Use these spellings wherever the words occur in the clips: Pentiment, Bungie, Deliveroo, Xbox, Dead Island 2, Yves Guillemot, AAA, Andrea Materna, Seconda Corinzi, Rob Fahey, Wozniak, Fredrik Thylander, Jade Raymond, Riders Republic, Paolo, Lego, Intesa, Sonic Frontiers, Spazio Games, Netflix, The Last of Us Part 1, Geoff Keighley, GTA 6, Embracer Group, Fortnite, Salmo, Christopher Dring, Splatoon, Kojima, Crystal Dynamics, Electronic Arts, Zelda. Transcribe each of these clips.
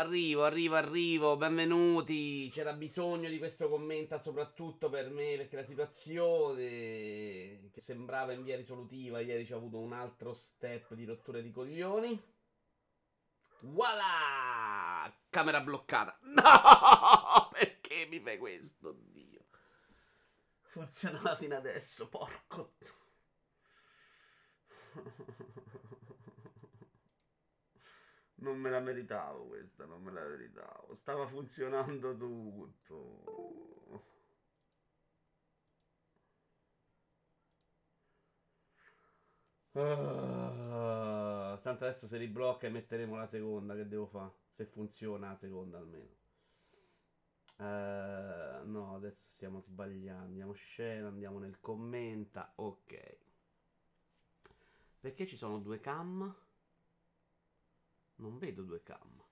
Arrivo, benvenuti. C'era bisogno di questo commento soprattutto per me, perché la situazione che sembrava in via risolutiva ieri ci ha avuto un altro step di rottura di coglioni. Voilà! Camera bloccata. No! Perché mi fai questo? Oddio. Funzionava fino adesso, porco. Non me la meritavo questa, non me la meritavo. Stava funzionando tutto. Ah, tanto adesso si riblocca e metteremo la seconda. Che devo fare? Se funziona la seconda almeno. No, adesso stiamo sbagliando. Andiamo scena, andiamo nel commenta. Ok. Perché ci sono due cam? Non vedo due cam.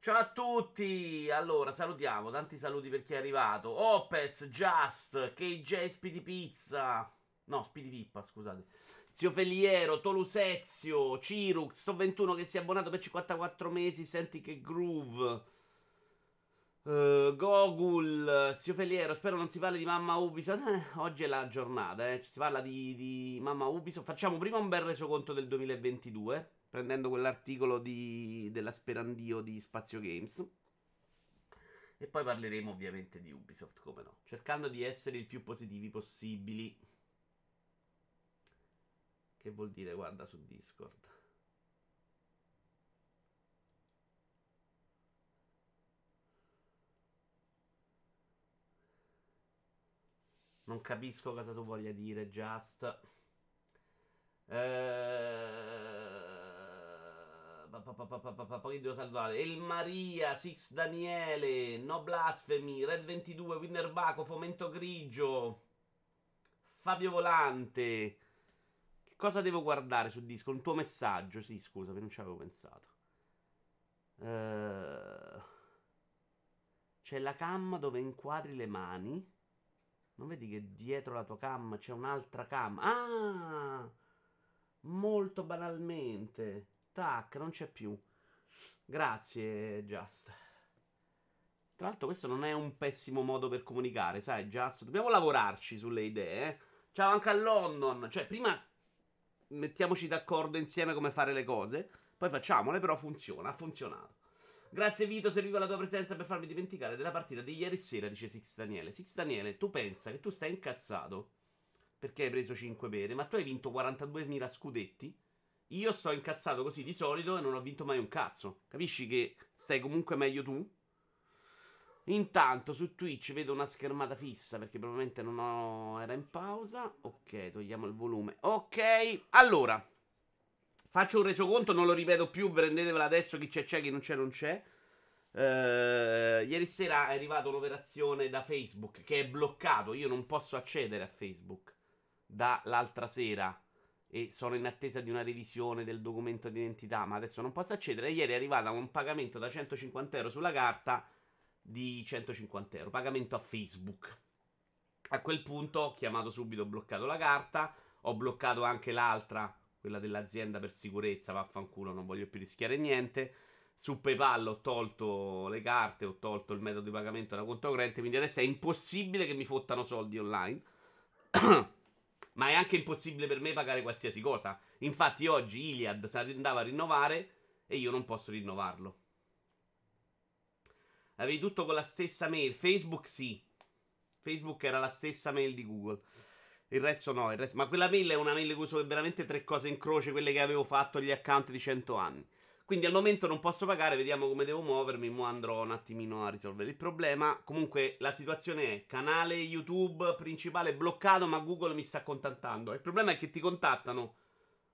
Ciao a tutti. Allora, salutiamo. Tanti saluti per chi è arrivato. Opez, Just, KJ, Speedy Pizza. No, Speedy Pippa, scusate. Zio Feliero, Tolusezio, Cirux, Sto21 che si è abbonato per 54 mesi. Senti che groove. Gogul, Zio Feliero. Spero non si parli di mamma Ubisoft. Oggi è la giornata, eh. Si parla di mamma Ubisoft. Facciamo prima un bel resoconto del 2022. Prendendo quell'articolo della Sperandio di Spazio Games. E poi parleremo ovviamente di Ubisoft, come no. Cercando di essere il più positivi possibili. Che vuol dire? Guarda su Discord. Non capisco cosa tu voglia dire, Just. Poi devo salutare El Maria, Six Daniele, No Blasphemy, Red 22, Winner Baco, Fomento Grigio, Fabio Volante. Che cosa devo guardare su Discord? Un tuo messaggio? Sì, scusami, non ci avevo pensato. C'è la cam dove inquadri le mani. Non vedi che dietro la tua cam c'è un'altra cam? Ah, molto banalmente. Tac, non c'è più. Grazie, Just. Tra l'altro questo non è un pessimo modo per comunicare, sai, Just. Dobbiamo lavorarci sulle idee, eh? Ciao anche a London. Cioè, prima mettiamoci d'accordo insieme come fare le cose. Poi facciamole, però funziona, ha funzionato. Grazie Vito, serviva la tua presenza per farmi dimenticare della partita di ieri sera, dice Six Daniele. Six Daniele, tu pensa che tu stai incazzato perché hai preso 5 pere, ma tu hai vinto 42.000 scudetti. Io sto incazzato così di solito e non ho vinto mai un cazzo. Capisci che stai comunque meglio tu? Intanto su Twitch vedo una schermata fissa perché probabilmente non ho... era in pausa. Ok, togliamo il volume. Ok, allora faccio un resoconto, non lo ripeto più. Prendetevela adesso, chi c'è, chi non c'è, non c'è. Ieri sera è arrivata un'operazione da Facebook che è bloccato. Io non posso accedere a Facebook dall'altra sera e sono in attesa di una revisione del documento d'identità, ma adesso non posso accedere. Ieri è arrivata un pagamento da 150 euro sulla carta di 150 euro, pagamento a Facebook. A quel punto ho chiamato subito, ho bloccato la carta, ho bloccato anche l'altra, quella dell'azienda, per sicurezza. Vaffanculo, non voglio più rischiare niente. Su PayPal ho tolto le carte, ho tolto il metodo di pagamento da conto corrente, quindi adesso è impossibile che mi fottano soldi online. Ma è anche impossibile per me pagare qualsiasi cosa. Infatti oggi Iliad si andava a rinnovare e io non posso rinnovarlo. Avevi tutto con la stessa mail. Facebook sì. Facebook era la stessa mail di Google. Il resto no. Il resto... Ma quella mail è una mail che uso veramente tre cose in croce. Quelle che avevo fatto, gli account di 100 anni. Quindi al momento non posso pagare. Vediamo come devo muovermi. Mo andrò un attimino a risolvere il problema. Comunque la situazione è: canale YouTube principale bloccato, ma Google mi sta contattando. Il problema è che ti contattano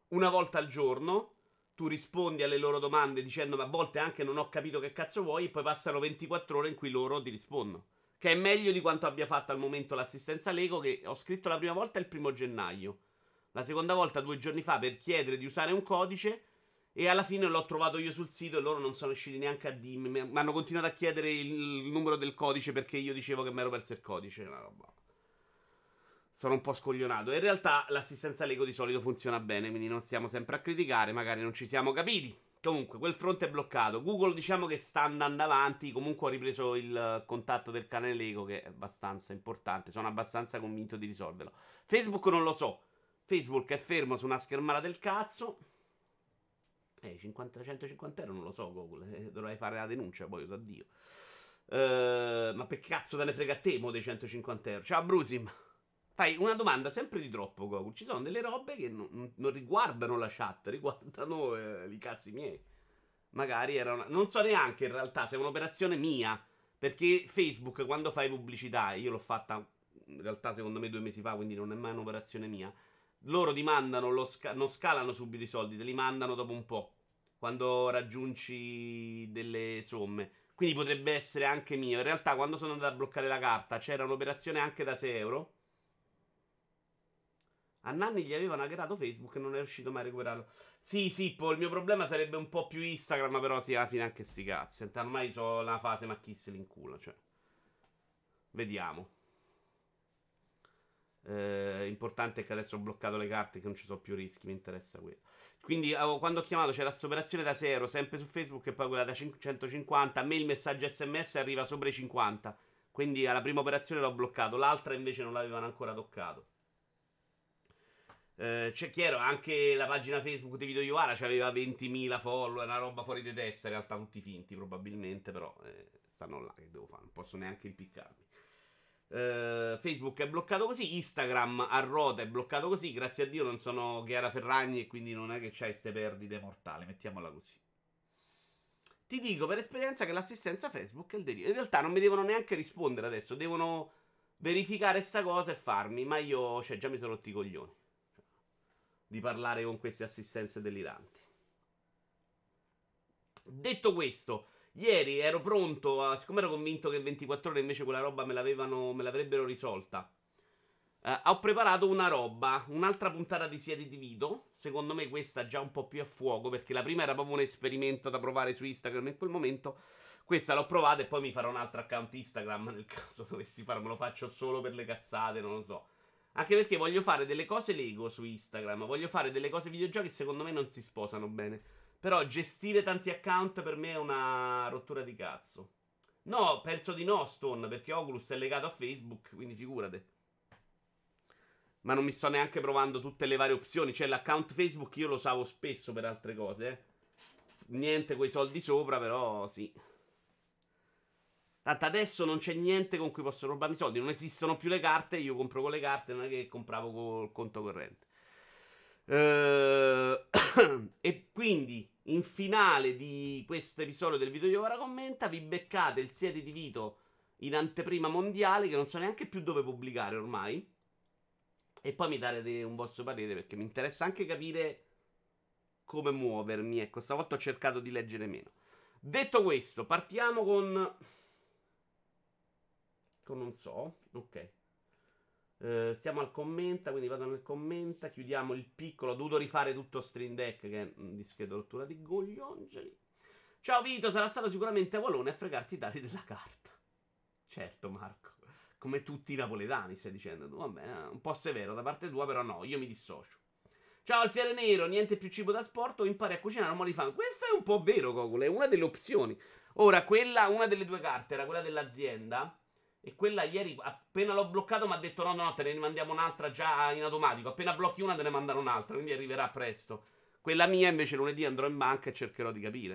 una volta al giorno. Tu rispondi alle loro domande dicendo, ma a volte anche non ho capito che cazzo vuoi, e poi passano 24 ore in cui loro ti rispondono. Che è meglio di quanto abbia fatto al momento l'assistenza Lego, che ho scritto la prima volta il 1 gennaio. La seconda volta 2 giorni fa per chiedere di usare un codice. E alla fine l'ho trovato io sul sito e loro non sono riusciti neanche a dirmi. Mi hanno continuato a chiedere il numero del codice perché io dicevo che mi ero perso il codice. Una roba. Sono un po' scoglionato. In realtà l'assistenza Lego di solito funziona bene, quindi non stiamo sempre a criticare, magari non ci siamo capiti. Comunque, quel fronte è bloccato. Google, diciamo che sta andando avanti. Comunque ho ripreso il contatto del canale Lego, che è abbastanza importante. Sono abbastanza convinto di risolverlo. Facebook non lo so. Facebook è fermo su una schermata del cazzo. 150 euro, non lo so, Google. Dovrai fare la denuncia, poi, usa Dio. Ma per cazzo te ne frega a te, mo, dei 150 euro? Ciao, Brusim. Fai una domanda sempre di troppo, Goku. Ci sono delle robe che non riguardano la chat, riguardano i cazzi miei. Magari era una... Non so neanche in realtà se è un'operazione mia, perché Facebook, quando fai pubblicità, io l'ho fatta in realtà secondo me 2 mesi fa, quindi non è mai un'operazione mia. Loro ti mandano, non scalano subito i soldi, te li mandano dopo un po', quando raggiungi delle somme. Quindi potrebbe essere anche mio. In realtà quando sono andato a bloccare la carta c'era un'operazione anche da 6 euro. A Nanni gli avevano hackerato Facebook e non è riuscito mai a recuperarlo. Sì, il mio problema sarebbe un po' più Instagram, ma però sì, alla fine anche sti cazzi. Ormai so la fase ma chi se li in culo, cioè. Vediamo. Importante è che adesso ho bloccato le carte, che non ci sono più rischi, mi interessa quello. Quindi quando ho chiamato c'era questa operazione da 6 euro, sempre su Facebook, e poi quella da 150. A me il messaggio SMS arriva sopra i 50. Quindi alla prima operazione l'ho bloccato, l'altra invece non l'avevano ancora toccato. C'è chiaro, anche la pagina Facebook di Vito Iovara c'aveva 20.000 follower, una roba fuori di testa, in realtà tutti finti probabilmente, però stanno là, che devo fare, non posso neanche impiccarmi. Facebook è bloccato così, Instagram a ruota è bloccato così, grazie a Dio non sono Chiara Ferragni e quindi non è che c'hai ste perdite mortali, mettiamola così. Ti dico per esperienza che l'assistenza Facebook è il delirio, in realtà non mi devono neanche rispondere adesso, devono verificare sta cosa e farmi, ma io già mi sono rotti i coglioni di parlare con queste assistenze deliranti. Detto questo, ieri ero pronto, siccome ero convinto che in 24 ore invece quella roba me l'avrebbero risolta, ho preparato una roba, un'altra puntata di Siete di Vito. Secondo me questa già un po' più a fuoco, perché la prima era proprio un esperimento da provare su Instagram in quel momento. Questa l'ho provata e poi mi farò un altro account Instagram nel caso dovessi farmelo, faccio solo per le cazzate, non lo so. Anche perché voglio fare delle cose Lego su Instagram, voglio fare delle cose videogiochi, secondo me non si sposano bene. Però gestire tanti account per me è una rottura di cazzo. No, penso di no, Stone, perché Oculus è legato a Facebook, quindi figurate. Ma non mi sto neanche provando tutte le varie opzioni, cioè l'account Facebook io lo usavo spesso per altre cose, eh. Niente coi soldi sopra, però sì. Tanto adesso non c'è niente con cui posso rubarmi soldi, non esistono più le carte, io compro con le carte, non è che compravo col conto corrente. E quindi, in finale di questo episodio del Vito Iovara Commenta, vi beccate il Siete di Vito in anteprima mondiale, che non so neanche più dove pubblicare ormai, e poi mi date un vostro parere, perché mi interessa anche capire come muovermi, ecco, stavolta ho cercato di leggere meno. Detto questo, partiamo con non so, ok, siamo al commenta, quindi vado nel commenta, chiudiamo il piccolo, ho dovuto rifare tutto Stream Deck, che è un discreto rottura di coglioni. Ciao Vito, sarà stato sicuramente Avalone a fregarti i dati della carta. Certo Marco, come tutti i napoletani stai dicendo, vabbè, un po' severo da parte tua, però no, io mi dissocio. Ciao Alfiere Nero, niente più cibo da sport o impari a cucinare un molifan. Questo è un po' vero, Gogol, è una delle opzioni. Ora, una delle due carte era quella dell'azienda, e quella ieri, appena l'ho bloccato, mi ha detto no, te ne mandiamo un'altra già in automatico. Appena blocchi una, te ne mandano un'altra, quindi arriverà presto. Quella mia, invece, lunedì andrò in banca e cercherò di capire.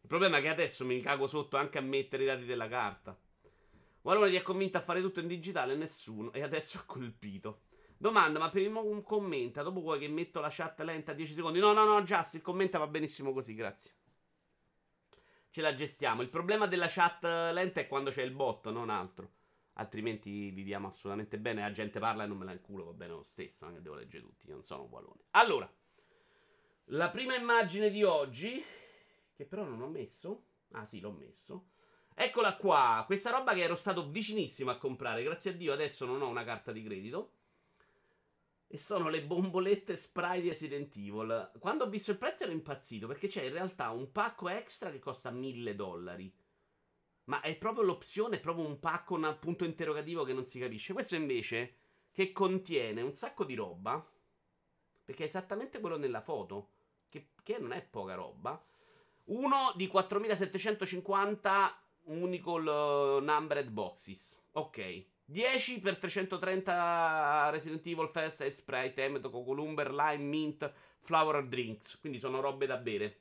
Il problema è che adesso mi cago sotto anche a mettere i dati della carta. Valone ti è convinto a fare tutto in digitale, nessuno, e adesso ha colpito. Domanda, ma per il commenta, dopo vuoi che metto la chat lenta a 10 secondi? No, Just, il commenta va benissimo così, grazie. Ce la gestiamo. Il problema della chat lenta è quando c'è il bot, non altro. Altrimenti viviamo assolutamente bene. La gente parla e non me la inculo, va bene lo stesso. Anche devo leggere tutti, io non sono un Valone. Allora, la prima immagine di oggi, che però non ho messo. Ah sì, l'ho messo. Eccola qua. Questa roba che ero stato vicinissimo a comprare. Grazie a Dio adesso non ho una carta di credito. E sono le bombolette spray di Resident Evil. Quando ho visto il prezzo ero impazzito, perché c'è in realtà un pacco extra che costa $1.000. Ma è proprio l'opzione, è proprio un pacco, un punto interrogativo che non si capisce. Questo invece, che contiene un sacco di roba, perché è esattamente quello nella foto, che non è poca roba. Uno di 4750 Unical Numbered Boxes. Ok. 10 per 330 Resident Evil, Festa e Sprite, Emeto, Coccolumber, Lime, Mint, Flower Drinks. Quindi sono robe da bere.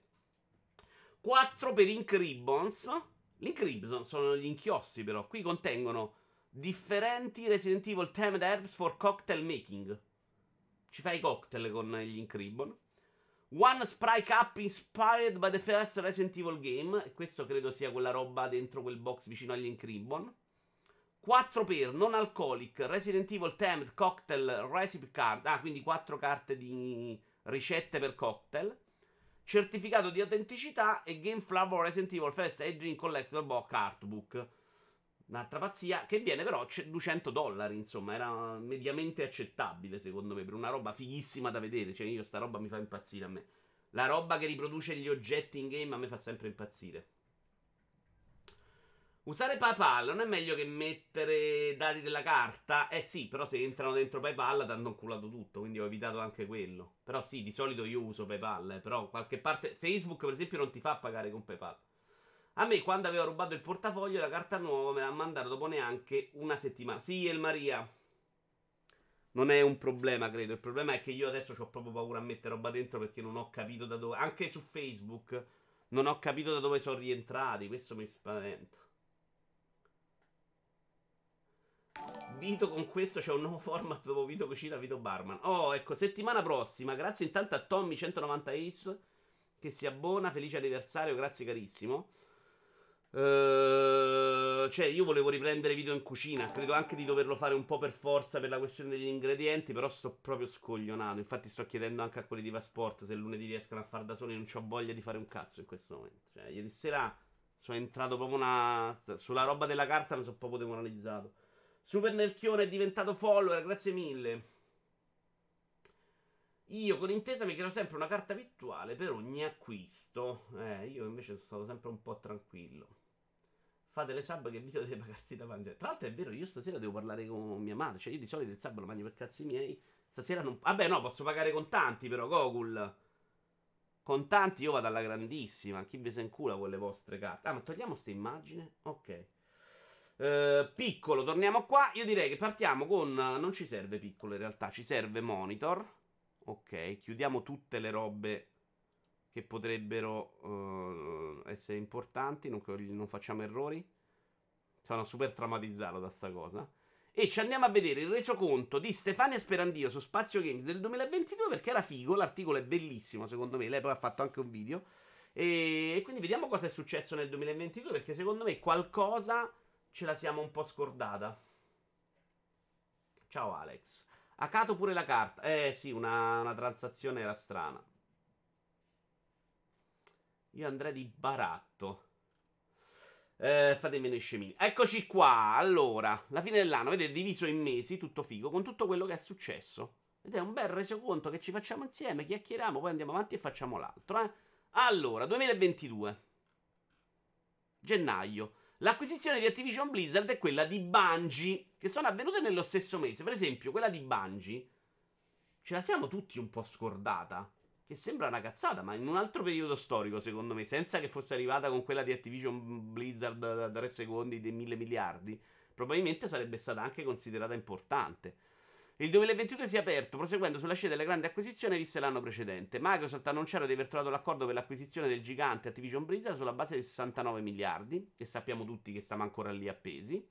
4 per Ink Ribbons. Gli Ink Ribbons sono gli inchiostri però. Qui contengono differenti Resident Evil Themed Herbs for Cocktail Making. Ci fai i cocktail con gli Ink Ribbon. One Sprite Cup inspired by the first Resident Evil game. E questo credo sia quella roba dentro quel box vicino agli Ink Ribbon. 4 per non alcolic Resident Evil Themed Cocktail Recipe Card. Ah, quindi 4 carte di ricette per cocktail. Certificato di autenticità e Game Flavor Resident Evil First Aid Drink Collector Box Artbook. Un'altra pazzia che viene però $200, insomma, era mediamente accettabile secondo me, per una roba fighissima da vedere, cioè io sta roba mi fa impazzire a me. La roba che riproduce gli oggetti in game a me fa sempre impazzire. Usare PayPal non è meglio che mettere dati della carta? Eh sì, però se entrano dentro PayPal ti hanno culato tutto, quindi ho evitato anche quello. Però sì, di solito io uso PayPal, però qualche parte... Facebook per esempio non ti fa pagare con PayPal. A me quando avevo rubato il portafoglio la carta nuova me l'ha mandato dopo neanche una settimana. Sì, Elmaria, non è un problema credo, il problema è che io adesso ho proprio paura a mettere roba dentro perché non ho capito da dove... Anche su Facebook non ho capito da dove sono rientrati, questo mi spaventa. Vito con questo c'è un nuovo format dopo Vito Cucina, Vito Barman. Oh, ecco, settimana prossima. Grazie intanto a Tommy 190 Ace che si abbona. Felice anniversario, grazie carissimo. Cioè, io volevo riprendere Vito in cucina. Credo anche di doverlo fare un po' per forza per la questione degli ingredienti, però sto proprio scoglionato. Infatti sto chiedendo anche a quelli di Vasport se lunedì riescono a far da soli. Non c'ho voglia di fare un cazzo in questo momento. Cioè, ieri sera sono entrato proprio una... Sulla roba della carta mi sono proprio demoralizzato. Super Nelchione è diventato follower, grazie mille. Io con Intesa mi creo sempre una carta virtuale per ogni acquisto. Io invece sono stato sempre un po' tranquillo. Fate le sub che vi dovete pagarsi da mangiare. Tra l'altro è vero, io stasera devo parlare con mia madre. Cioè io di solito il sabato lo mangio per cazzi miei. Stasera non... Vabbè no, posso pagare contanti però, Gogul. Contanti io vado alla grandissima. Chi vi se incula con le vostre carte? Ah, ma togliamo ste immagine? Ok. Piccolo, torniamo qua. Io direi che partiamo con... Non ci serve piccolo in realtà, ci serve monitor. Ok, chiudiamo tutte le robe che potrebbero essere importanti, non facciamo errori. Sono super traumatizzato da sta cosa. E ci andiamo a vedere il resoconto di Stefania Sperandio su Spazio Games del 2022, perché era figo, l'articolo è bellissimo secondo me. Lei poi ha fatto anche un video. E quindi vediamo cosa è successo nel 2022, perché secondo me qualcosa... ce la siamo un po' scordata. Ciao Alex. Ha cato pure la carta. Eh sì, una transazione era strana. Io andrei di baratto. Fatemi noi scemini. Eccoci qua. Allora, la fine dell'anno, vedete, diviso in mesi, tutto figo, con tutto quello che è successo. Ed è un bel resoconto che ci facciamo insieme, chiacchieriamo, poi andiamo avanti e facciamo l'altro. Allora, 2022. Gennaio. L'acquisizione di Activision Blizzard e quella di Bungie, che sono avvenute nello stesso mese. Per esempio, quella di Bungie ce la siamo tutti un po' scordata, che sembra una cazzata, ma in un altro periodo storico, secondo me, senza che fosse arrivata con quella di Activision Blizzard da 3 secondi dei 1000 miliardi, probabilmente sarebbe stata anche considerata importante. Il 2022 si è aperto, proseguendo sulla scia delle grandi acquisizioni viste l'anno precedente. Microsoft ha annunciato di aver trovato l'accordo per l'acquisizione del gigante Activision Blizzard sulla base di 69 miliardi, che sappiamo tutti che stiamo ancora lì appesi.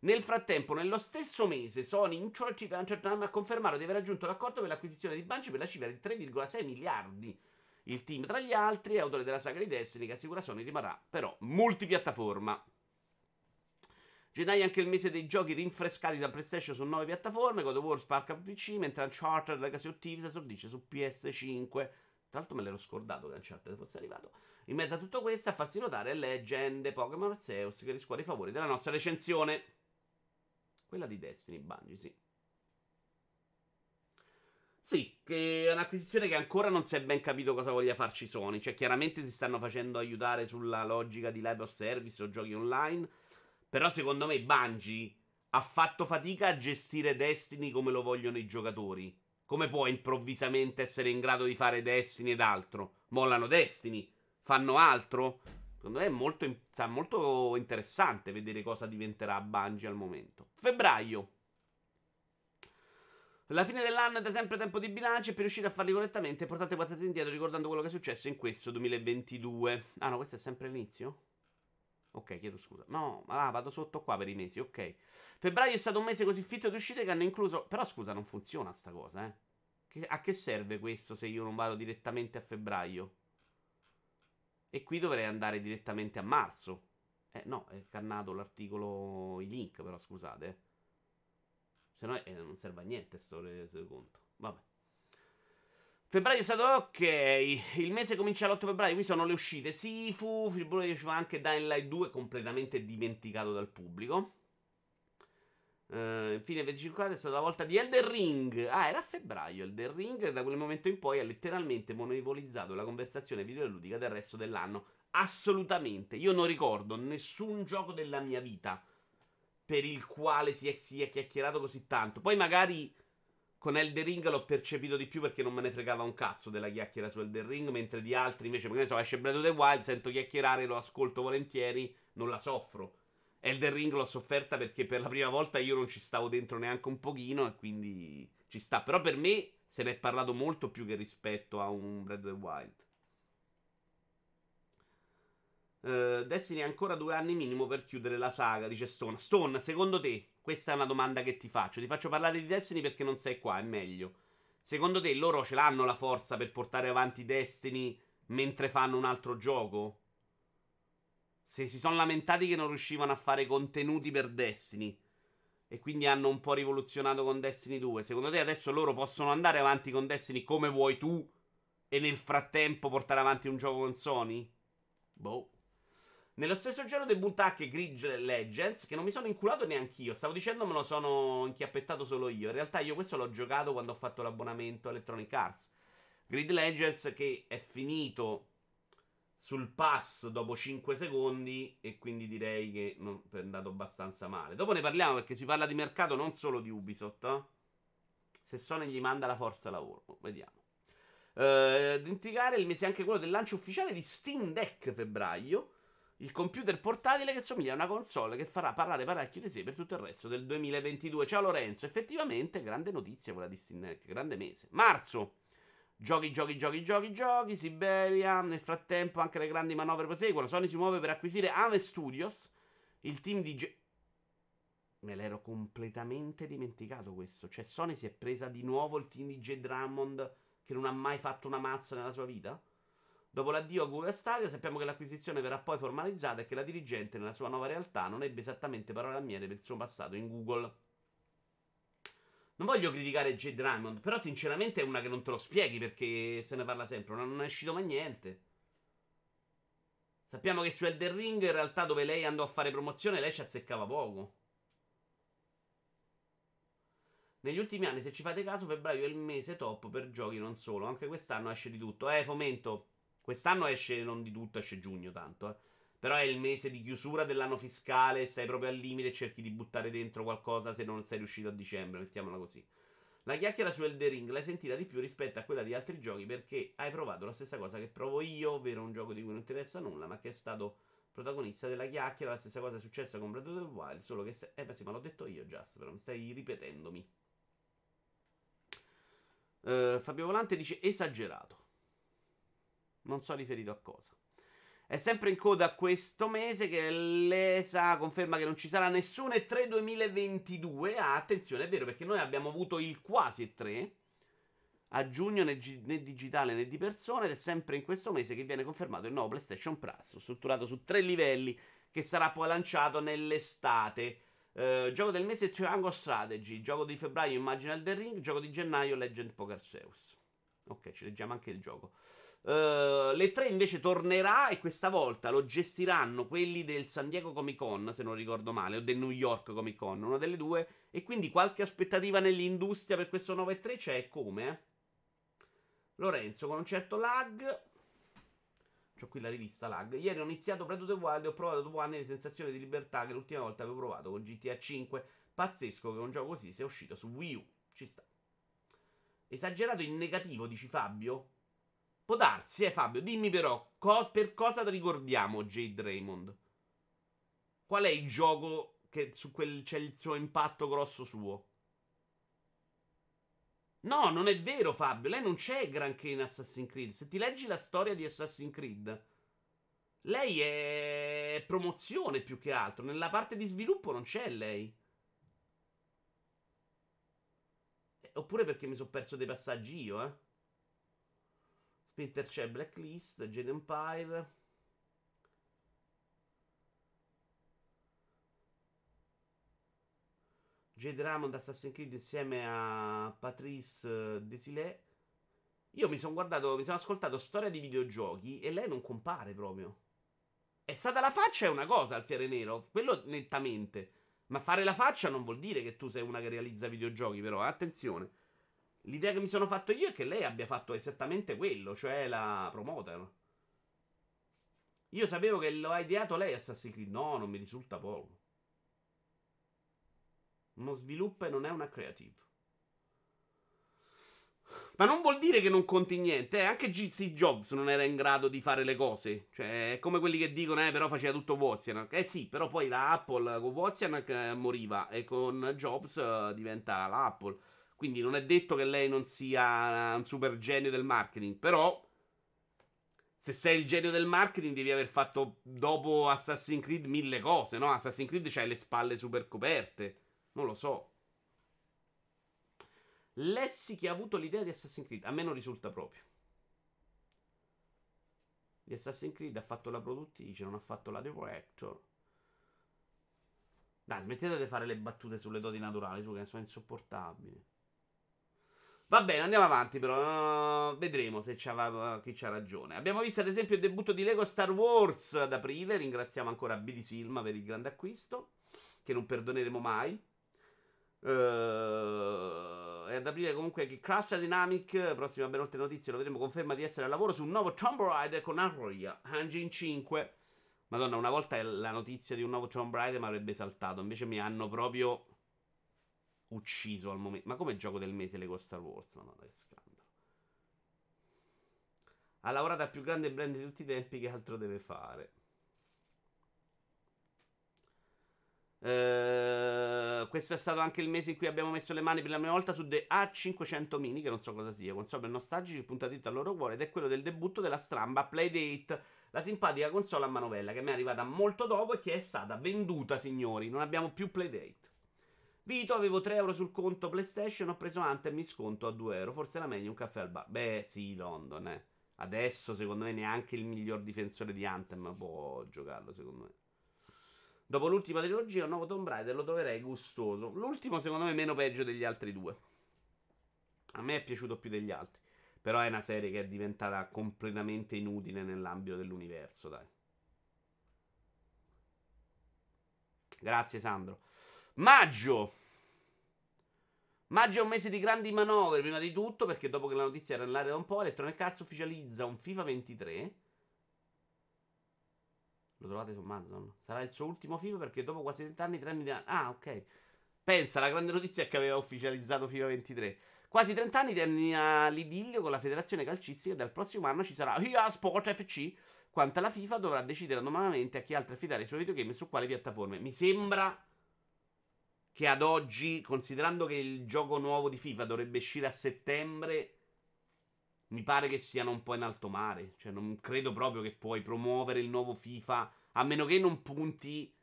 Nel frattempo, nello stesso mese, Sony ha confermato di aver raggiunto l'accordo per l'acquisizione di Bungie per la cifra di 3,6 miliardi. Il team, tra gli altri, è autore della saga di Destiny, che assicura Sony rimarrà però multipiattaforma. Gennaio anche il mese dei giochi rinfrescati da PlayStation su 9 piattaforme, God of War Spark a PC, mentre Uncharted Legacy of Thieves esordisce su PS5. Tra l'altro me l'ero scordato che Uncharted fosse arrivato. In mezzo a tutto questo, a farsi notare Leggende, Pokémon Arceus, che riscuote i favori della nostra recensione. Quella di Destiny, Bungie, sì. Sì, che è un'acquisizione che ancora non si è ben capito cosa voglia farci Sony. Cioè, chiaramente si stanno facendo aiutare sulla logica di live of service o giochi online. Però secondo me Bungie ha fatto fatica a gestire Destiny come lo vogliono i giocatori. Come può improvvisamente essere in grado di fare Destiny ed altro? Mollano Destiny, fanno altro. Secondo me è molto interessante vedere cosa diventerà Bungie al momento. Febbraio. La fine dell'anno è sempre tempo di bilancio e per riuscire a farli correttamente portate quattro tesi indietro ricordando quello che è successo in questo 2022. Ah no, questo è sempre l'inizio? Ok, chiedo scusa. No, ma vado sotto qua per i mesi, ok. Febbraio è stato un mese così fitto di uscite che hanno incluso... Però scusa, non funziona sta cosa, eh. A che serve questo se io non vado direttamente a febbraio? E qui dovrei andare direttamente a marzo. No, è cannato l'articolo, i link però, scusate, eh. Se no non serve a niente sto resoconto. Vabbè. Febbraio è stato ok. Il mese comincia l'8 febbraio. Qui sono le uscite. Sifu. Febbraio ci va anche Dying Light 2, completamente dimenticato dal pubblico. Infine 25 è stata la volta di Elden Ring. Ah, era a febbraio Elden Ring. E da quel momento in poi ha letteralmente monopolizzato la conversazione videoludica del resto dell'anno. Assolutamente. Io non ricordo nessun gioco della mia vita per il quale si è chiacchierato così tanto. Poi magari con Elden Ring l'ho percepito di più perché non me ne fregava un cazzo della chiacchiera su Elden Ring, mentre di altri invece, perché ne so, esce Breath of the Wild, sento chiacchierare, lo ascolto volentieri, non la soffro. Elden Ring l'ho sofferta perché per la prima volta io non ci stavo dentro neanche un pochino e quindi ci sta. Però per me se ne è parlato molto più che rispetto a un Breath of the Wild. Destiny ha ancora 2 anni minimo per chiudere la saga, dice Stone. Stone, secondo te, questa è una domanda che ti faccio. Ti faccio parlare di Destiny perché non sei qua, è meglio. Secondo te loro ce l'hanno la forza per portare avanti Destiny mentre fanno un altro gioco? Se si sono lamentati che non riuscivano a fare contenuti per Destiny e quindi hanno un po' rivoluzionato con Destiny 2, secondo te adesso loro possono andare avanti con Destiny come vuoi tu e nel frattempo portare avanti un gioco con Sony? Boh. Nello stesso giorno debutta anche Grid Legends, che non mi sono inculato neanch'io. Stavo dicendo me lo sono inchiappettato solo io. In realtà io questo l'ho giocato quando ho fatto l'abbonamento a Electronic Arts. Grid Legends che è finito sul pass dopo 5 secondi e quindi direi che non è andato abbastanza male. Dopo ne parliamo perché si parla di mercato non solo di Ubisoft. Se Sony gli manda la forza lavoro, vediamo. Dimenticare il mese anche quello del lancio ufficiale di Steam Deck febbraio. Il computer portatile che somiglia a una console che farà parlare parecchio di sé per tutto il resto del 2022. Ciao Lorenzo, effettivamente grande notizia quella di Steam Deck, grande mese. Marzo, giochi, Siberia, nel frattempo anche le grandi manovre proseguono. Sony si muove per acquisire Ave Studios, il team di... Me l'ero completamente dimenticato questo, cioè Sony si è presa di nuovo il team di Jade Raymond che non ha mai fatto una mazza nella sua vita? Dopo l'addio a Google Stadia sappiamo che l'acquisizione verrà poi formalizzata e che la dirigente nella sua nuova realtà non ebbe esattamente parole a miele per il suo passato in Google. Non voglio criticare Jade Raymond, però sinceramente è una che non te lo spieghi perché se ne parla sempre, non è uscito mai niente. Sappiamo che su Elden Ring in realtà dove lei andò a fare promozione lei ci azzeccava poco. Negli ultimi anni, se ci fate caso, febbraio è il mese top per giochi non solo, anche quest'anno esce di tutto. Fomento... Quest'anno esce non di tutto, esce giugno tanto, eh. Però è il mese di chiusura dell'anno fiscale, sei proprio al limite e cerchi di buttare dentro qualcosa se non sei riuscito a dicembre, mettiamola così. La chiacchiera su Elden Ring l'hai sentita di più rispetto a quella di altri giochi perché hai provato la stessa cosa che provo io, ovvero un gioco di cui non interessa nulla ma che è stato protagonista della chiacchiera, la stessa cosa è successa con Breath of the Wild, solo che... sì, ma l'ho detto io, Just, però mi stai ripetendomi. Fabio Volante dice esagerato. Non so riferito a cosa. È sempre in coda a questo mese che l'ESA conferma che non ci sarà nessun E3 2022. Ah, attenzione, è vero, perché noi abbiamo avuto il quasi E3 a giugno né digitale né di persona ed è sempre in questo mese che viene confermato il nuovo PlayStation Plus, strutturato su 3 livelli, che sarà poi lanciato nell'estate. Gioco del mese Triangle Strategy, gioco di febbraio immagina Elden Ring, gioco di gennaio Legend Poker Zeus. Ok, ci leggiamo anche il gioco. Le 3 invece tornerà e questa volta lo gestiranno quelli del San Diego Comic Con, se non ricordo male, o del New York Comic Con, una delle due. E quindi qualche aspettativa nell'industria per questo 9.3 c'è, come? Lorenzo con un certo lag. C'ho qui la rivista lag. Ieri ho iniziato Breath of the Wild e ho provato dopo anni le sensazioni di libertà che l'ultima volta avevo provato con GTA 5. Pazzesco che un gioco così sia uscito su Wii U. Ci sta. Esagerato in negativo, dici Fabio? Può darsi, Fabio, dimmi però, per cosa ricordiamo Jade Raymond? Qual è il gioco che su quel c'è il suo impatto grosso suo? No, non è vero, Fabio, lei non c'è granché in Assassin's Creed. Se ti leggi la storia di Assassin's Creed, lei è promozione più che altro. Nella parte di sviluppo non c'è lei. Oppure perché mi sono perso dei passaggi io, Splinter c'è, Blacklist, Jade Empire. Jade Raymond, Assassin's Creed insieme a Patrice Desilets. Io mi sono guardato, mi sono ascoltato storia di videogiochi e lei non compare proprio. È stata la faccia è una cosa, Alfiere Nero, quello nettamente. Ma fare la faccia non vuol dire che tu sei una che realizza videogiochi, però, attenzione. L'idea che mi sono fatto io è che lei abbia fatto esattamente quello, cioè la promoter. Io sapevo che lo ha ideato lei Assassin's Creed, no, non mi risulta poco. Uno sviluppo e non è una creative. Ma non vuol dire che non conti niente, Anche Steve Jobs non era in grado di fare le cose. Cioè, è come quelli che dicono, però faceva tutto Wozniak. Sì, però poi la Apple con Wozniak moriva e con Jobs diventa la Apple. Quindi non è detto che lei non sia un super genio del marketing, però se sei il genio del marketing devi aver fatto dopo Assassin's Creed 1000 cose, no? Assassin's Creed c'hai le spalle super coperte, non lo so. Lessi che ha avuto l'idea di Assassin's Creed, a me non risulta proprio. Di Assassin's Creed ha fatto la produttrice, non ha fatto la director. Dai, smettete di fare le battute sulle doti naturali, su che sono insopportabili. Va bene, andiamo avanti però, vedremo se chi c'ha ragione. Abbiamo visto ad esempio il debutto di Lego Star Wars ad aprile, ringraziamo ancora BD Silma per il grande acquisto, che non perdoneremo mai. E ad aprile comunque che Crash Dynamic, prossima ben oltre notizie, lo vedremo, conferma di essere al lavoro su un nuovo Tomb Raider con Unreal Engine 5. Madonna, una volta la notizia di un nuovo Tomb Raider mi avrebbe saltato, invece mi hanno proprio ucciso al momento. Ma come gioco del mese Lego Star Wars? Madonna, che scandalo. Ha lavorato al più grande brand di tutti i tempi, che altro deve fare? Questo è stato anche il mese in cui abbiamo messo le mani per la prima volta su The A500 Mini, che non so cosa sia, console nostalgica punta dritto al loro cuore, ed è quello del debutto della stramba Playdate, la simpatica console a manovella che mi è arrivata molto dopo e che è stata venduta, signori, non abbiamo più Playdate. Vito, avevo 3 euro sul conto PlayStation, ho preso Anthem in sconto a 2 euro, forse era meglio un caffè al bar. Beh sì, London, adesso secondo me neanche il miglior difensore di Anthem può giocarlo, secondo me. Dopo l'ultima trilogia, un nuovo Tomb Raider lo troverei gustoso. L'ultimo, secondo me, meno peggio degli altri due. A me è piaciuto più degli altri. Però è una serie che è diventata completamente inutile nell'ambito dell'universo, dai. Grazie, Sandro. Maggio! Maggio è un mese di grandi manovre, prima di tutto, perché dopo che la notizia era nell'aria da un po', Electronic Arts ufficializza un FIFA 23... Lo trovate su Amazon. Sarà il suo ultimo FIFA perché dopo quasi 30 anni, 3 miliardi... Ah, ok. Pensa, la grande notizia è che aveva ufficializzato FIFA 23. Quasi 30 anni tenne l'idillio con la federazione calcistica e dal prossimo anno ci sarà Sport FC. Quanto alla FIFA dovrà decidere autonomamente a chi altro affidare i suoi videogame e su quale piattaforme. Mi sembra che ad oggi, considerando che il gioco nuovo di FIFA dovrebbe uscire a settembre... Mi pare che siano un po' in alto mare. Cioè non credo proprio che puoi promuovere il nuovo FIFA, a meno che non punti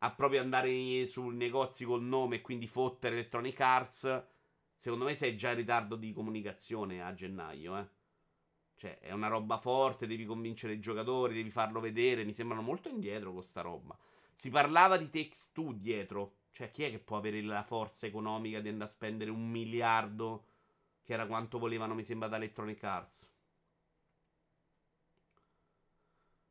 a proprio andare sui negozi col nome e quindi fottere Electronic Arts. Secondo me sei già in ritardo di comunicazione a gennaio, Cioè è una roba forte, devi convincere i giocatori, devi farlo vedere. Mi sembrano molto indietro con sta roba. Si parlava di Take-Two dietro. Cioè chi è che può avere la forza economica di andare a spendere 1 miliardo, che era quanto volevano, mi sembra, da Electronic Arts.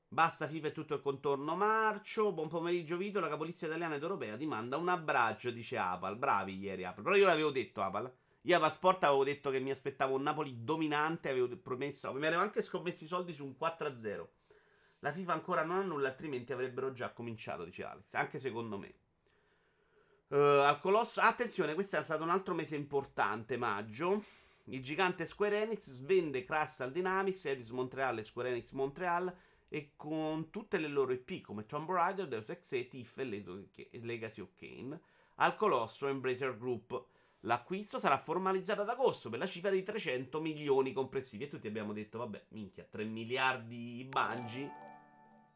Basta FIFA e tutto il contorno marcio. Buon pomeriggio Vito, la capolizia italiana ed europea ti manda un abbraccio, dice Apal. Bravi ieri Apal, però io l'avevo detto Apal. Io a Vasport avevo detto che mi aspettavo un Napoli dominante, avevo promesso, mi avevo anche scommesso i soldi su un 4-0. La FIFA ancora non ha nulla, altrimenti avrebbero già cominciato, dice Alex. Anche secondo me. Al Colosso, attenzione, questo è stato un altro mese importante, maggio. Il gigante Square Enix svende Crystal Dynamics, Aeris Montreal e Square Enix Montreal, e con tutte le loro IP come Tomb Raider, Deus Ex, Thief e Legacy of Kain al colosso Embracer Group. L'acquisto sarà formalizzato ad agosto per la cifra di 300 milioni complessivi. E tutti abbiamo detto, vabbè, minchia, 3 miliardi Bungie,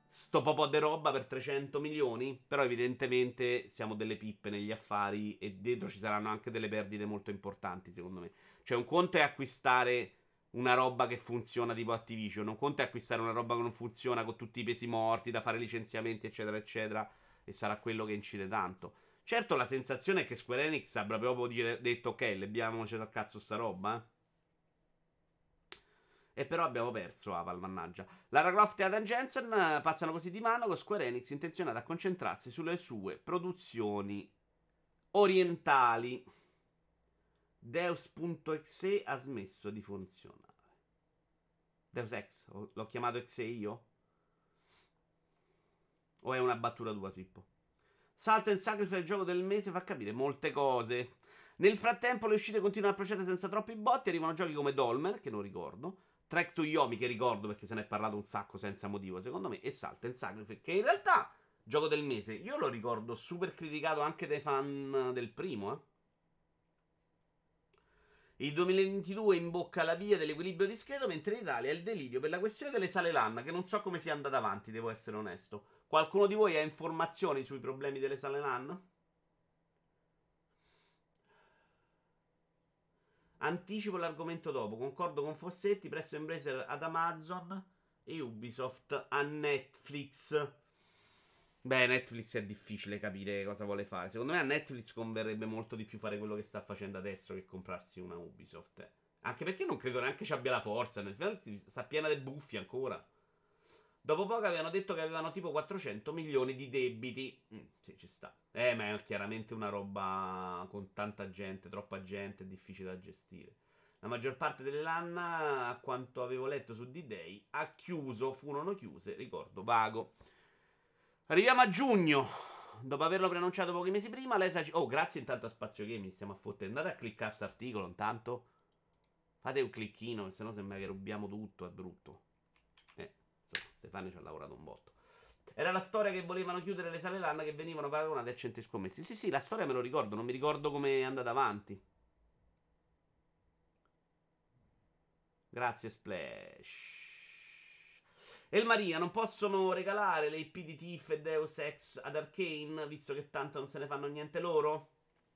sto popò de roba per 300 milioni? Però evidentemente siamo delle pippe negli affari e dietro ci saranno anche delle perdite molto importanti, secondo me. Cioè, un conto è acquistare una roba che funziona tipo Activision, un conto è acquistare una roba che non funziona con tutti i pesi morti, da fare licenziamenti, eccetera, eccetera, e sarà quello che incide tanto. Certo, la sensazione è che Square Enix abbia proprio detto, ok, leviamoci dal cazzo sta roba, eh? E però abbiamo perso Aval, mannaggia. Lara Croft e Adam Jensen passano così di mano, con Square Enix intenzionata a concentrarsi sulle sue produzioni orientali. Deus.exe ha smesso di funzionare. Deus Ex, l'ho chiamato Exe io? O è una battuta tua, Sippo? Salt and Sacrifice, il gioco del mese, fa capire molte cose. Nel frattempo le uscite continuano a procedere senza troppi botti. Arrivano giochi come Dolmen, che non ricordo, Trek to Yomi, che ricordo perché se ne è parlato un sacco senza motivo secondo me, e Salt and Sacrifice, che in realtà gioco del mese io lo ricordo super criticato anche dai fan del primo, eh. Il 2022 imbocca la via dell'equilibrio discreto, mentre in Italia è il delirio per la questione delle sale LAN, che non so come sia andata avanti, devo essere onesto. Qualcuno di voi ha informazioni sui problemi delle sale LAN? Anticipo l'argomento dopo. Concordo con Fossetti, presso Embracer ad Amazon e Ubisoft a Netflix. Beh, Netflix è difficile capire cosa vuole fare. Secondo me a Netflix converrebbe molto di più fare quello che sta facendo adesso che comprarsi una Ubisoft. Anche perché non credo neanche ci abbia la forza. Netflix sta piena di buffi ancora. Dopo poco avevano detto che avevano tipo 400 milioni di debiti. Sì, ci sta. Ma è chiaramente una roba con tanta gente, troppa gente, è difficile da gestire. La maggior parte delle LAN, a quanto avevo letto su D-Day, ha chiuso, furono chiuse, ricordo vago. Arriviamo a giugno. Dopo averlo preannunciato pochi mesi prima, l'ESA... Oh, grazie intanto a Spazio Games, stiamo a fotte. Andate a cliccare sto articolo, intanto. Fate un clicchino, sennò sembra che rubiamo tutto, è brutto. Stefano ci ha lavorato un botto. Era la storia che volevano chiudere le sale LAN che venivano paragonate a centri scommessi. Sì, sì, la storia me lo ricordo, non mi ricordo come è andata avanti. Grazie Splash. Elmaria, non possono regalare le IP di Thief e Deus Ex ad Arkane, visto che tanto non se ne fanno niente loro?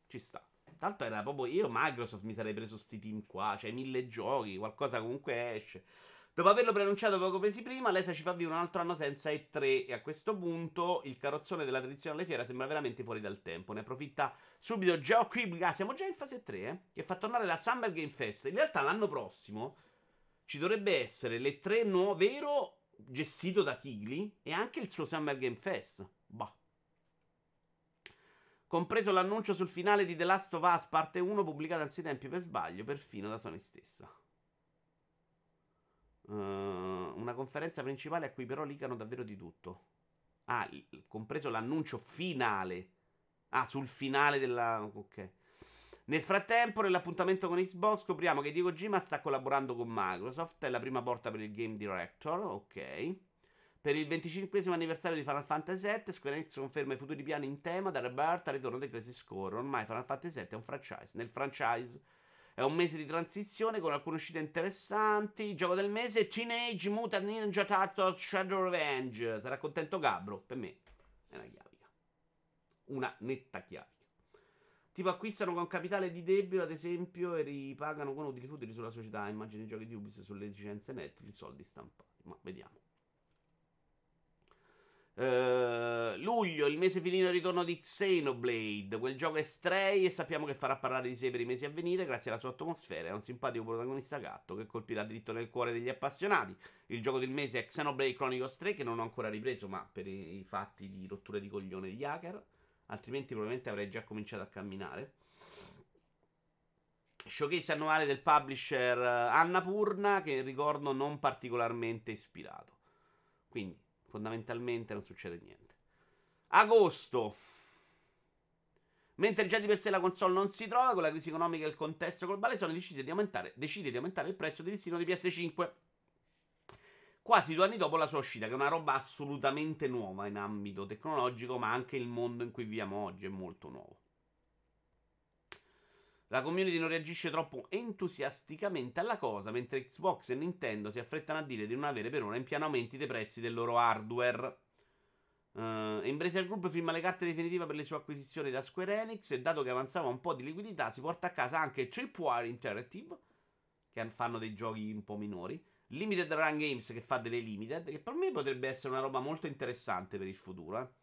Ci sta. Tanto era proprio io, Microsoft, mi sarei preso sti team qua, cioè 1000 giochi, qualcosa comunque esce. Dopo averlo preannunciato poco mesi prima, l'ESA ci fa vivere un altro anno senza E3 e a questo punto il carrozzone della tradizionale fiera sembra veramente fuori dal tempo. Ne approfitta subito Geoff Keighley, siamo già in fase 3, che fa tornare la Summer Game Fest. In realtà l'anno prossimo ci dovrebbe essere le 3 nuove, vero, gestito da Keighley, e anche il suo Summer Game Fest. Boh. Compreso l'annuncio sul finale di The Last of Us Parte 1 pubblicato anzi tempi per sbaglio, perfino da Sony stessa. Una conferenza principale a cui però ligano davvero di tutto. Ah, compreso l'annuncio finale. Ah, sul finale della... ok. Nel frattempo, nell'appuntamento con Xbox, scopriamo che Diego Gima sta collaborando con Microsoft. È la prima porta per il Game Director, ok. Per il 25° anniversario di Final Fantasy VII, Square Enix conferma i futuri piani in tema da Rebirth al ritorno dei Crisis Core. Ormai Final Fantasy VII è un franchise. Nel franchise... è un mese di transizione con alcune uscite interessanti. Il gioco del mese è Teenage Mutant Ninja Turtles Shadow Revenge. Sarà contento Gabbro. Per me è una chiavica. Una netta chiavica. Tipo acquistano con capitale di debito, ad esempio, e ripagano con utili futuri sulla società. Immagini i giochi di Ubisoft sulle licenze Netflix, soldi stampati. Ma vediamo. Luglio, il mese finito il ritorno di Xenoblade. Quel gioco è Stray e sappiamo che farà parlare di sé per i mesi a venire grazie alla sua atmosfera. È un simpatico protagonista gatto che colpirà dritto nel cuore degli appassionati. Il gioco del mese è Xenoblade Chronicles 3, che non ho ancora ripreso, ma per i fatti di rottura di coglione di hacker, altrimenti probabilmente avrei già cominciato a camminare. Showcase annuale del publisher Annapurna, che ricordo non particolarmente ispirato. Quindi fondamentalmente non succede niente. Agosto. Mentre già di per sé la console non si trova, con la crisi economica e il contesto globale, Sony decide di aumentare il prezzo del listino di PS5. Quasi 2 anni dopo la sua uscita, che è una roba assolutamente nuova in ambito tecnologico, ma anche il mondo in cui viviamo oggi è molto nuovo. La community non reagisce troppo entusiasticamente alla cosa, mentre Xbox e Nintendo si affrettano a dire di non avere per ora in piano aumenti dei prezzi del loro hardware. Embracer Group firma le carte definitive per le sue acquisizioni da Square Enix e, dato che avanzava un po' di liquidità, si porta a casa anche Tripwire Interactive, che fanno dei giochi un po' minori, Limited Run Games, che fa delle limited, che per me potrebbe essere una roba molto interessante per il futuro,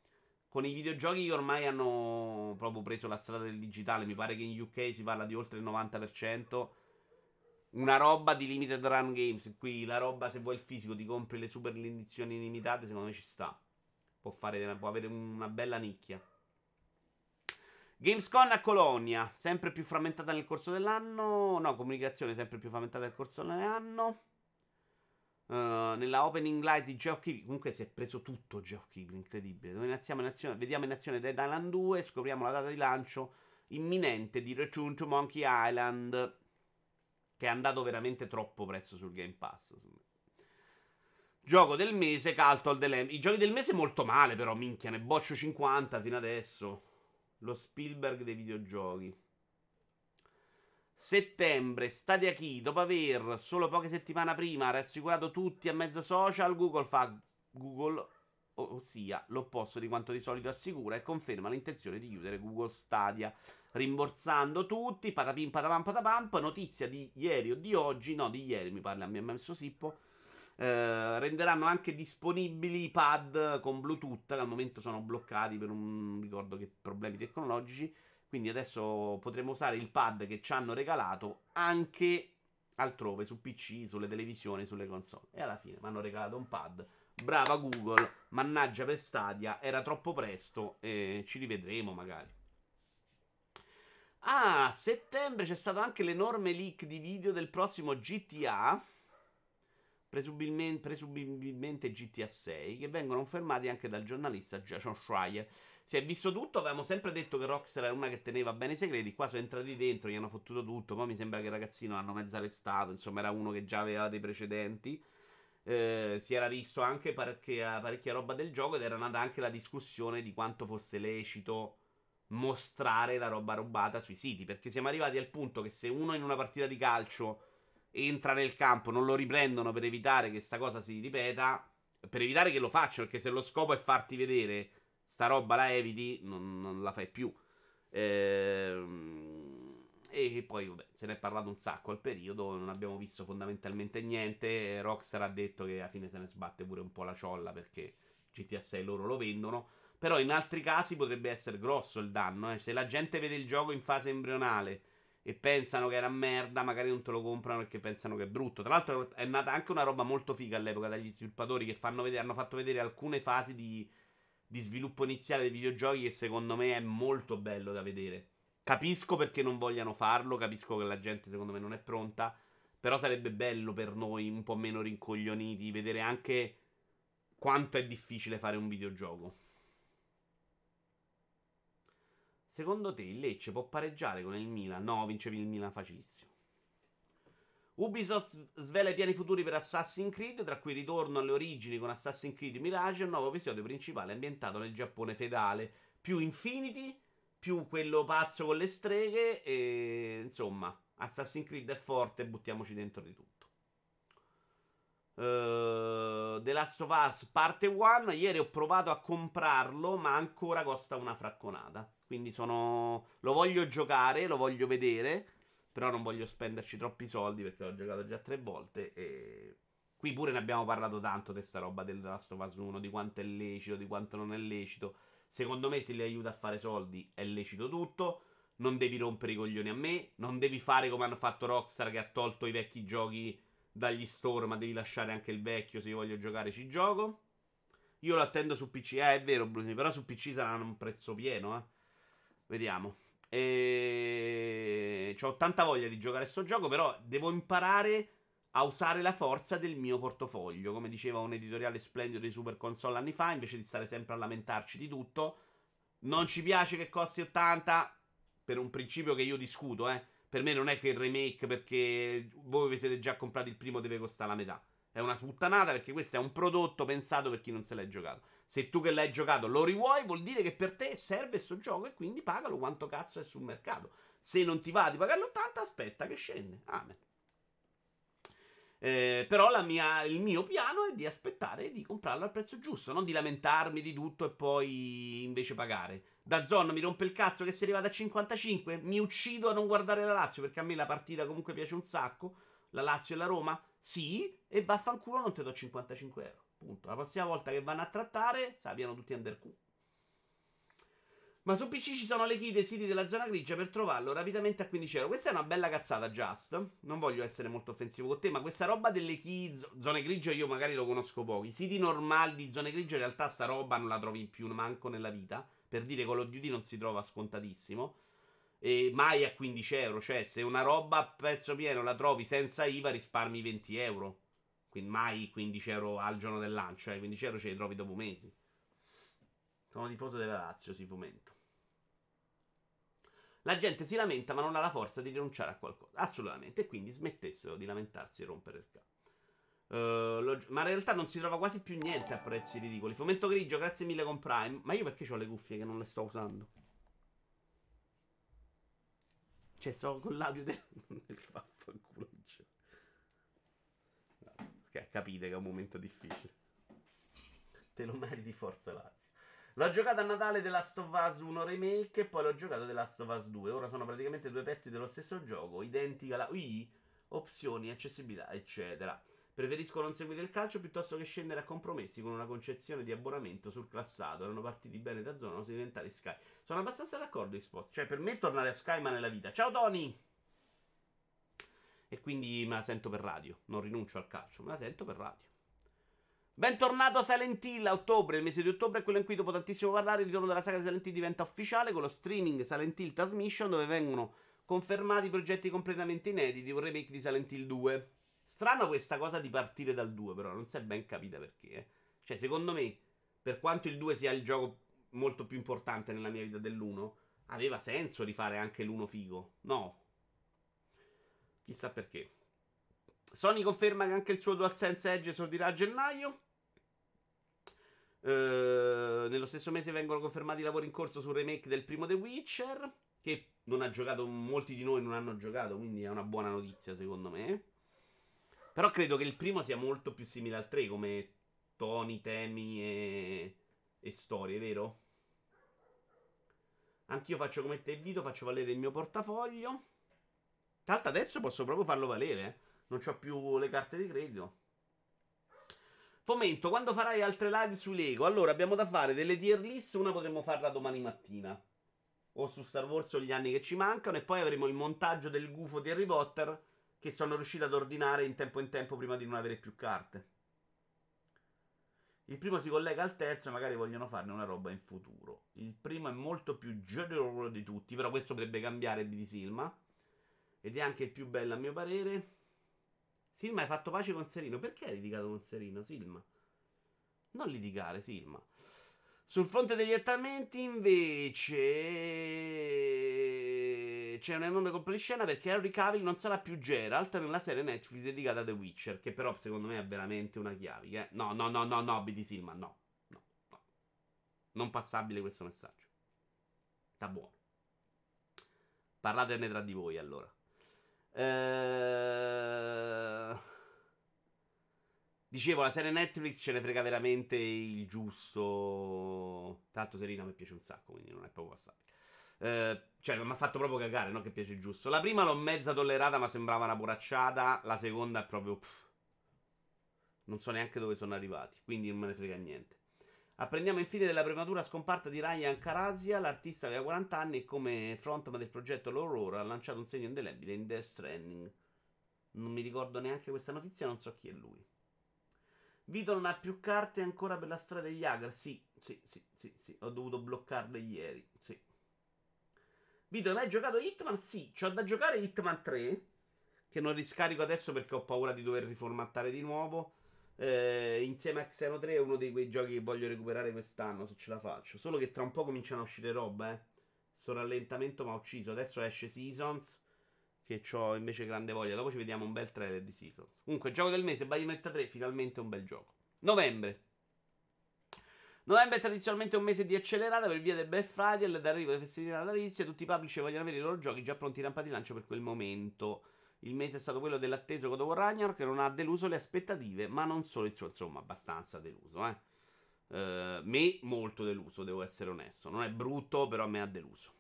con i videogiochi che ormai hanno proprio preso la strada del digitale. Mi pare che in UK si parla di oltre il 90%, una roba di Limited Run Games. Qui la roba, se vuoi il fisico ti compri le super edizioni limitate, secondo me ci sta, può avere una bella nicchia. Gamescom a Colonia, sempre più frammentata nel corso dell'anno, no, comunicazione sempre più frammentata nel corso dell'anno. Nella opening light di Geoff Keighley, comunque si è preso tutto Geoff Keighley, incredibile. Noi vediamo in azione Dead Island 2, scopriamo la data di lancio imminente di Return to Monkey Island, che è andato veramente troppo presto sul Game Pass. Gioco del mese, Cult the Lamb. I giochi del mese molto male però, minchia, ne boccio 50 fino adesso. Lo Spielberg dei videogiochi. Settembre, Stadia Key, dopo aver solo poche settimane prima rassicurato tutti a mezzo social, Google fa ossia l'opposto di quanto di solito assicura, e conferma l'intenzione di chiudere Google Stadia, rimborsando tutti, patapim patapam patapam. Notizia di ieri o di oggi, no di ieri mi parla, mi ha messo Sippo, renderanno anche disponibili i pad con Bluetooth, che al momento sono bloccati per non ricordo che problemi tecnologici. Quindi adesso potremo usare il pad che ci hanno regalato anche altrove, su PC, sulle televisioni, sulle console. E alla fine mi hanno regalato un pad. Brava Google, mannaggia per Stadia, era troppo presto, ci rivedremo magari. A settembre c'è stato anche l'enorme leak di video del prossimo GTA, presumibilmente GTA 6, che vengono confermati anche dal giornalista Jason Schreier. Si è visto tutto, avevamo sempre detto che Rockstar era una che teneva bene i segreti, qua sono entrati dentro, gli hanno fottuto tutto, poi mi sembra che il ragazzino l'hanno mezzo arrestato, insomma era uno che già aveva dei precedenti, si era visto anche parecchia roba del gioco, ed era nata anche la discussione di quanto fosse lecito mostrare la roba rubata sui siti, perché siamo arrivati al punto che se uno in una partita di calcio entra nel campo, non lo riprendono per evitare che sta cosa si ripeta, per evitare che lo faccia, perché se lo scopo è farti vedere sta roba la eviti, non la fai più. E poi vabbè, se ne è parlato un sacco al periodo, non abbiamo visto fondamentalmente niente. Rockstar ha detto che alla fine se ne sbatte pure un po' la ciolla, perché GTA 6 loro lo vendono, però in altri casi potrebbe essere grosso il danno, eh. Se la gente vede il gioco in fase embrionale e pensano che era merda, magari non te lo comprano perché pensano che è brutto. Tra l'altro è nata anche una roba molto figa all'epoca dagli sviluppatori, che hanno fatto vedere alcune fasi di sviluppo iniziale dei videogiochi, che secondo me è molto bello da vedere. Capisco perché non vogliano farlo, capisco che la gente secondo me non è pronta, però sarebbe bello per noi un po' meno rincoglioniti vedere anche quanto è difficile fare un videogioco. Secondo te il Lecce può pareggiare con il Milan? No, vincevi il Milan facilissimo. Ubisoft svela i piani futuri per Assassin's Creed, tra cui ritorno alle origini con Assassin's Creed Mirage, un nuovo episodio principale ambientato nel Giappone feudale, più Infinity, più quello pazzo con le streghe, e insomma Assassin's Creed è forte, buttiamoci dentro di tutto. The Last of Us Part 1, ieri ho provato a comprarlo, ma ancora costa una fracconata, quindi lo voglio giocare, lo voglio vedere, però non voglio spenderci troppi soldi, perché l'ho giocato già 3 volte. E qui pure ne abbiamo parlato tanto di sta roba del Last of Us 1, di quanto è lecito, di quanto non è lecito. Secondo me, se li aiuta a fare soldi è lecito tutto, non devi rompere i coglioni a me, non devi fare come hanno fatto Rockstar, che ha tolto i vecchi giochi dagli store, ma devi lasciare anche il vecchio. Se io voglio giocare ci gioco. Io lo attendo su PC, è vero Bruno, però su PC saranno un prezzo pieno, vediamo. C'ho tanta voglia di giocare a sto gioco, però devo imparare a usare la forza del mio portafoglio, come diceva un editoriale splendido di Super Console anni fa, invece di stare sempre a lamentarci di tutto. Non ci piace che costi 80, per un principio che io discuto, per me non è che il remake, perché voi vi siete già comprati il primo, deve costare la metà. È una sputtanata, perché questo è un prodotto pensato per chi non se l'è giocato. Se tu che l'hai giocato lo rivuoi, vuol dire che per te serve sto gioco e quindi pagalo quanto cazzo è sul mercato. Se non ti va di pagarlo 80, aspetta che scende. Amen. Però il mio piano è di aspettare e di comprarlo al prezzo giusto, non di lamentarmi di tutto e poi invece pagare. DAZN mi rompe il cazzo che sei arrivato a 55, mi uccido a non guardare la Lazio, perché a me la partita comunque piace un sacco, la Lazio e la Roma, sì, e vaffanculo non te do 55 euro, punto. La prossima volta che vanno a trattare sappiano tutti under Q. Ma su PC ci sono le key dei siti della zona grigia per trovarlo rapidamente a 15 euro. Questa è una bella cazzata, Just. Non voglio essere molto offensivo con te, ma questa roba delle key zone grigie io magari lo conosco poco. I siti normali di zone grigie in realtà sta roba non la trovi più manco nella vita. Per dire, Call of Duty non si trova scontatissimo. E mai a 15 euro. Cioè, se una roba a prezzo pieno la trovi senza IVA risparmi 20 euro. Quindi mai 15 euro al giorno del lancio. 15 euro ce li trovi dopo mesi. Sono tifoso della Lazio, si fomento. La gente si lamenta ma non ha la forza di rinunciare a qualcosa. Assolutamente. E quindi smettessero di lamentarsi e rompere il cazzo. Ma in realtà non si trova quasi più niente a prezzi ridicoli. Fomento grigio, grazie mille con Prime. Ma io perché ho le cuffie che non le sto usando? Cioè, sto con l'audio del vaffanculo. Capite che è un momento difficile. Te lo meriti, forza Lazio. L'ho giocato a Natale The Last of Us 1 Remake e poi l'ho giocato The Last of Us 2. Ora sono praticamente due pezzi dello stesso gioco, identica la UI, opzioni, accessibilità, eccetera. Preferisco non seguire il calcio piuttosto che scendere a compromessi con una concezione di abbonamento sul classato. Erano partiti bene da zona, sono diventati Sky. Sono abbastanza d'accordo, Xbox. Cioè, per me tornare a Sky ma nella vita. Ciao Tony! E quindi me la sento per radio. Non rinuncio al calcio, me la sento per radio. Bentornato a Silent Hill a ottobre. Il mese di ottobre è quello in cui dopo tantissimo parlare il ritorno della saga di Silent Hill diventa ufficiale con lo streaming Silent Hill Transmission, dove vengono confermati progetti completamente inediti, un remake di Silent Hill 2. Strana questa cosa di partire dal 2, però non si è ben capita perché, Cioè, secondo me, per quanto il 2 sia il gioco molto più importante nella mia vita dell'1, aveva senso rifare anche l'1 figo. No, chissà perché. Sony conferma che anche il suo DualSense Edge sortirà a gennaio. Nello stesso mese vengono confermati i lavori in corso sul remake del primo The Witcher, che non ha giocato, molti di noi non hanno giocato, quindi è una buona notizia secondo me. Però credo che il primo sia molto più simile al 3 come toni, temi e storie, vero? Anch'io faccio come te, Vito, faccio valere il mio portafoglio. Tanto adesso posso proprio farlo valere, Non c'ho più le carte di credito. Fomento, quando farai altre live sui Lego? Allora, abbiamo da fare delle tier list, una potremmo farla domani mattina. O su Star Wars o gli anni che ci mancano, e poi avremo il montaggio del gufo di Harry Potter che sono riuscito ad ordinare in tempo prima di non avere più carte. Il primo si collega al terzo e magari vogliono farne una roba in futuro. Il primo è molto più generoso di tutti, però questo potrebbe cambiare di Silma. Ed è anche il più bello a mio parere. Silma, hai fatto pace con Serino. Perché hai litigato con Serino, Silma? Non litigare, Silma. Sul fronte degli attamenti, invece, c'è un enorme colpo di scena perché Henry Cavill non sarà più Geralt nella serie Netflix dedicata a The Witcher, che però, secondo me, è veramente una chiavica. No, BD Silma, no. Non passabile questo messaggio. Sta buono. Parlatene tra di voi, allora. Dicevo, la serie Netflix ce ne frega veramente il giusto. Tanto Serena mi piace un sacco, quindi non è proprio passabile. Cioè, mi ha fatto proprio cagare, no? Che piace il giusto. La prima l'ho mezza tollerata, ma sembrava una poracciata. La seconda è proprio non so neanche dove sono arrivati, quindi non me ne frega niente. Apprendiamo infine della prematura scomparsa di Ryan Carazia, l'artista che aveva 40 anni e come frontman del progetto L'Aurora ha lanciato un segno indelebile in Death Stranding. Non mi ricordo neanche questa notizia, non so chi è lui. Vito non ha più carte ancora per la storia degli hacker. Sì, ho dovuto bloccarle ieri, sì. Vito, hai mai giocato Hitman? Sì, c'ho da giocare Hitman 3, che non riscarico adesso perché ho paura di dover riformattare di nuovo. Insieme a Xeno 3 è uno di quei giochi che voglio recuperare quest'anno se ce la faccio. Solo che tra un po' cominciano a uscire roba, Sto rallentamento mi ha ucciso. Adesso esce Seasons, che c'ho invece grande voglia. Dopo ci vediamo un bel trailer di Seasons. Comunque, gioco del mese, Bayonetta 3, finalmente un bel gioco. Novembre. Novembre è tradizionalmente un mese di accelerata per via del Black Friday e dall'arrivo delle festività natalizie. Tutti i publisher vogliono avere i loro giochi già pronti in rampa di lancio per quel momento. Il mese è stato quello dell'atteso God of War Ragnarok, che non ha deluso le aspettative, ma non solo il suo, insomma, abbastanza deluso, eh. Me molto deluso, devo essere onesto. Non è brutto, però a me ha deluso.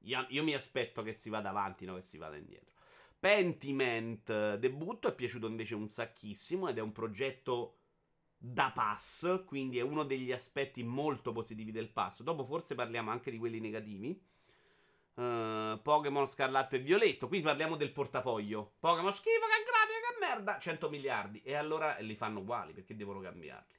Io mi aspetto che si vada avanti, no che si vada indietro. Pentiment debutto è piaciuto invece un sacchissimo ed è un progetto da pass, quindi è uno degli aspetti molto positivi del pass. Dopo forse parliamo anche di quelli negativi. Pokémon Scarlatto e Violetto. Qui parliamo del portafoglio. Pokémon schifo, che grafica, che merda, 100 miliardi. E allora li fanno uguali, perché devono cambiarli.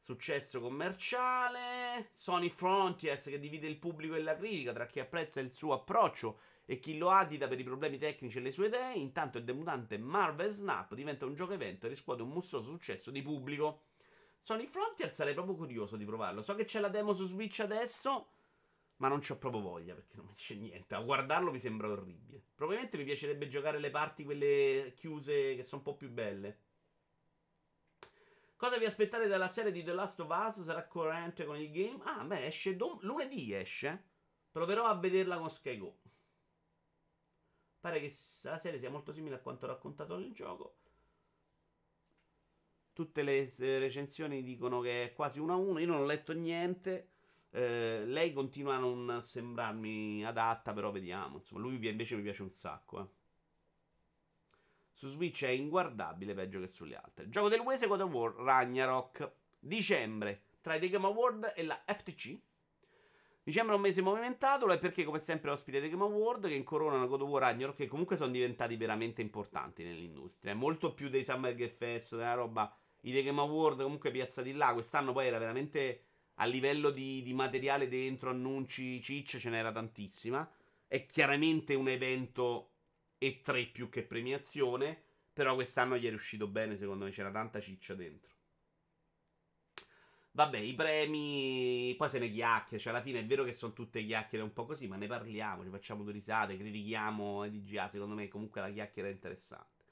Successo commerciale. Sonic Frontiers, che divide il pubblico e la critica tra chi apprezza il suo approccio e chi lo addita per i problemi tecnici e le sue idee. Intanto il debutante Marvel Snap diventa un gioco evento e riscuote un mostruoso successo di pubblico. Sonic Frontiers sarei proprio curioso di provarlo. So che c'è la demo su Switch adesso, ma non c'ho proprio voglia, perché non mi dice niente. A guardarlo mi sembra orribile. Probabilmente mi piacerebbe giocare le parti, quelle chiuse, che sono un po' più belle. Cosa vi aspettate dalla serie di The Last of Us? Sarà coerente con il game? Ah, beh, esce lunedì esce. Proverò a vederla con Sky Go. Pare che la serie sia molto simile a quanto raccontato nel gioco. Tutte le recensioni dicono che è quasi 1-1. Io non ho letto niente. Lei continua a non sembrarmi adatta, però vediamo. Insomma, lui invece mi piace un sacco, eh. Su Switch è inguardabile, peggio che sulle altre. Gioco del mese, God of War Ragnarok. Dicembre, tra i The Game Awards e la FTC. Dicembre è un mese movimentato, lo è perché come sempre ospite The Game Awards, che incoronano God of War Ragnarok, che comunque sono diventati veramente importanti nell'industria. Molto più dei Summer Game Fest, della roba. I The Game Awards comunque piazzati là. Quest'anno poi era veramente... a livello di materiale dentro, annunci, ciccia, ce n'era tantissima. È chiaramente un evento E3 più che premiazione, però quest'anno gli è riuscito bene, secondo me c'era tanta ciccia dentro. Vabbè, i premi, poi se ne chiacchiera, cioè alla fine è vero che sono tutte chiacchiere un po' così, ma ne parliamo, ci facciamo due risate, critichiamo EDGA, secondo me comunque la chiacchiera è interessante.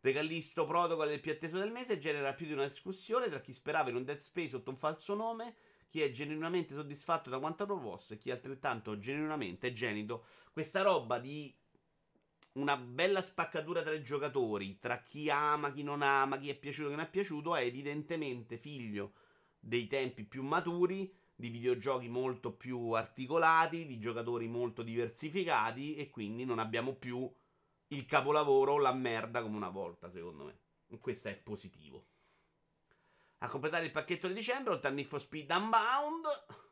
The Callisto Protocol è il più atteso del mese e genera più di una discussione tra chi sperava in un Dead Space sotto un falso nome, chi è genuinamente soddisfatto da quanto proposto e chi altrettanto genuinamente è genito. Questa roba di una bella spaccatura tra i giocatori, tra chi ama, chi non ama, chi è piaciuto, chi non è piaciuto, è evidentemente figlio dei tempi più maturi, di videogiochi molto più articolati, di giocatori molto diversificati, e quindi non abbiamo più il capolavoro o la merda come una volta, secondo me. E questo è positivo. A completare il pacchetto di dicembre, oltre a Need for Speed Unbound,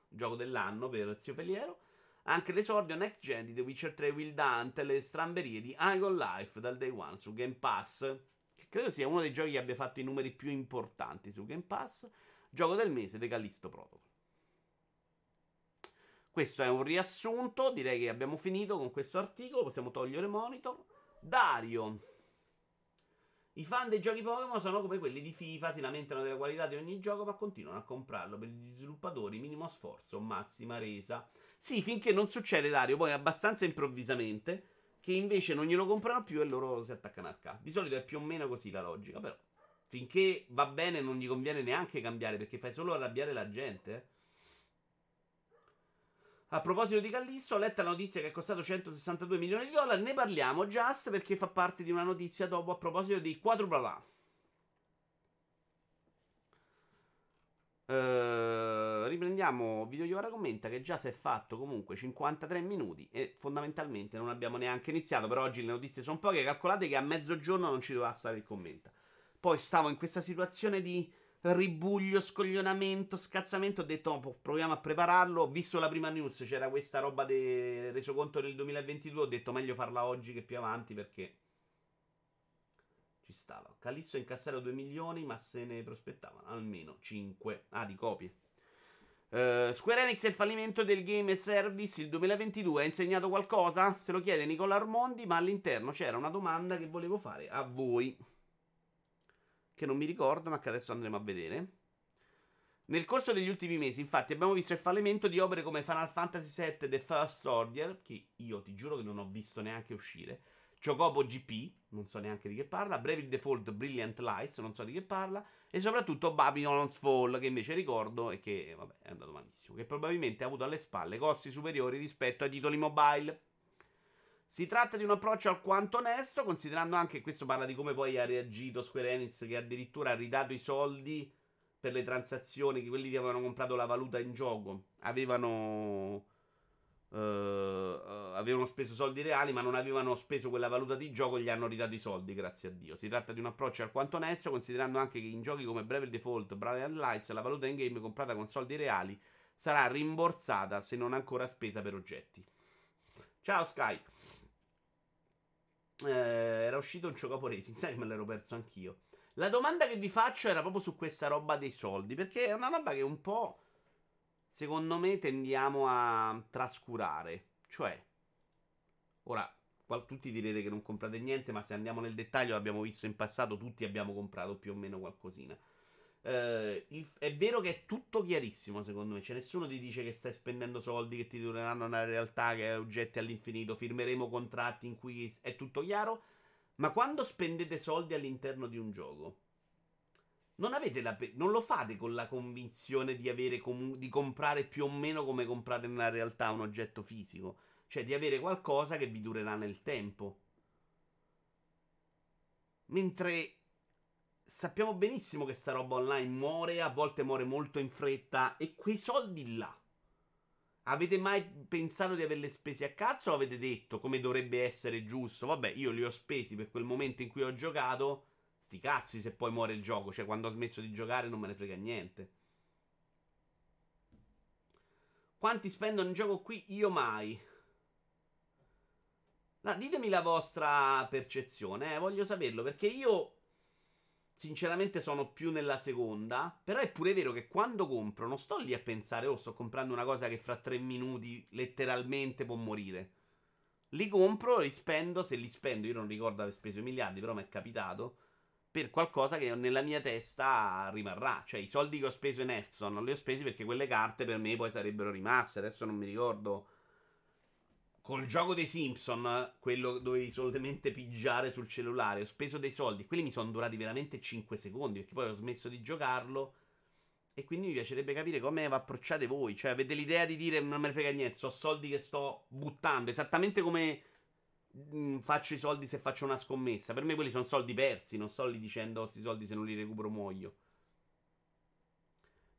gioco dell'anno per Zio Feliero, anche l'esordio Next Gen di The Witcher 3 Wild Hunt e le stramberie di High on Life dal Day One su Game Pass, che credo sia uno dei giochi che abbia fatto i numeri più importanti su Game Pass. Gioco del mese, The Callisto Protocol. Questo è un riassunto, direi che abbiamo finito con questo articolo, possiamo togliere monitor. Dario. I fan dei giochi Pokémon sono come quelli di FIFA, si lamentano della qualità di ogni gioco ma continuano a comprarlo per gli sviluppatori, minimo sforzo, massima resa. Sì, finché non succede, Dario, poi abbastanza improvvisamente, che invece non glielo comprano più e loro si attaccano al cazzo. Di solito è più o meno così la logica, però finché va bene non gli conviene neanche cambiare, perché fai solo arrabbiare la gente, eh. A proposito di Callisto, ho letto la notizia che è costato 162 milioni di dollari, ne parliamo just perché fa parte di una notizia dopo a proposito dei quadrupla A. Riprendiamo, Videoiora commenta che già si è fatto comunque 53 minuti e fondamentalmente non abbiamo neanche iniziato, però oggi le notizie sono poche, calcolate che a mezzogiorno non ci doveva stare il commenta. Poi stavo in questa situazione di... ribuglio, scoglionamento, scazzamento, ho detto oh, proviamo a prepararlo, ho visto la prima news, c'era questa roba del resoconto del 2022, ho detto meglio farla oggi che più avanti perché ci stava. Callisto incassato 2 milioni ma se ne prospettavano almeno 5 di copie. Square Enix e il fallimento del game service, il 2022 ha insegnato qualcosa? Se lo chiede Nicola Armondi, ma all'interno c'era una domanda che volevo fare a voi, che non mi ricordo ma che adesso andremo a vedere. Nel corso degli ultimi mesi, infatti, abbiamo visto il fallimento di opere come Final Fantasy VII The First Order, che io ti giuro che non ho visto neanche uscire, Chocobo GP, non so neanche di che parla, Bravely Default Brilliant Lights, non so di che parla, e soprattutto Babylon's Fall, che invece ricordo e che, vabbè, è andato malissimo, che probabilmente ha avuto alle spalle costi superiori rispetto ai titoli mobile. Si tratta di un approccio alquanto onesto, considerando anche, questo parla di come poi ha reagito Square Enix, che addirittura ha ridato i soldi per le transazioni, che quelli che avevano comprato la valuta in gioco avevano speso soldi reali, ma non avevano speso quella valuta di gioco, gli hanno ridato i soldi, grazie a Dio. Si tratta di un approccio alquanto onesto, considerando anche che in giochi come Bravely Default, Brilliant Lights, la valuta in game comprata con soldi reali sarà rimborsata se non ancora spesa per oggetti. Ciao Sky. Era uscito un Chocobo Racing, sai che me l'ero perso anch'io. La domanda che vi faccio era proprio su questa roba dei soldi, perché è una roba che un po', secondo me, tendiamo a trascurare. Cioè, ora, tutti direte che non comprate niente, ma se andiamo nel dettaglio, l'abbiamo visto in passato, tutti abbiamo comprato più o meno qualcosina. È vero che è tutto chiarissimo, secondo me. Cioè, nessuno ti dice che stai spendendo soldi che ti dureranno nella realtà, che è oggetti all'infinito, firmeremo contratti in cui è tutto chiaro. Ma quando spendete soldi all'interno di un gioco, non lo fate con la convinzione di avere di comprare più o meno come comprate nella realtà un oggetto fisico, cioè di avere qualcosa che vi durerà nel tempo. Mentre sappiamo benissimo che sta roba online muore, a volte muore molto in fretta, e quei soldi là, avete mai pensato di averle spese a cazzo o avete detto, come dovrebbe essere giusto, vabbè, io li ho spesi per quel momento in cui ho giocato, sti cazzi se poi muore il gioco, cioè quando ho smesso di giocare non me ne frega niente. Quanti spendono in gioco qui? Io mai. No, ditemi la vostra percezione, voglio saperlo, perché io sinceramente sono più nella seconda. Però è pure vero che quando compro non sto lì a pensare, oh, sto comprando una cosa che fra 3 minuti letteralmente può morire. Li compro, li spendo, se li spendo, io non ricordo aver speso i miliardi, però mi è capitato, per qualcosa che nella mia testa rimarrà. Cioè, i soldi che ho speso in Hearthstone non li ho spesi perché quelle carte per me poi sarebbero rimaste. Adesso non mi ricordo, col gioco dei Simpson, quello dovevi solamente pigiare sul cellulare, ho speso dei soldi, quelli mi sono durati veramente 5 secondi, perché poi ho smesso di giocarlo, e quindi mi piacerebbe capire come vi approcciate voi. Cioè, avete l'idea di dire, non me ne frega niente, so soldi che sto buttando, esattamente come faccio i soldi se faccio una scommessa. Per me quelli sono soldi persi, non sto lì dicendo, questi soldi se non li recupero muoio.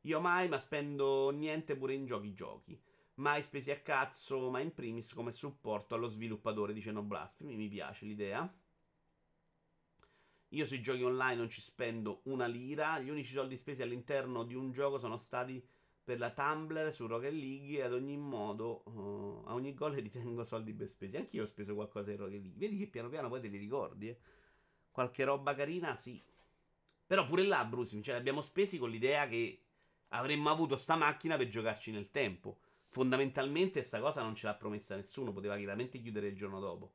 Io mai, ma spendo niente pure in giochi. Mai spesi a cazzo, ma in primis come supporto allo sviluppatore, dice No Blasphemy, mi piace l'idea. Io sui giochi online non ci spendo una lira, gli unici soldi spesi all'interno di un gioco sono stati per la Tumblr su Rocket League, e ad ogni modo, a ogni gol ritengo soldi ben spesi. Anch'io ho speso qualcosa in Rocket League, vedi che piano piano poi te li ricordi, eh? Qualche roba carina, sì. Però pure là, Bruce, cioè, l'abbiamo spesi con l'idea che avremmo avuto sta macchina per giocarci nel tempo. Fondamentalmente sta cosa non ce l'ha promessa nessuno, poteva chiaramente chiudere il giorno dopo.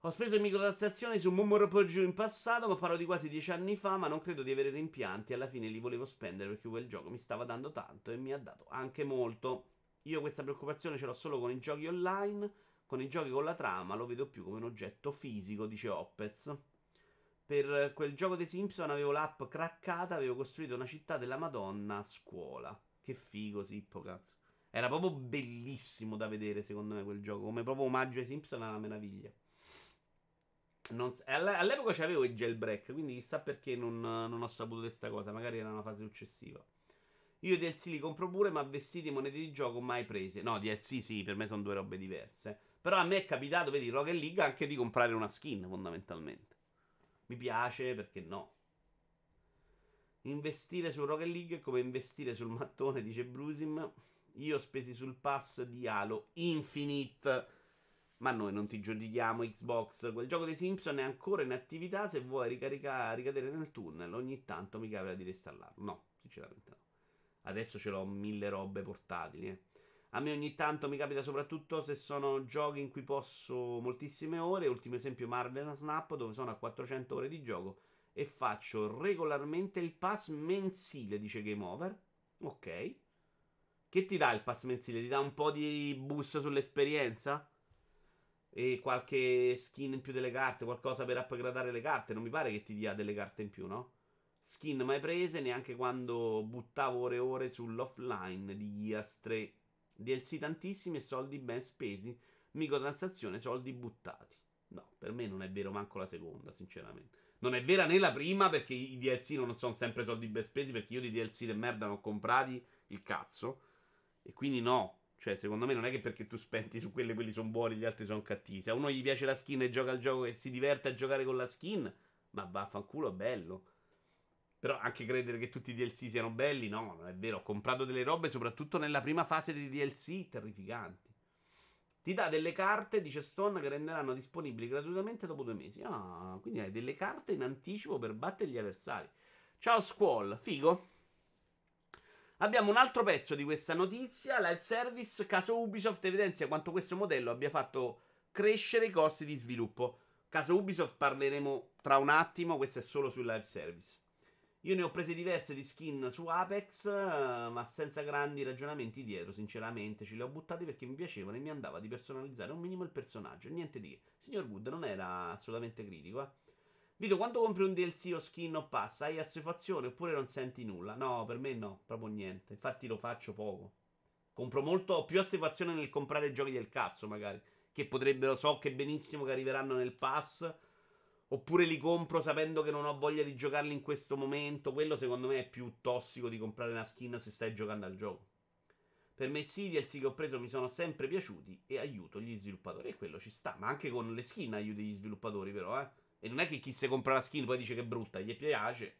Ho speso in microtransazioni su Momoropoggio in passato, ma parlo di quasi 10 anni fa, ma non credo di avere rimpianti, alla fine li volevo spendere perché quel gioco mi stava dando tanto e mi ha dato anche molto. Io questa preoccupazione ce l'ho solo con i giochi online, con i giochi con la trama lo vedo più come un oggetto fisico, dice Oppez. Per quel gioco dei Simpson avevo l'app craccata, avevo costruito una città della Madonna a scuola. Che figo, Sippo, cazzo. Era proprio bellissimo da vedere, secondo me, quel gioco. Come proprio omaggio ai Simpson, è una meraviglia. All'epoca c'avevo il jailbreak, quindi chissà perché non ho saputo di questa cosa. Magari era una fase successiva. Io DLC li compro pure, ma vestiti e monete di gioco mai prese. No, DLC sì, per me sono due robe diverse. Però a me è capitato, vedi, Rocket League, anche di comprare una skin, fondamentalmente. Mi piace, perché no? Investire su Rocket League è come investire sul mattone, dice Brusim. Io ho spesi sul pass di Halo Infinite, ma noi non ti giudichiamo, Xbox. Quel gioco dei Simpson è ancora in attività, se vuoi ricadere nel tunnel ogni tanto mi capita di reinstallarlo. No, sinceramente no. Adesso ce l'ho 1000 robe portatili, eh. A me ogni tanto mi capita, soprattutto se sono giochi in cui posso moltissime ore. Ultimo esempio Marvel Snap, dove sono a 400 ore di gioco e faccio regolarmente il pass mensile, dice Game Over. Ok. Che ti dà il pass mensile? Ti dà un po' di boost sull'esperienza? E qualche skin in più delle carte, qualcosa per upgradare le carte. Non mi pare che ti dia delle carte in più, no? Skin mai prese, neanche quando buttavo ore e ore sull'offline di Gears 3. DLC tantissimi e soldi ben spesi. Microtransazione, soldi buttati. No, per me non è vero manco la seconda, sinceramente. Non è vera né la prima, perché i DLC non sono sempre soldi ben spesi, perché io di DLC de merda non ho comprati il cazzo. E quindi no. Cioè, secondo me non è che perché tu spendi su quelli sono buoni, gli altri sono cattivi. Se a uno gli piace la skin e gioca al gioco e si diverte a giocare con la skin, ma vaffanculo, è bello. Però anche credere che tutti i DLC siano belli, no, non è vero. Ho comprato delle robe, soprattutto nella prima fase dei DLC, terrificanti. Ti dà delle carte, dice Stone, che renderanno disponibili gratuitamente dopo 2 mesi. Ah, quindi hai delle carte in anticipo per battere gli avversari. Ciao Squall, figo. Abbiamo un altro pezzo di questa notizia. Live service, caso Ubisoft evidenzia quanto questo modello abbia fatto crescere i costi di sviluppo. Caso Ubisoft parleremo tra un attimo, questo è solo sul live service. Io ne ho prese diverse di skin su Apex, ma senza grandi ragionamenti dietro, sinceramente. Ce le ho buttate perché mi piacevano e mi andava di personalizzare un minimo il personaggio. Niente di che. Signor Wood non era assolutamente critico, eh. Vito, quando compri un DLC o skin o pass, hai assuefazione oppure non senti nulla? No, per me no, proprio niente. Infatti lo faccio poco. Compro molto più assuefazione nel comprare giochi del cazzo, magari, che potrebbero, so che benissimo che arriveranno nel pass, oppure li compro sapendo che non ho voglia di giocarli in questo momento. Quello secondo me è più tossico di comprare una skin se stai giocando al gioco. Per me sì, i DLC che ho preso mi sono sempre piaciuti e aiuto gli sviluppatori, e quello ci sta. Ma anche con le skin aiuti gli sviluppatori, però, eh. E non è che chi si compra la skin poi dice che è brutta, gli piace.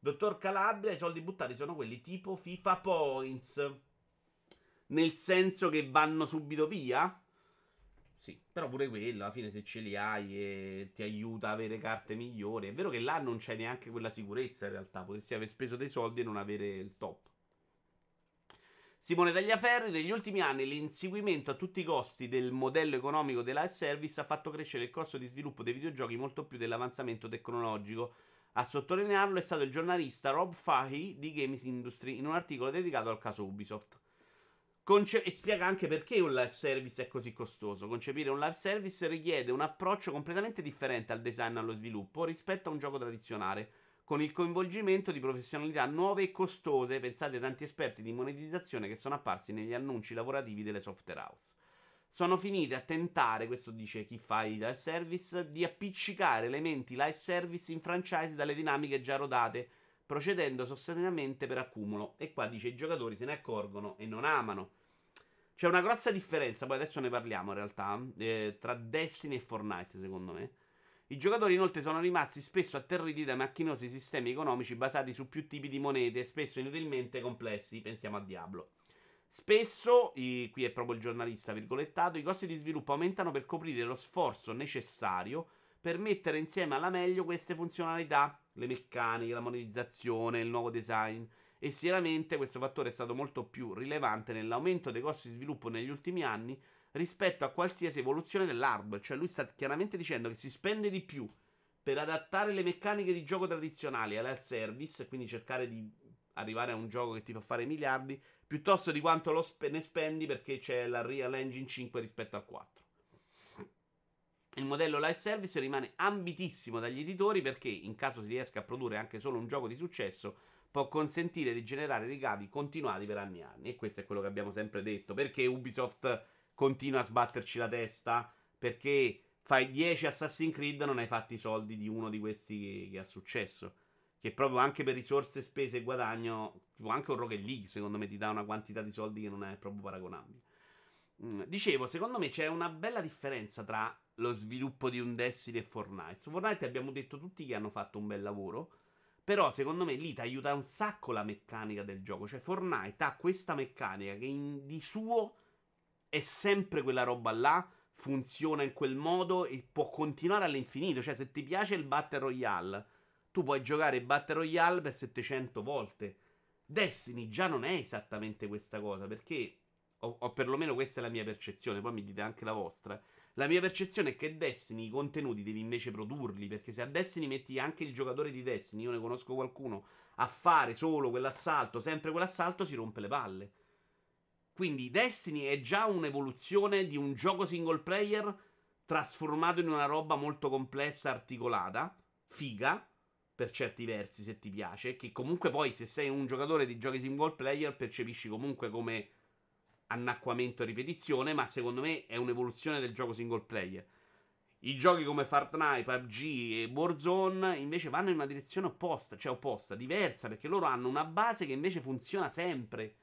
Dottor Calabria, i soldi buttati sono quelli tipo FIFA Points. Nel senso che vanno subito via? Sì, però pure quello, alla fine se ce li hai e ti aiuta a avere carte migliori. È vero che là non c'è neanche quella sicurezza in realtà, potresti aver speso dei soldi e non avere il top. Simone Tagliaferri, negli ultimi anni l'inseguimento a tutti i costi del modello economico della service ha fatto crescere il costo di sviluppo dei videogiochi molto più dell'avanzamento tecnologico. A sottolinearlo è stato il giornalista Rob Fahey di Games Industry in un articolo dedicato al caso Ubisoft. E spiega anche perché un live service è così costoso. Concepire un live service richiede un approccio completamente differente al design e allo sviluppo rispetto a un gioco tradizionale, con il coinvolgimento di professionalità nuove e costose. Pensate ai tanti esperti di monetizzazione che sono apparsi negli annunci lavorativi delle software house. Sono finite a tentare, questo dice chi fa i live service, di appiccicare elementi live service in franchise dalle dinamiche già rodate, procedendo sostanzialmente per accumulo. E qua dice i giocatori se ne accorgono e non amano. C'è una grossa differenza, poi adesso ne parliamo in realtà, tra Destiny e Fortnite secondo me. I giocatori inoltre sono rimasti spesso atterriti dai macchinosi sistemi economici basati su più tipi di monete, spesso inutilmente complessi, pensiamo a Diablo. Spesso, qui è proprio il giornalista virgolettato, i costi di sviluppo aumentano per coprire lo sforzo necessario per mettere insieme alla meglio queste funzionalità, le meccaniche, la monetizzazione, il nuovo design, e sicuramente questo fattore è stato molto più rilevante nell'aumento dei costi di sviluppo negli ultimi anni rispetto a qualsiasi evoluzione dell'hardware. Cioè lui sta chiaramente dicendo che si spende di più per adattare le meccaniche di gioco tradizionali alla service, quindi cercare di arrivare a un gioco che ti fa fare miliardi, piuttosto di quanto ne spendi perché c'è la Real Engine 5 rispetto al 4. Il modello live service rimane ambitissimo dagli editori perché, in caso si riesca a produrre anche solo un gioco di successo, può consentire di generare ricavi continuati per anni e anni. E questo è quello che abbiamo sempre detto. Perché Ubisoft continua a sbatterci la testa? Perché fai 10 Assassin's Creed, non hai fatto i soldi di uno di questi che ha successo, che proprio anche per risorse, spese e guadagno, tipo anche un Rocket League secondo me ti dà una quantità di soldi che non è proprio paragonabile. Dicevo, secondo me c'è una bella differenza tra lo sviluppo di un Destiny e Fortnite. Su Fortnite abbiamo detto tutti che hanno fatto un bel lavoro, però secondo me lì ti aiuta un sacco la meccanica del gioco. Cioè Fortnite ha questa meccanica che di suo è sempre quella roba là, funziona in quel modo e può continuare all'infinito. Cioè se ti piace il Battle Royale, tu puoi giocare Battle Royale per 700 volte. Destiny già non è esattamente questa cosa, perché, o perlomeno questa è la mia percezione, poi mi dite anche la vostra. La mia percezione è che Destiny, i contenuti devi invece produrli, perché se a Destiny metti anche il giocatore di Destiny, io ne conosco qualcuno, a fare solo quell'assalto, sempre quell'assalto, si rompe le palle. Quindi Destiny è già un'evoluzione di un gioco single player trasformato in una roba molto complessa, articolata, figa, per certi versi, se ti piace, che comunque poi, se sei un giocatore di giochi single player, percepisci comunque come annacquamento e ripetizione, ma secondo me è un'evoluzione del gioco single player. I giochi come Fortnite, PUBG e Warzone invece vanno in una direzione opposta, cioè opposta, diversa, perché loro hanno una base che invece funziona sempre.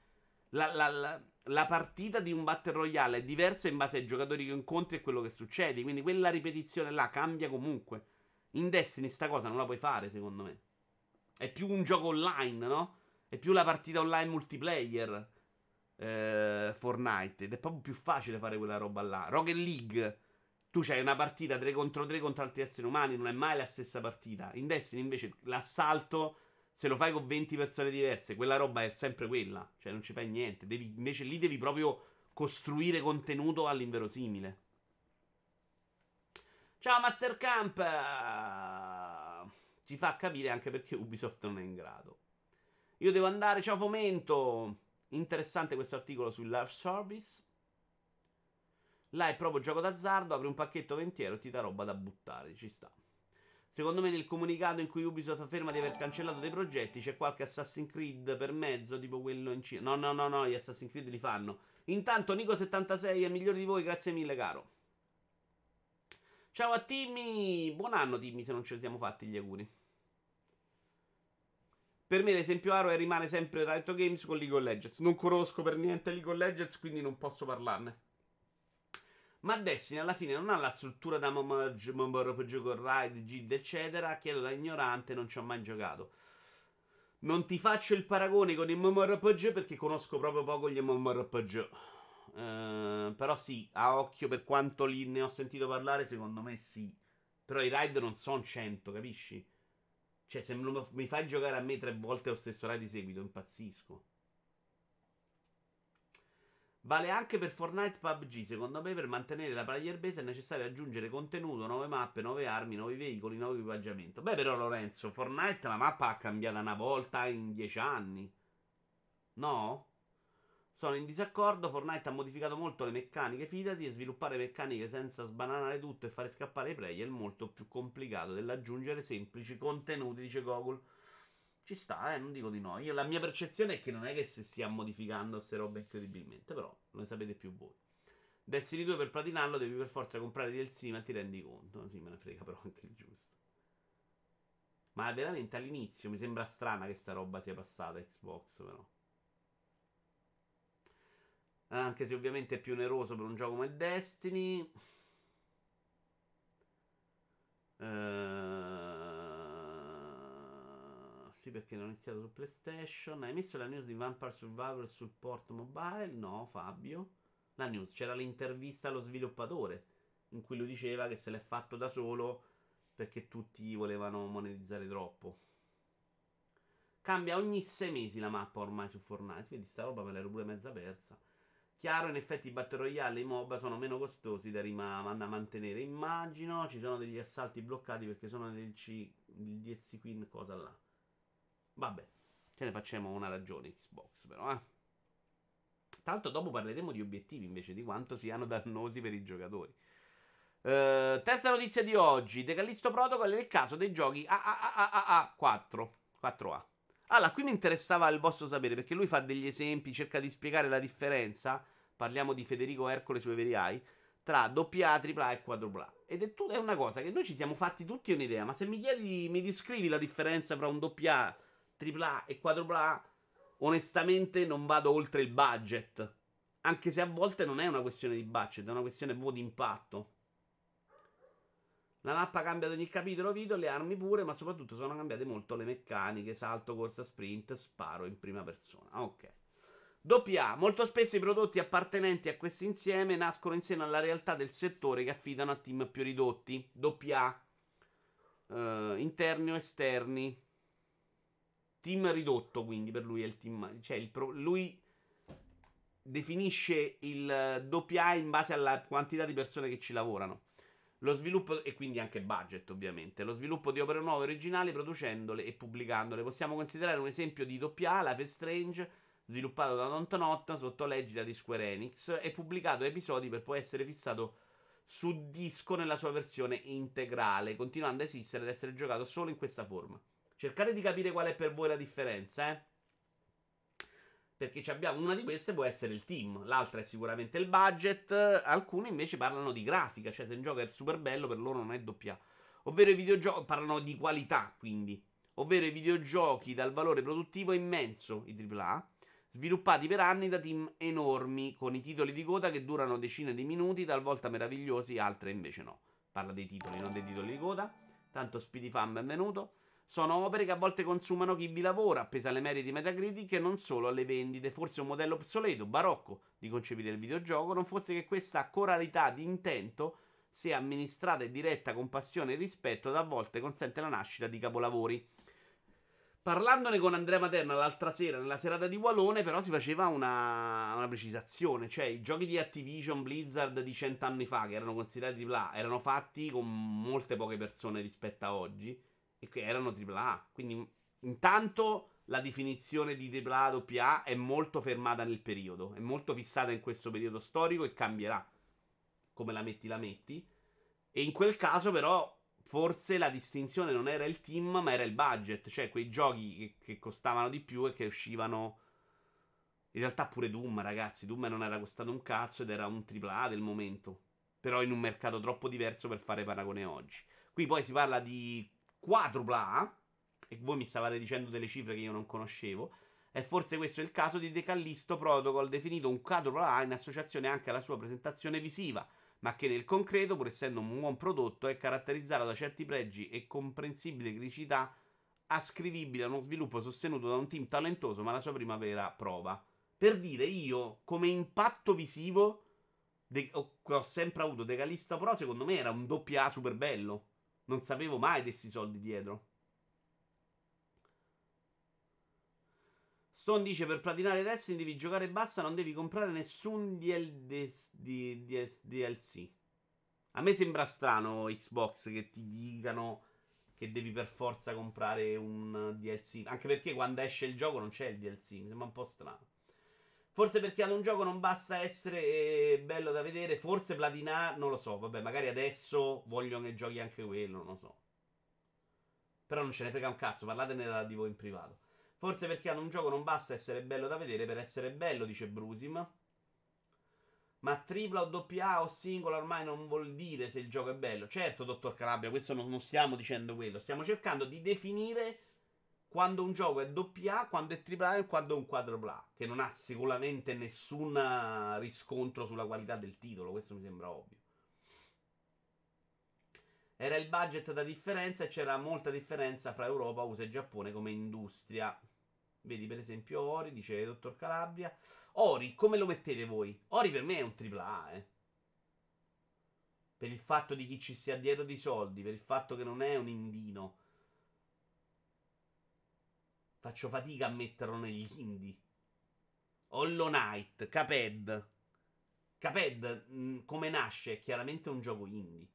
La partita di un Battle Royale è diversa in base ai giocatori che incontri e quello che succede, quindi quella ripetizione là cambia comunque. In Destiny sta cosa non la puoi fare, secondo me. È più un gioco online, no? È più la partita online multiplayer, Fortnite, ed è proprio più facile fare quella roba là. Rocket League, tu c'hai una partita 3 contro 3 contro altri esseri umani, non è mai la stessa partita. In Destiny invece l'assalto, se lo fai con 20 persone diverse, quella roba è sempre quella, cioè non ci fai niente. Invece lì devi proprio costruire contenuto all'inverosimile. Ciao Mastercamp! Ci fa capire anche perché Ubisoft non è in grado. Io devo andare, ciao Fomento! Interessante questo articolo sul live service. Là è proprio gioco d'azzardo, apri un pacchetto 20 euro e ti dà roba da buttare, ci sta. Secondo me nel comunicato in cui Ubisoft afferma di aver cancellato dei progetti c'è qualche Assassin's Creed per mezzo, tipo quello in Cina. No, gli Assassin's Creed li fanno. Intanto Nico76 è migliore di voi, grazie mille caro. Ciao a Timmy, buon anno Timmy, se non ce li siamo fatti gli auguri. Per me l'esempio aro è rimane sempre Riot Games con League of Legends. Non conosco per niente League of Legends, quindi non posso parlarne. Ma Destiny alla fine non ha la struttura da gioco raid, guild eccetera. Chiedo da ignorante, non ci ho mai giocato. Non ti faccio il paragone con i MMORPG perché conosco proprio poco gli MMORPG. Però sì, a occhio, per quanto lì ne ho sentito parlare, secondo me sì. Però i raid non sono 100, capisci? Cioè, se mi fai giocare a me 3 volte lo stesso raid di seguito, impazzisco. Vale anche per Fortnite, PUBG. Secondo me per mantenere la player base è necessario aggiungere contenuto, 9 mappe, 9 armi, 9 veicoli, 9 equipaggiamento. Beh, però Lorenzo, Fortnite la mappa l'ha cambiata una volta in 10 anni. No? Sono in disaccordo, Fortnite ha modificato molto le meccaniche, fidati, e sviluppare meccaniche senza sbananare tutto e fare scappare i player è molto più complicato dell'aggiungere semplici contenuti, dice Google. Ci sta, non dico di no. Io, la mia percezione è che non è che si stia modificando queste robe incredibilmente, però ne sapete più voi. Destiny 2 per platinarlo devi per forza comprare DLC, ma ti rendi conto? Sì, me ne frega però anche il giusto. Ma veramente all'inizio mi sembra strana che sta roba sia passata Xbox, però. Anche se ovviamente è più oneroso per un gioco come Destiny. Sì, perché non ho iniziato su PlayStation. Hai messo la news di Vampire Survivor sul port mobile? No, Fabio. La news, c'era l'intervista allo sviluppatore in cui lui diceva che se l'è fatto da solo perché tutti volevano monetizzare troppo. Cambia ogni 6 mesi la mappa ormai su Fortnite, quindi sta roba me l'ero pure mezza persa. Chiaro, in effetti i Battle Royale e i MOBA sono meno costosi da mantenere, immagino. Ci sono degli assalti bloccati perché sono del DLC Queen, cosa là. Vabbè, ce ne facciamo una ragione Xbox però, eh. Tanto dopo parleremo di obiettivi invece, di quanto siano dannosi per i giocatori. Terza notizia di oggi, The Callisto Protocol è il caso dei giochi AAA4A. Allora, qui mi interessava il vostro sapere, perché lui fa degli esempi, cerca di spiegare la differenza, parliamo di Federico Ercole sui veri AI, tra AA, AAA e 4A. Ed è una cosa che noi ci siamo fatti tutti un'idea, ma se mi chiedi, mi descrivi la differenza tra un AA, AAA e 4A, onestamente non vado oltre il budget, anche se a volte non è una questione di budget, è una questione proprio di impatto. La mappa cambia ad ogni capitolo video, le armi pure, ma soprattutto sono cambiate molto le meccaniche, salto, corsa, sprint, sparo in prima persona. Ok. AA. Molto spesso i prodotti appartenenti a questo insieme nascono insieme alla realtà del settore che affidano a team più ridotti. AA. Interni o esterni. Team ridotto, quindi per lui è il team... Cioè lui definisce il AA in base alla quantità di persone che ci lavorano. Lo sviluppo, e quindi anche budget ovviamente, lo sviluppo di opere nuove originali producendole e pubblicandole. Possiamo considerare un esempio di doppia A, Life is Strange, sviluppato da Dontnod sotto l'egida di Square Enix e pubblicato a episodi per poi essere fissato su disco nella sua versione integrale, continuando a esistere ed essere giocato solo in questa forma. Cercate di capire qual è per voi la differenza, perché abbiamo una di queste, può essere il team, l'altra è sicuramente il budget, alcune invece parlano di grafica, cioè se un gioco è super bello per loro non è doppia, ovvero i videogiochi parlano di qualità, quindi ovvero i videogiochi dal valore produttivo immenso, i AAA, sviluppati per anni da team enormi, con i titoli di coda che durano decine di minuti, talvolta meravigliosi, altre invece no. Parla dei titoli, non dei titoli di coda. Tanto Speedy Fan, benvenuto. Sono opere che a volte consumano chi vi lavora, appesa alle meriti Metacritic e non solo alle vendite. Forse un modello obsoleto, barocco, di concepire il videogioco, non fosse che questa coralità di intento, se amministrata e diretta con passione e rispetto, da volte consente la nascita di capolavori. Parlandone con Andrea Materna l'altra sera, nella serata di Wallone, però si faceva una precisazione, cioè i giochi di Activision Blizzard di 100 anni fa, che erano considerati AAA, erano fatti con molte poche persone rispetto a oggi, e che erano AAA, quindi intanto la definizione di AAA, AA è molto fermata nel periodo, è molto fissata in questo periodo storico e cambierà, come la metti, e in quel caso però... Forse la distinzione non era il team, ma era il budget, cioè quei giochi che costavano di più e che uscivano. In realtà pure Doom, ragazzi, Doom non era costato un cazzo ed era un AAA del momento, però in un mercato troppo diverso per fare paragone oggi. Qui poi si parla di 4 AAA, e voi mi stavate dicendo delle cifre che io non conoscevo, e forse questo è il caso di The Callisto Protocol, definito un 4 AAA in associazione anche alla sua presentazione visiva, ma che nel concreto, pur essendo un buon prodotto, è caratterizzato da certi pregi e comprensibili criticità ascrivibili a uno sviluppo sostenuto da un team talentoso, ma la sua prima vera prova. Per dire, io, come impatto visivo, ho sempre avuto The Callisto, però secondo me era un AA super bello. Non sapevo mai dessi soldi dietro. Stone dice: per platinare Destiny devi giocare e basta, non devi comprare nessun DLC. A me sembra strano Xbox che ti dicano che devi per forza comprare un DLC, anche perché quando esce il gioco non c'è il DLC, mi sembra un po' strano. Forse perché ad un gioco non basta essere bello da vedere, forse platinare, non lo so, vabbè, magari adesso vogliono che giochi anche quello, non lo so. Però non ce ne frega un cazzo, parlatene di voi in privato. Forse perché ad un gioco non basta essere bello da vedere per essere bello, dice Brusim. Ma tripla o doppia o singola ormai non vuol dire se il gioco è bello. Certo, dottor Calabria, questo non stiamo dicendo quello. Stiamo cercando di definire quando un gioco è doppia, quando è AAA e quando è un quadrupla, che non ha sicuramente nessun riscontro sulla qualità del titolo, questo mi sembra ovvio. Era il budget da differenza e c'era molta differenza fra Europa, USA e Giappone come industria. Vedi per esempio Ori, dice dottor Calabria. Ori, come lo mettete voi? Ori per me è un AAA, per il fatto di chi ci sia dietro di soldi, per il fatto che non è un indino. Faccio fatica a metterlo negli indie. Hollow Knight, Cuphead. Cuphead, come nasce, è chiaramente un gioco indie.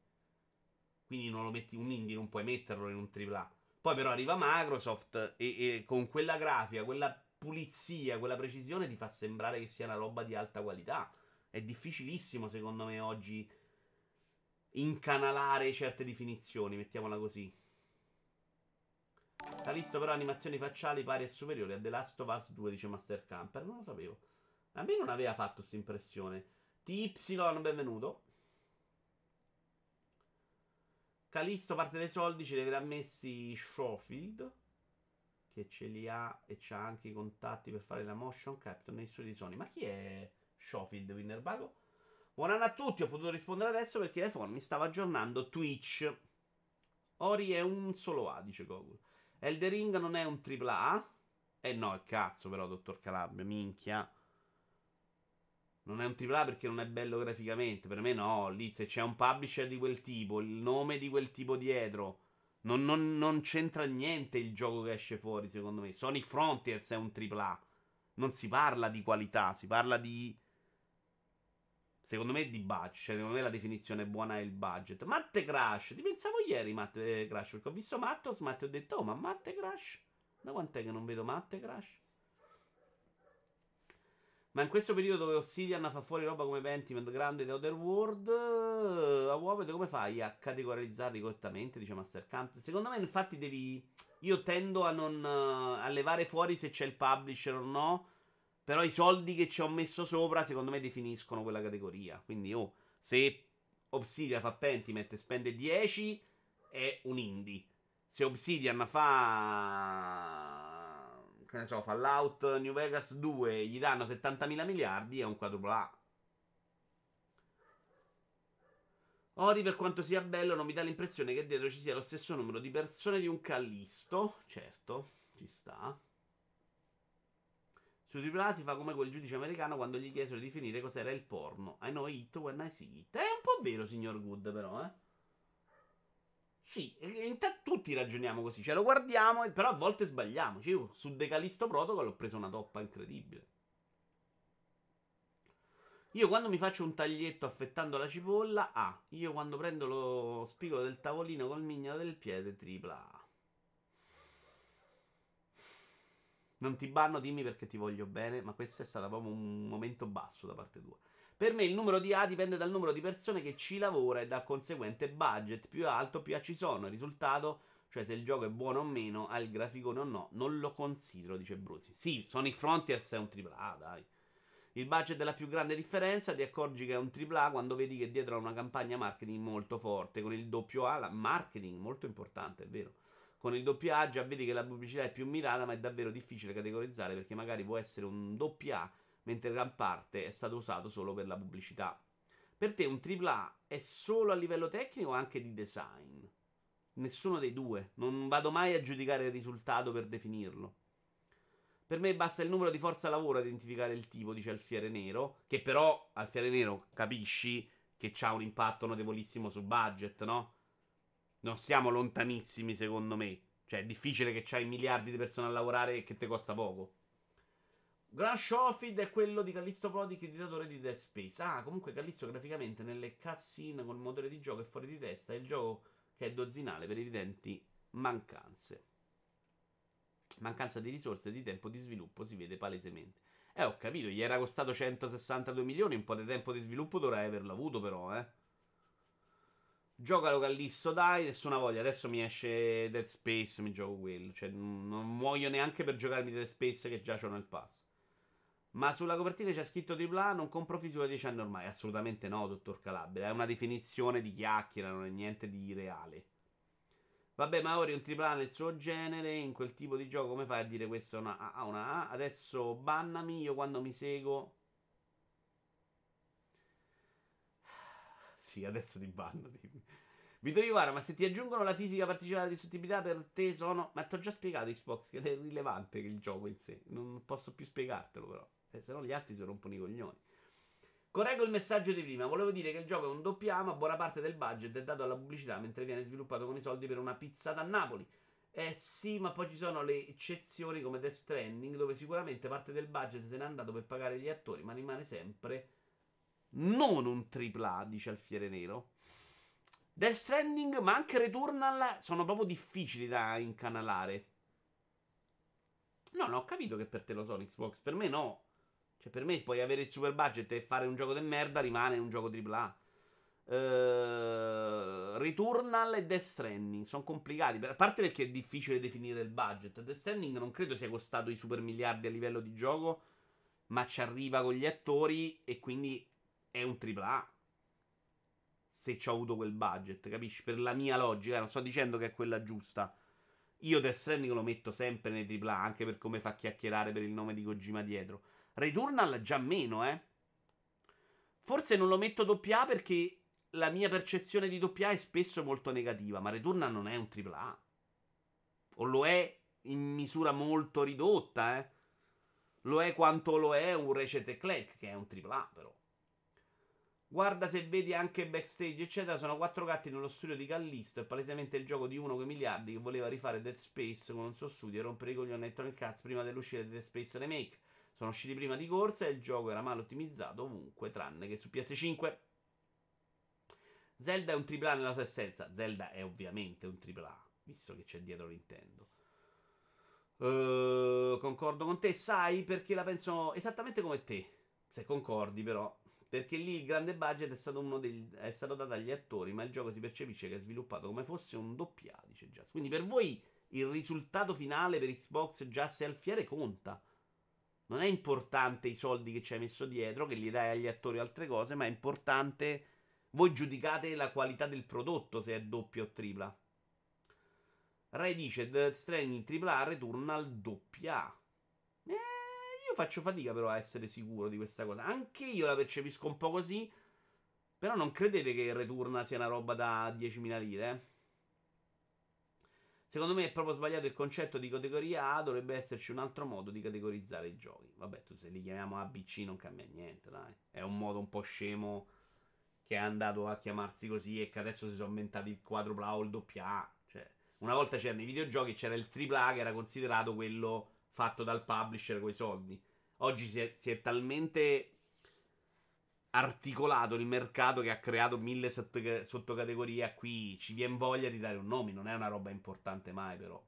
Quindi non lo metti un indie, non puoi metterlo in un AAA. Poi però arriva Microsoft e con quella grafica, quella pulizia, quella precisione ti fa sembrare che sia una roba di alta qualità. È difficilissimo secondo me oggi incanalare certe definizioni, mettiamola così. Callisto però animazioni facciali pari e superiori a The Last of Us 2, dice Master Camper. Non lo sapevo. A me non aveva fatto questa impressione. TY, benvenuto. Callisto parte dei soldi ce li avrà messi Schofield, che ce li ha e c'ha anche i contatti per fare la motion capture nei studi di Sony. Ma chi è Schofield, Winnerbago? Buonanno a tutti, ho potuto rispondere adesso perché l'iPhone mi stava aggiornando Twitch. Ori è un solo A, dice Google. Elden Ring non è un AAA? Eh no, cazzo però, dottor Calabria, minchia. Non è un AAA perché non è bello graficamente. Per me no, lì se c'è un publisher di quel tipo, il nome di quel tipo dietro, non c'entra niente il gioco che esce fuori, secondo me. Sonic Frontiers è un AAA. Non si parla di qualità, si parla di Secondo me è di budget, cioè secondo me la definizione buona è il budget. Matte Crash, ti pensavo ieri Matte Crash, perché ho visto Mattos, Matte, ho detto, oh ma Matte Crash? Da quant'è che non vedo Matte Crash? Ma in questo periodo dove Obsidian fa fuori roba come Pentiment, Grande, The Other World, a Uoped, come fai a categorizzarli correttamente, dice Mastercamp? Secondo me infatti devi... Io tendo a non... a levare fuori se c'è il publisher o no, però i soldi che ci ho messo sopra secondo me definiscono quella categoria. Quindi oh, se Obsidian fa Pentiment e spende 10 è un indie. Se Obsidian fa... che ne so, Fallout New Vegas 2, gli danno 70.000 miliardi, è un quadruplo A. Ori, per quanto sia bello, non mi dà l'impressione che dietro ci sia lo stesso numero di persone di un Callisto. Certo, ci sta. Su AAA si fa come quel giudice americano quando gli chiesero di finire cos'era il porno. I know it when I see it. È un po' vero, signor Good, però, eh. Sì, tutti ragioniamo così, cioè lo guardiamo, però a volte sbagliamo. Cioè, su The Callisto Protocol ho preso una toppa incredibile. Io quando mi faccio un taglietto affettando la cipolla, A. Io quando prendo lo spigolo del tavolino col mignolo del piede, tripla A. Non ti banno, dimmi perché ti voglio bene, ma questo è stato proprio un momento basso da parte tua. Per me il numero di A dipende dal numero di persone che ci lavora e dal conseguente budget. Più alto, più A ci sono. Il risultato, cioè se il gioco è buono o meno, ha il graficone o no, non lo considero, dice Brusi. Sì, Sonic Frontiers è un AAA, dai. Il budget è la più grande differenza, ti accorgi che è un AAA quando vedi che dietro a una campagna marketing molto forte, con il doppio A, marketing molto importante, è vero. Con il doppio A già vedi che la pubblicità è più mirata, ma è davvero difficile categorizzare perché magari può essere un doppio A, mentre gran parte è stato usato solo per la pubblicità. Per te un AAA è solo a livello tecnico o anche di design? Nessuno dei due. Non vado mai a giudicare il risultato per definirlo. Per me basta il numero di forza lavoro ad identificare il tipo, dice Alfiere Nero, che però Alfiere Nero capisci che c'ha un impatto notevolissimo sul budget, no? Non siamo lontanissimi secondo me. Cioè è difficile che c'hai miliardi di persone a lavorare e che te costa poco. Grand Shofid è quello di Callisto Protocol, editatore di Dead Space. Ah, comunque Callisto graficamente nelle cutscene col motore di gioco è fuori di testa. È il gioco che è dozzinale per evidenti mancanze. Mancanza di risorse e di tempo di sviluppo si vede palesemente. Ho capito, gli era costato 162 milioni, un po' di tempo di sviluppo dovrai averlo avuto però, eh. Giocalo Callisto, dai, nessuna voglia. Adesso mi esce Dead Space, mi gioco quello. Cioè, non muoio neanche per giocarmi Dead Space che già c'ho nel pass. Ma sulla copertina c'è scritto AAA, non compro fisico da 10 anni ormai. Assolutamente no, dottor Calabria. È una definizione di chiacchiera, non è niente di reale. Vabbè, ma ora è un AAA nel suo genere, in quel tipo di gioco, come fai a dire questa è una A? Una A? Adesso bannami, io quando mi seguo... Sì, adesso ti banno, dimmi. Vittorio Vara, ma se ti aggiungono la fisica particolare di sottilità per te sono... Ma ti ho già spiegato, Xbox, che è rilevante il gioco in sé. Non posso più spiegartelo, però. Se no gli altri si rompono i coglioni. Correggo il messaggio di prima. Volevo dire che il gioco è un doppia A, ma buona parte del budget è dato alla pubblicità, mentre viene sviluppato con i soldi per una pizzata a Napoli. Eh sì, ma poi ci sono le eccezioni come Death Stranding, dove sicuramente parte del budget se n'è andato per pagare gli attori, ma rimane sempre non un AAA, dice Alfiere Nero. Death Stranding, ma anche Returnal, sono proprio difficili da incanalare. No, non ho capito che per te lo sono, Xbox. Per me no. Cioè, per me puoi avere il super budget e fare un gioco del merda, rimane un gioco AAA. Returnal e Death Stranding sono complicati, a parte perché è difficile definire il budget. Death Stranding non credo sia costato i super miliardi a livello di gioco, ma ci arriva con gli attori e quindi è un AAA. Se ci ho avuto quel budget, capisci? Per la mia logica, non sto dicendo che è quella giusta. Io Death Stranding lo metto sempre nei AAA, anche per come fa chiacchierare per il nome di Kojima dietro. Returnal già meno, eh. Forse non lo metto doppia A perché la mia percezione di doppia A è spesso molto negativa, ma Returnal non è un AAA. O lo è in misura molto ridotta, eh. Lo è quanto lo è un Ratchet & Clank, che è un AAA, però. Guarda se vedi anche backstage eccetera, sono quattro gatti nello studio di Callisto, è palesemente il gioco di uno con i miliardi che voleva rifare Dead Space con un suo studio e rompere i coglioni a Electronic Arts prima dell'uscita di Dead Space Remake. Sono usciti prima di corsa e il gioco era male ottimizzato ovunque tranne che su PS5. Zelda è un AAA nella sua essenza. Zelda è ovviamente un AAA, visto che c'è dietro Nintendo. Concordo con te, sai perché la penso esattamente come te, se concordi però, perché lì il grande budget è stato dato agli attori, ma il gioco si percepisce che è sviluppato come fosse un doppia, dice Just. Quindi per voi il risultato finale per Xbox Just e Alfiere conta. Non è importante i soldi che ci hai messo dietro, che li dai agli attori o altre cose, ma è importante, voi giudicate la qualità del prodotto, se è doppia o tripla. Ray dice Death Stranding AAA, Returnal doppia. Io faccio fatica però a essere sicuro di questa cosa. Anche io la percepisco un po' così. Però non credete che Returnal sia una roba da 10.000 lire, eh? Secondo me è proprio sbagliato il concetto di categoria A. Dovrebbe esserci un altro modo di categorizzare i giochi. Vabbè, tu se li chiamiamo ABC non cambia niente, dai. È un modo un po' scemo che è andato a chiamarsi così e che adesso si sono inventati il quadrupla o il doppia A. Cioè, una volta c'erano i videogiochi, c'era il AAA che era considerato quello fatto dal publisher coi soldi. Oggi si è talmente articolato il mercato che ha creato 1000 sottocategorie. Qui ci viene voglia di dare un nome, non è una roba importante mai però.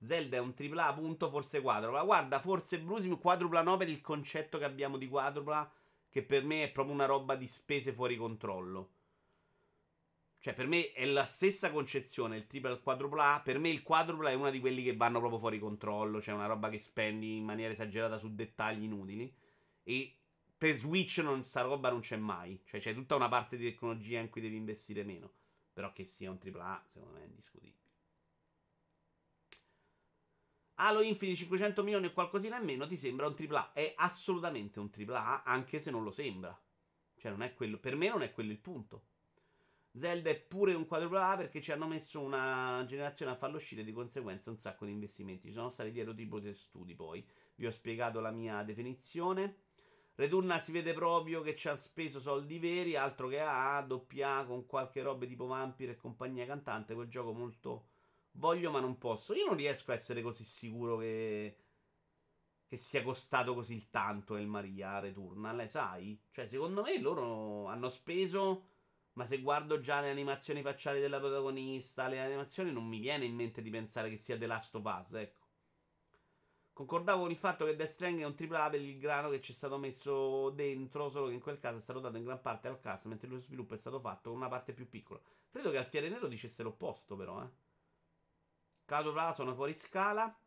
Zelda è un AAA punto, forse quadrupla. Guarda, forse Brusim quadrupla no, per il concetto che abbiamo di quadrupla, che per me è proprio una roba di spese fuori controllo. Cioè, per me è la stessa concezione, il tripla e il quadrupla A. Per me il quadrupla è uno di quelli che vanno proprio fuori controllo, cioè una roba che spendi in maniera esagerata su dettagli inutili. E per Switch sta roba non c'è mai. Cioè c'è tutta una parte di tecnologia in cui devi investire meno. Però che sia un tripla A, secondo me è indiscutibile. Halo Infinite 500 milioni e qualcosina in meno ti sembra un tripla A. È assolutamente un tripla A, anche se non lo sembra. Cioè non è quello, per me non è quello il punto. Zelda è pure un quadrupla A perché ci hanno messo una generazione a farlo uscire, di conseguenza un sacco di investimenti. Ci sono stati dietro tipo di studi poi. Vi ho spiegato la mia definizione. Returnal si vede proprio che ci ha speso soldi veri, altro che AA, doppia A con qualche robe tipo Vampire e compagnia cantante. Quel gioco molto voglio ma non posso. Io non riesco a essere così sicuro che sia costato così tanto il Maria Returnal, sai? Cioè secondo me loro hanno speso... Ma se guardo già le animazioni facciali della protagonista, le animazioni, non mi viene in mente di pensare che sia The Last of Us, ecco. Concordavo con il fatto che Death Stranding è un AAA per il grano che ci è stato messo dentro, solo che in quel caso è stato dato in gran parte al cast, mentre lo sviluppo è stato fatto con una parte più piccola. Credo che Alfiere Nero dicesse l'opposto, però, eh. Calo sono fuori scala.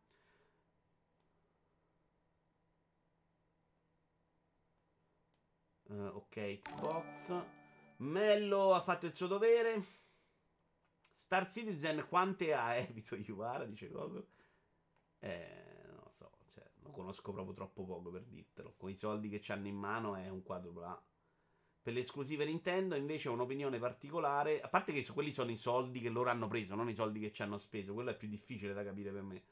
Ok, Xbox... Mello ha fatto il suo dovere. Star Citizen quante ha? Evito Iuvara, dice Gogo. Non lo so, cioè, lo conosco proprio troppo poco per dirtelo. Con i soldi che ci hanno in mano è un quadrupla. Per le esclusive Nintendo invece ho un'opinione particolare. A parte che quelli sono i soldi che loro hanno preso, non i soldi che ci hanno speso. Quello è più difficile da capire per me.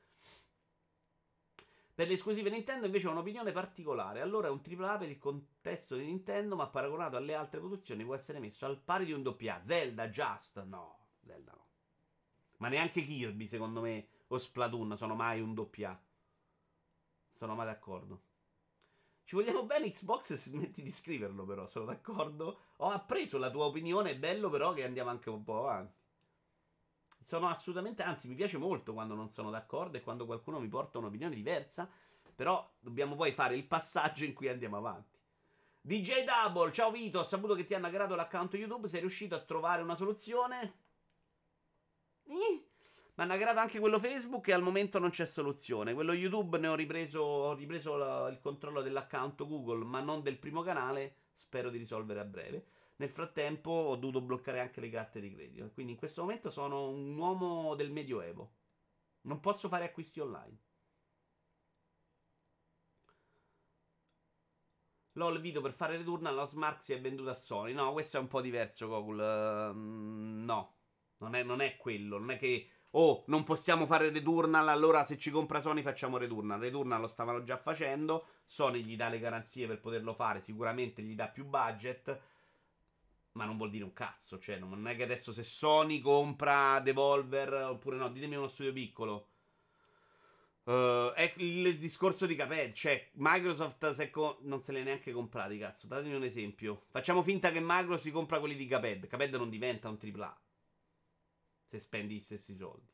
Per le esclusive Nintendo invece ho un'opinione particolare. Allora è un AAA per il contesto di Nintendo, ma paragonato alle altre produzioni può essere messo al pari di un doppia. Zelda, Just, no. Zelda no. Ma neanche Kirby, secondo me, o Splatoon sono mai un doppia. Sono mai d'accordo. Ci vogliamo bene Xbox, smetti di scriverlo però, sono d'accordo. Ho appreso la tua opinione, è bello però che andiamo anche un po' avanti. Sono assolutamente, anzi mi piace molto quando non sono d'accordo e quando qualcuno mi porta un'opinione diversa, però dobbiamo poi fare il passaggio in cui andiamo avanti. DJ Double, ciao Vito, ho saputo che ti hanno hackerato l'account YouTube, sei riuscito a trovare una soluzione? Ma hanno hackerato anche quello Facebook e al momento non c'è soluzione. Quello YouTube ne ho ripreso il controllo dell'account Google, ma non del primo canale, spero di risolvere a breve. Nel frattempo ho dovuto bloccare anche le carte di credito. Quindi in questo momento sono un uomo del medioevo. Non posso fare acquisti online. LOL Vito, per fare Returnal la Smart si è venduta a Sony. No, questo è un po' diverso, Gokul. No, non è quello. Non è che, oh, non possiamo fare Returnal, allora se ci compra Sony facciamo Returnal. Returnal lo stavano già facendo. Sony gli dà le garanzie per poterlo fare. Sicuramente gli dà più budget. Ma non vuol dire un cazzo, cioè non è che adesso se Sony compra Devolver, oppure no, ditemi uno studio piccolo, È il discorso di Caped, cioè Microsoft non se li è neanche comprati, cazzo, datemi un esempio. Facciamo finta che Macro si compra quelli di Caped. Caped non diventa un AAA se spendi gli stessi soldi.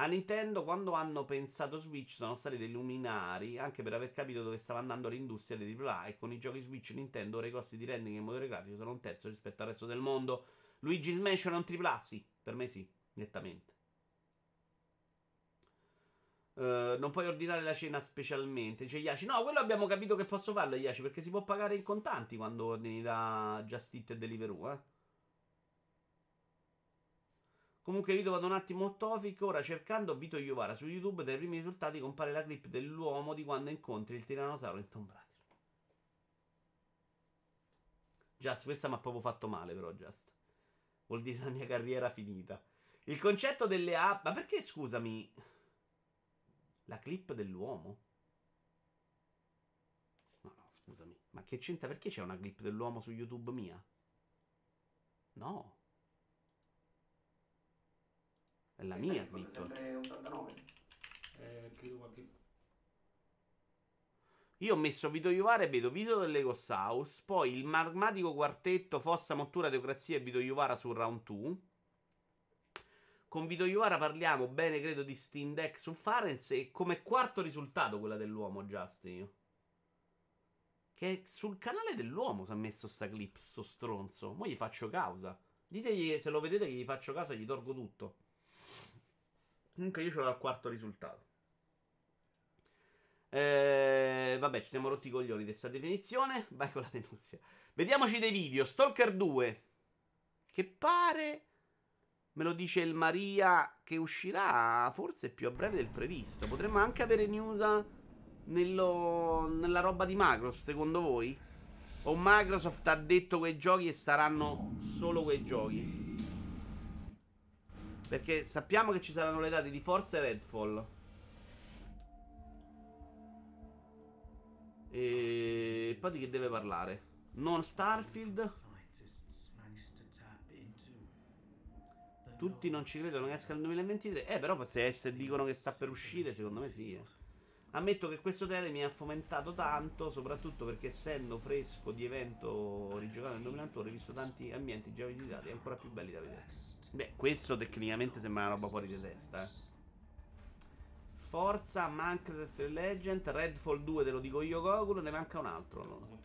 A Nintendo, quando hanno pensato Switch, sono stati dei luminari, anche per aver capito dove stava andando l'industria dei AAA, e con i giochi Switch Nintendo ora i costi di rendering e motore grafico sono un terzo rispetto al resto del mondo. Luigi's Mansion è un AAA? Sì, per me sì, nettamente. Non puoi ordinare la cena specialmente, dice Yashi. No, quello abbiamo capito che posso farlo, Yashi, perché si può pagare in contanti quando ordini da Just Eat e Deliveroo, eh. Comunque Vito, vado un attimo off-topic. Ora, cercando Vito Iovara su YouTube, dai primi risultati compare la clip dell'uomo di quando incontri il tiranosauro in Tomb Raider. Just, questa mi ha proprio fatto male, però, Just. Vuol dire la mia carriera finita. Il concetto delle app... Ma perché, scusami... La clip dell'uomo? No, no, scusami. Ma che c'entra? Perché c'è una clip dell'uomo su YouTube mia? No. È la mia clip. Sempre 89. Credo qualche... Io ho messo Vito Iovara e vedo Viso dell'Ego Saus, poi il magmatico quartetto Fossa, Mottura, Teocrazia e Vito Iovara sul round 2. Con Vito Iovara parliamo bene, credo, di Steam Deck su Farenz, e come quarto risultato quella dell'uomo, Justin. Che sul canale dell'uomo si è messo sta clip, sto stronzo. Mo' gli faccio causa. Ditegli che se lo vedete che gli faccio causa e gli torgo tutto. Comunque io ce l'ho al quarto risultato. Vabbè, ci siamo rotti i coglioni di questa definizione. Vai con la denunzia. Vediamoci dei video. Stalker 2. Che pare... Me lo dice il Maria che uscirà forse più a breve del previsto. Potremmo anche avere news nella roba di Microsoft, secondo voi? O Microsoft ha detto quei giochi e saranno solo quei giochi? Perché sappiamo che ci saranno le date di Forza e Redfall. E poi di che deve parlare? Non Starfield... Tutti non ci credono che esca nel 2023. Però se dicono che sta per uscire, secondo me sì. Ammetto che questo tele mi ha fomentato tanto, soprattutto perché essendo fresco di evento rigiocato nel dominatore, ho visto tanti ambienti già visitati, ancora più belli da vedere. Beh, questo tecnicamente sembra una roba fuori di testa, eh. Forza, manca The Legend, Redfall 2 te lo dico io, Gogolo, ne manca un altro, no?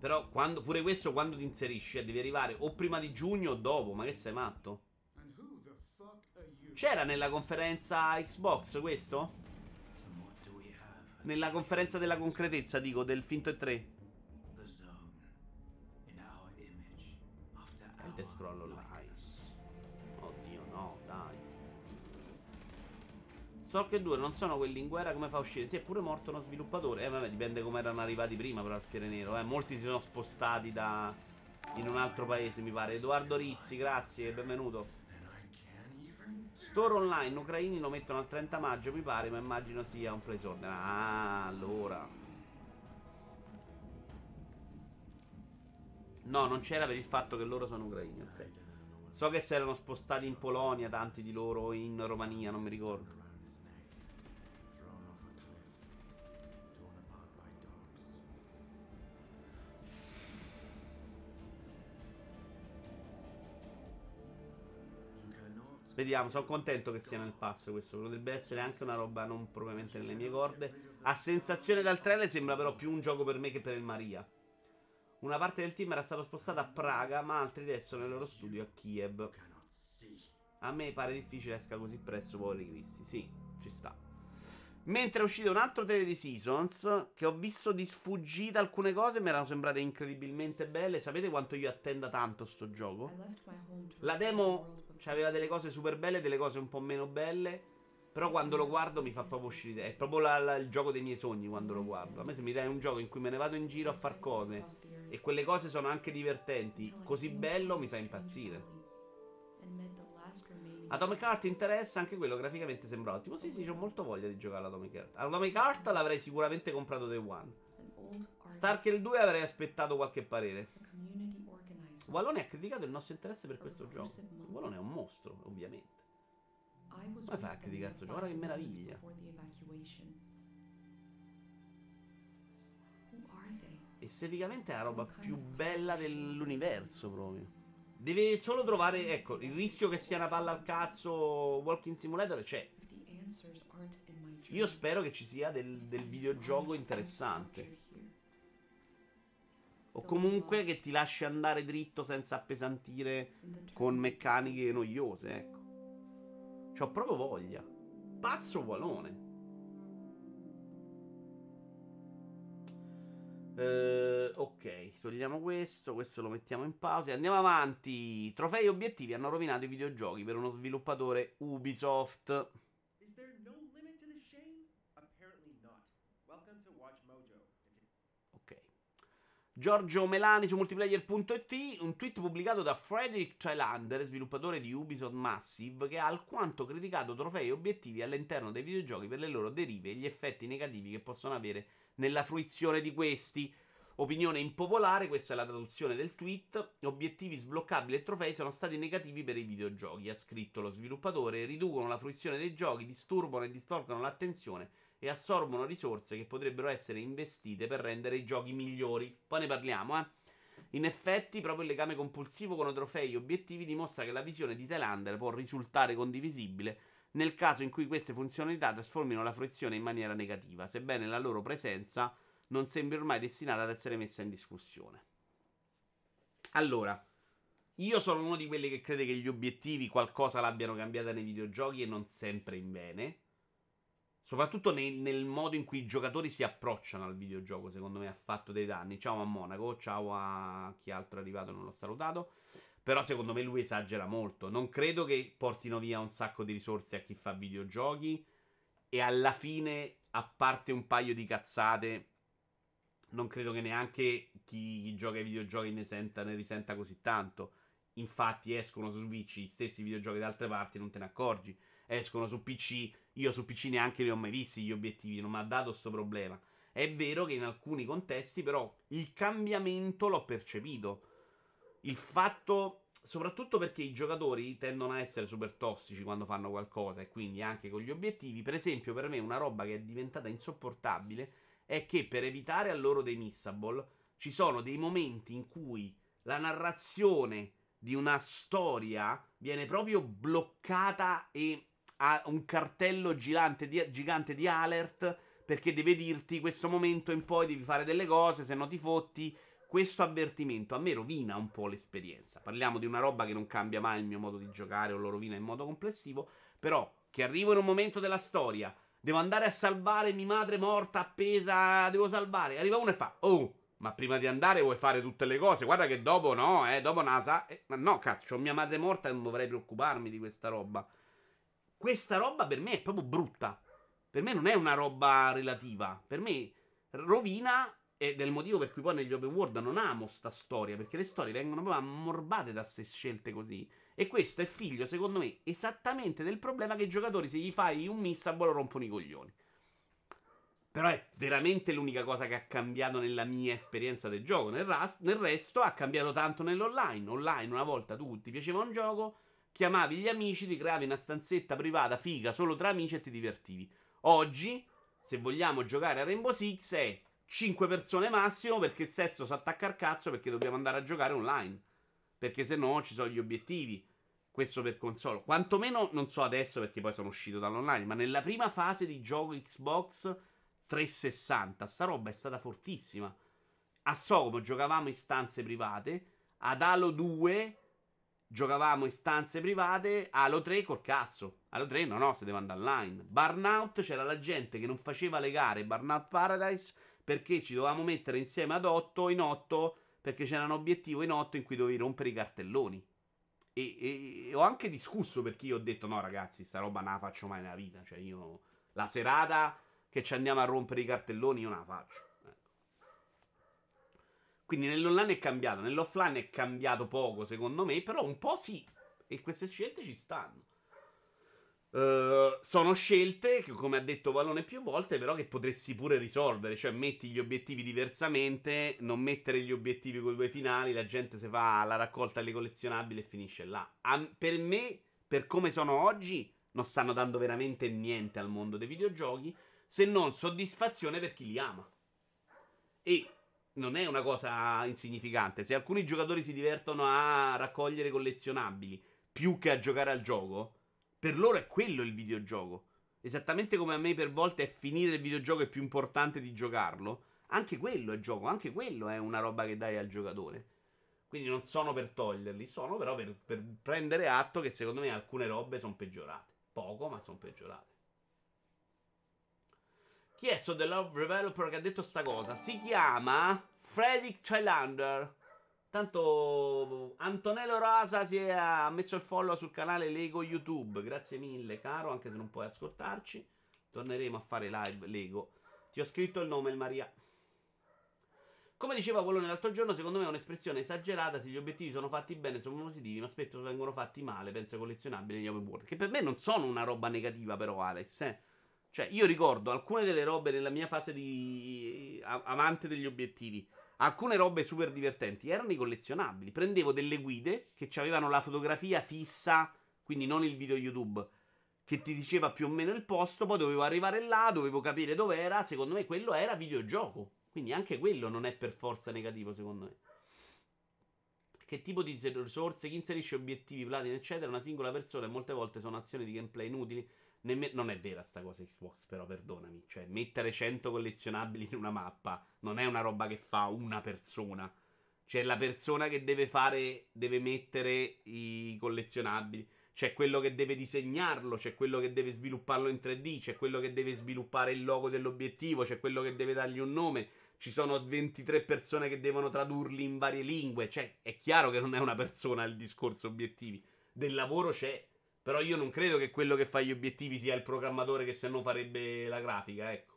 Però quando, pure questo quando ti inserisci, devi arrivare o prima di giugno o dopo, ma che sei matto? C'era nella conferenza Xbox questo? Nella conferenza della concretezza, dico, del finto E3. Te scrollo online. Oddio no, dai. Stalker 2 non sono quelli in guerra, come fa a uscire? Sì, è pure morto uno sviluppatore. Vabbè, dipende come erano arrivati prima, però al fiere nero, eh. Molti si sono spostati in un altro paese, mi pare. Edoardo Rizzi, grazie, benvenuto. Store online, ucraini lo mettono al 30 maggio, mi pare, ma immagino sia un pre-order. Ah, allora. No, non c'era per il fatto che loro sono ucraini, ok. So che si erano spostati in Polonia, tanti di loro, in Romania, non mi ricordo. Vediamo, sono contento che sia nel pass questo. Potrebbe essere anche una roba non propriamente nelle mie corde. A sensazione dal trailer sembra però più un gioco per me che per il Maria. Una parte del team era stato spostata a Praga, ma altri restano nel loro studio a Kiev. A me pare difficile esca così presto, poveri cristi. Sì, ci sta. Mentre è uscito un altro trailer di Seasons, che ho visto di sfuggita alcune cose, mi erano sembrate incredibilmente belle. Sapete quanto io attenda tanto sto gioco? La demo c'aveva delle cose super belle e delle cose un po' meno belle, però quando lo guardo mi fa proprio uscire. È proprio il gioco dei miei sogni quando lo guardo. A me se mi dai un gioco in cui me ne vado in giro a far cose e quelle cose sono anche divertenti, così bello, mi fa impazzire. Atomic Heart interessa, anche quello graficamente sembra ottimo. Sì, sì, ho molto voglia di giocare all'Atomic Heart. Atomic Heart l'avrei sicuramente comprato day one. Starker 2 avrei aspettato qualche parere. Wallone ha criticato il nostro interesse per questo gioco. Wallone è un mostro, ovviamente. Come fa a criticare questo gioco? Guarda che meraviglia. Esteticamente è la roba più bella dell'universo proprio. Deve solo trovare, ecco, il rischio che sia una palla al cazzo Walking Simulator c'è. Io spero che ci sia del videogioco interessante. O comunque che ti lasci andare dritto senza appesantire con meccaniche noiose, ecco. C'ho proprio voglia. Pazzo Wallone. Ok, togliamo questo. Questo lo mettiamo in pausa. Andiamo avanti. Trofei e obiettivi hanno rovinato i videogiochi per uno sviluppatore Ubisoft. Ok. Giorgio Melani su multiplayer.it, un tweet pubblicato da Fredrik Thylander, sviluppatore di Ubisoft Massive, che ha alquanto criticato trofei e obiettivi all'interno dei videogiochi per le loro derive e gli effetti negativi che possono avere nella fruizione di questi. Opinione impopolare, questa è la traduzione del tweet. Obiettivi sbloccabili e trofei sono stati negativi per i videogiochi, ha scritto lo sviluppatore. Riducono la fruizione dei giochi, disturbano e distolgono l'attenzione e assorbono risorse che potrebbero essere investite per rendere i giochi migliori. Poi ne parliamo, eh. In effetti, proprio il legame compulsivo con i trofei e obiettivi dimostra che la visione di Thylander può risultare condivisibile nel caso in cui queste funzionalità trasformino la fruizione in maniera negativa, sebbene la loro presenza non sembri ormai destinata ad essere messa in discussione. Allora, io sono uno di quelli che crede che gli obiettivi qualcosa l'abbiano cambiata nei videogiochi e non sempre in bene. Soprattutto nel modo in cui i giocatori si approcciano al videogioco, secondo me ha fatto dei danni. Ciao a Monaco, ciao a chi altro è arrivato, non l'ho salutato. Però secondo me lui esagera molto. Non credo che portino via un sacco di risorse a chi fa videogiochi. E alla fine, a parte un paio di cazzate, non credo che neanche chi gioca ai videogiochi ne risenta così tanto. Infatti escono su Switch gli stessi videogiochi da altre parti, non te ne accorgi. Escono su PC, io su PC neanche li ho mai visti gli obiettivi, non mi ha dato sto problema. È vero che in alcuni contesti però il cambiamento l'ho percepito. Il fatto, soprattutto perché i giocatori tendono a essere super tossici quando fanno qualcosa, e quindi anche con gli obiettivi. Per esempio, per me una roba che è diventata insopportabile è che per evitare a loro dei missable ci sono dei momenti in cui la narrazione di una storia viene proprio bloccata e ha un cartello gigante di alert, perché deve dirti questo momento in poi devi fare delle cose, se no ti fotti. Questo avvertimento a me rovina un po' l'esperienza. Parliamo di una roba che non cambia mai il mio modo di giocare o lo rovina in modo complessivo, però che arrivo in un momento della storia, devo andare a salvare mia madre morta appesa, devo salvare, arriva uno e fa: oh, ma prima di andare vuoi fare tutte le cose? Guarda che dopo no, dopo NASA. Ma no, cazzo, ho mia madre morta e non dovrei preoccuparmi di questa roba. Questa roba per me è proprio brutta. Per me non è una roba relativa. Per me rovina... Ed è il motivo per cui poi negli open world non amo sta storia, perché le storie vengono proprio ammorbate da se scelte così. E questo è figlio, secondo me, esattamente del problema che i giocatori, se gli fai un missable, rompono i coglioni. Però è veramente l'unica cosa che ha cambiato nella mia esperienza del gioco. Nel resto ha cambiato tanto nell'online. Online una volta tu ti piaceva un gioco, chiamavi gli amici, ti creavi una stanzetta privata figa solo tra amici e ti divertivi. Oggi, se vogliamo giocare a Rainbow Six, è 5 persone massimo, perché il sesto si attacca al cazzo, perché dobbiamo andare a giocare online, perché se no ci sono gli obiettivi. Questo per console, quantomeno, non so adesso perché poi sono uscito dall'online, ma nella prima fase di gioco Xbox 360 sta roba è stata fortissima. A Socom giocavamo in stanze private, ad Halo 2 giocavamo in stanze private, Halo 3 col cazzo, Halo 3 no, se deve andare online. Burnout c'era la gente che non faceva le gare Burnout Paradise perché ci dovevamo mettere insieme ad 8 in 8, perché c'era un obiettivo in 8 in cui dovevi rompere i cartelloni. E ho anche discusso, perché io ho detto: no ragazzi, sta roba non la faccio mai nella vita. Cioè io la serata che ci andiamo a rompere i cartelloni io non la faccio, ecco. Quindi nell'online è cambiato, nell'offline è cambiato poco secondo me, però un po' sì, e queste scelte ci stanno. Sono scelte che, come ha detto Valone più volte, però che potresti pure risolvere. Cioè, metti gli obiettivi diversamente, non mettere gli obiettivi con i due finali. La gente si fa la raccolta delle collezionabili e finisce là. Per me, per come sono oggi, non stanno dando veramente niente al mondo dei videogiochi, se non soddisfazione per chi li ama. E non è una cosa insignificante. Se alcuni giocatori si divertono a raccogliere collezionabili più che a giocare al gioco, per loro è quello il videogioco. Esattamente come a me per volte è finire il videogioco è più importante di giocarlo, anche quello è gioco, anche quello è una roba che dai al giocatore. Quindi non sono per toglierli, sono però per prendere atto che secondo me alcune robe sono peggiorate. Poco, ma sono peggiorate. Chi è sto The Love Developer che ha detto sta cosa? Si chiama Fredrik Thylander. Tanto Antonello Rosa si è messo il follow sul canale Lego YouTube. Grazie mille, caro, anche se non puoi ascoltarci. Torneremo a fare live Lego. Ti ho scritto il nome, il Maria. Come diceva quello nell'altro giorno, secondo me è un'espressione esagerata. Se gli obiettivi sono fatti bene, sono positivi, ma spesso vengono fatti male. Penso ai collezionabili negli open world, che per me non sono una roba negativa, però, Alex, eh. Cioè, io ricordo alcune delle robe nella mia fase di amante degli obiettivi. Alcune robe super divertenti erano i collezionabili. Prendevo delle guide che avevano la fotografia fissa, quindi non il video YouTube, che ti diceva più o meno il posto, poi dovevo arrivare là, dovevo capire dov'era. Secondo me quello era videogioco, quindi anche quello non è per forza negativo, secondo me. Che tipo di risorse, chi inserisce obiettivi, platine, eccetera, una singola persona, e molte volte sono azioni di gameplay inutili. Non è vera sta cosa Xbox, però, perdonami. Cioè, mettere 100 collezionabili in una mappa non è una roba che fa una persona. C'è la persona che deve mettere i collezionabili, c'è quello che deve disegnarlo, c'è quello che deve svilupparlo in 3D, c'è quello che deve sviluppare il logo dell'obiettivo, c'è quello che deve dargli un nome. Ci sono 23 persone che devono tradurli in varie lingue. Cioè, è chiaro che non è una persona il discorso obiettivi. Del lavoro c'è. Però io non credo che quello che fa gli obiettivi sia il programmatore, che se no farebbe la grafica, ecco.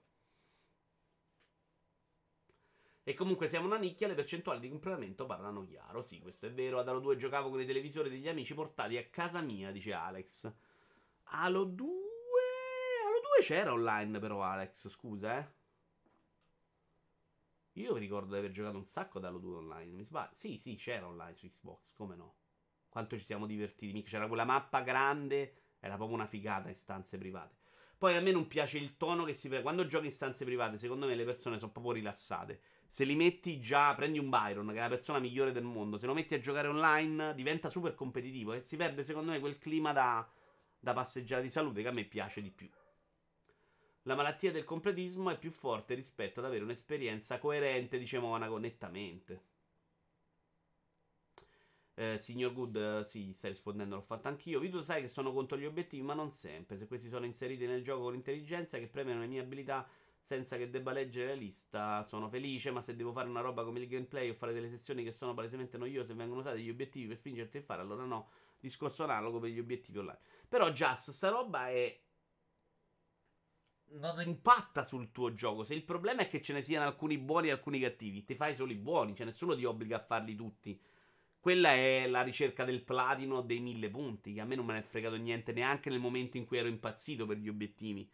E comunque siamo una nicchia, le percentuali di completamento parlano chiaro. Sì, questo è vero. Ad Halo 2 giocavo con i televisori degli amici portati a casa mia, dice Alex. Halo 2 c'era online però, Alex, scusa, eh. Io ricordo di aver giocato un sacco ad Halo 2 online, mi sbaglio? Sì, c'era online su Xbox, come no? Quanto ci siamo divertiti, mica c'era quella mappa grande, era proprio una figata in stanze private. Poi a me non piace il tono che si prende. Quando giochi in stanze private, secondo me le persone sono proprio rilassate. Se li metti già, prendi un Byron, che è la persona migliore del mondo, se lo metti a giocare online diventa super competitivo e si perde, secondo me, quel clima da passeggiata di salute che a me piace di più. La malattia del completismo è più forte rispetto ad avere un'esperienza coerente, dice Monaco, nettamente. Signor Good, sì, stai rispondendo, l'ho fatto anch'io. Tu sai che sono contro gli obiettivi, ma non sempre. Se questi sono inseriti nel gioco con intelligenza che premiano le mie abilità senza che debba leggere la lista, sono felice. Ma se devo fare una roba come il gameplay o fare delle sessioni che sono palesemente noiose e vengono usati gli obiettivi per spingerti a fare, allora no. Discorso analogo per gli obiettivi online. Però Just, sta roba è... non impatta sul tuo gioco. Se il problema è che ce ne siano alcuni buoni e alcuni cattivi, te fai solo i buoni, cioè nessuno ti obbliga a farli tutti. Quella è la ricerca del platino dei 1000 punti, che a me non me ne è fregato niente neanche nel momento in cui ero impazzito per gli obiettivi.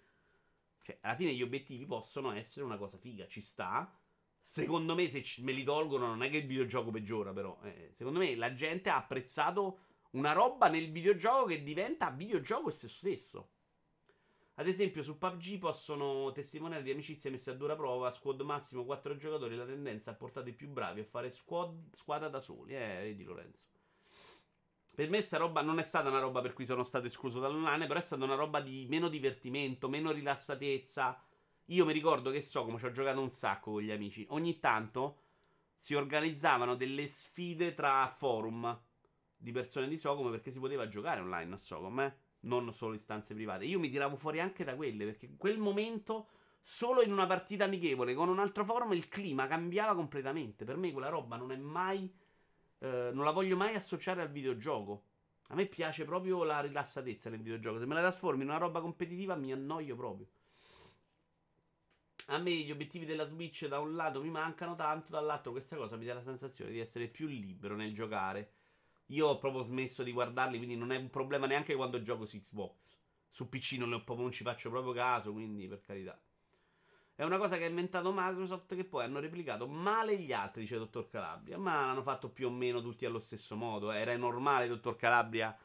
Cioè, alla fine gli obiettivi possono essere una cosa figa, ci sta. Secondo me, se me li tolgono, non è che il videogioco peggiora, però. Secondo me la gente ha apprezzato una roba nel videogioco che diventa videogioco se stesso. Ad esempio, su PUBG possono testimoniare di amicizie messe a dura prova, squad massimo 4 giocatori, la tendenza a portare i più bravi a fare squadra da soli, di Lorenzo. Per me sta roba non è stata una roba per cui sono stato escluso dall'online, però è stata una roba di meno divertimento, meno rilassatezza. Io mi ricordo che come ci ho giocato un sacco con gli amici, ogni tanto si organizzavano delle sfide tra forum di persone di Socom, perché si poteva giocare online a Socom, non solo in stanze private. Io mi tiravo fuori anche da quelle, perché in quel momento, solo in una partita amichevole con un altro forum, il clima cambiava completamente. Per me quella roba non è mai non la voglio mai associare al videogioco. A me piace proprio la rilassatezza nel videogioco. Se me la trasformi in una roba competitiva mi annoio proprio. A me gli obiettivi della Switch da un lato mi mancano tanto, dall'altro questa cosa mi dà la sensazione di essere più libero nel giocare. Io ho proprio smesso di guardarli, quindi non è un problema neanche quando gioco su Xbox. Su PC non ci faccio proprio caso, quindi per carità. È una cosa che ha inventato Microsoft, che poi hanno replicato male gli altri, dice Dottor Calabria. Ma l'hanno fatto più o meno tutti allo stesso modo. Era normale, Dottor Calabria,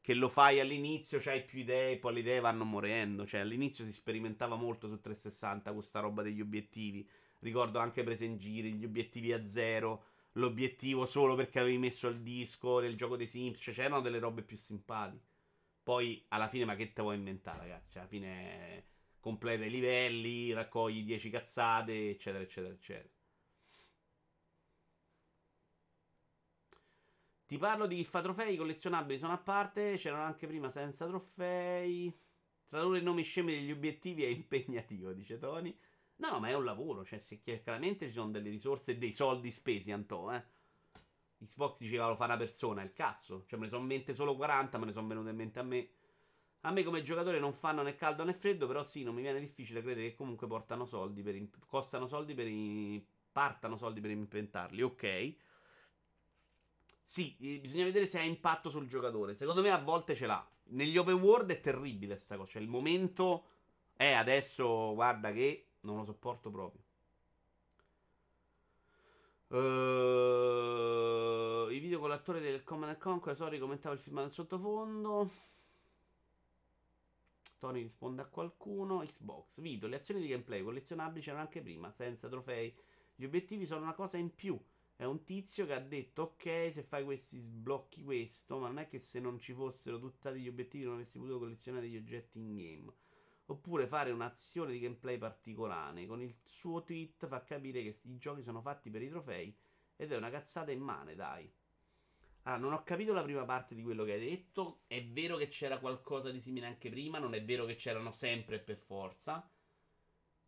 che lo fai all'inizio, c'hai più idee, poi le idee vanno morendo. Cioè all'inizio si sperimentava molto su 360 con sta roba degli obiettivi. Ricordo anche prese in giro, gli obiettivi a zero, l'obiettivo solo perché avevi messo il disco nel gioco dei Sims. Cioè c'erano delle robe più simpatiche. Poi alla fine ma che te vuoi inventare, ragazzi? Cioè alla fine... completa i livelli, raccogli 10 cazzate, eccetera, eccetera, eccetera. Ti parlo di chi fa trofei, collezionabili sono a parte, c'erano anche prima senza trofei. Tradurre i nomi scemi degli obiettivi è impegnativo, dice Tony. No, ma è un lavoro, cioè se chiaramente ci sono delle risorse e dei soldi spesi, Antò, eh. Xbox diceva lo fa una persona, è il cazzo. Cioè me ne sono in mente solo 40, me ne sono venute in mente a me. A me come giocatore non fanno né caldo né freddo, però sì, non mi viene difficile credere che comunque portano soldi per costano soldi per partano soldi per inventarli, ok? Sì, bisogna vedere se ha impatto sul giocatore. Secondo me a volte ce l'ha. Negli open world è terribile sta cosa, cioè il momento è adesso, guarda che non lo sopporto proprio. I video con l'attore del Command & Conquer, sorry, commentavo il film nel sottofondo. Tony risponde a qualcuno. Xbox, Vito, le azioni di gameplay collezionabili c'erano anche prima, senza trofei. Gli obiettivi sono una cosa in più. È un tizio che ha detto, ok, se fai questi sblocchi questo, ma non è che se non ci fossero tutti gli obiettivi non avresti potuto collezionare degli oggetti in game. Oppure fare un'azione di gameplay particolare. Con il suo tweet fa capire che i giochi sono fatti per i trofei ed è una cazzata immane, dai. Ah, non ho capito la prima parte di quello che hai detto. È vero che c'era qualcosa di simile anche prima, non è vero che c'erano sempre per forza.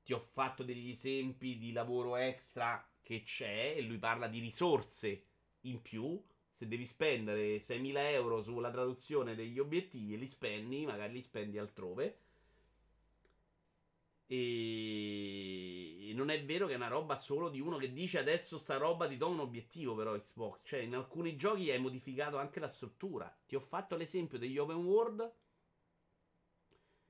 Ti ho fatto degli esempi di lavoro extra che c'è, e lui parla di risorse in più. Se devi spendere 6.000 euro sulla traduzione degli obiettivi e li spendi, magari li spendi altrove. E non è vero che è una roba solo di uno che dice adesso sta roba ti do un obiettivo, però Xbox, cioè in alcuni giochi hai modificato anche la struttura. Ti ho fatto l'esempio degli open world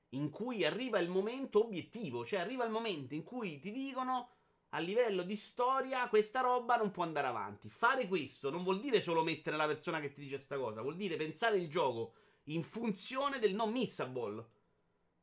in cui arriva il momento obiettivo, cioè arriva il momento in cui ti dicono a livello di storia questa roba non può andare avanti. Fare questo non vuol dire solo mettere la persona che ti dice sta cosa, vuol dire pensare il gioco in funzione del non missable.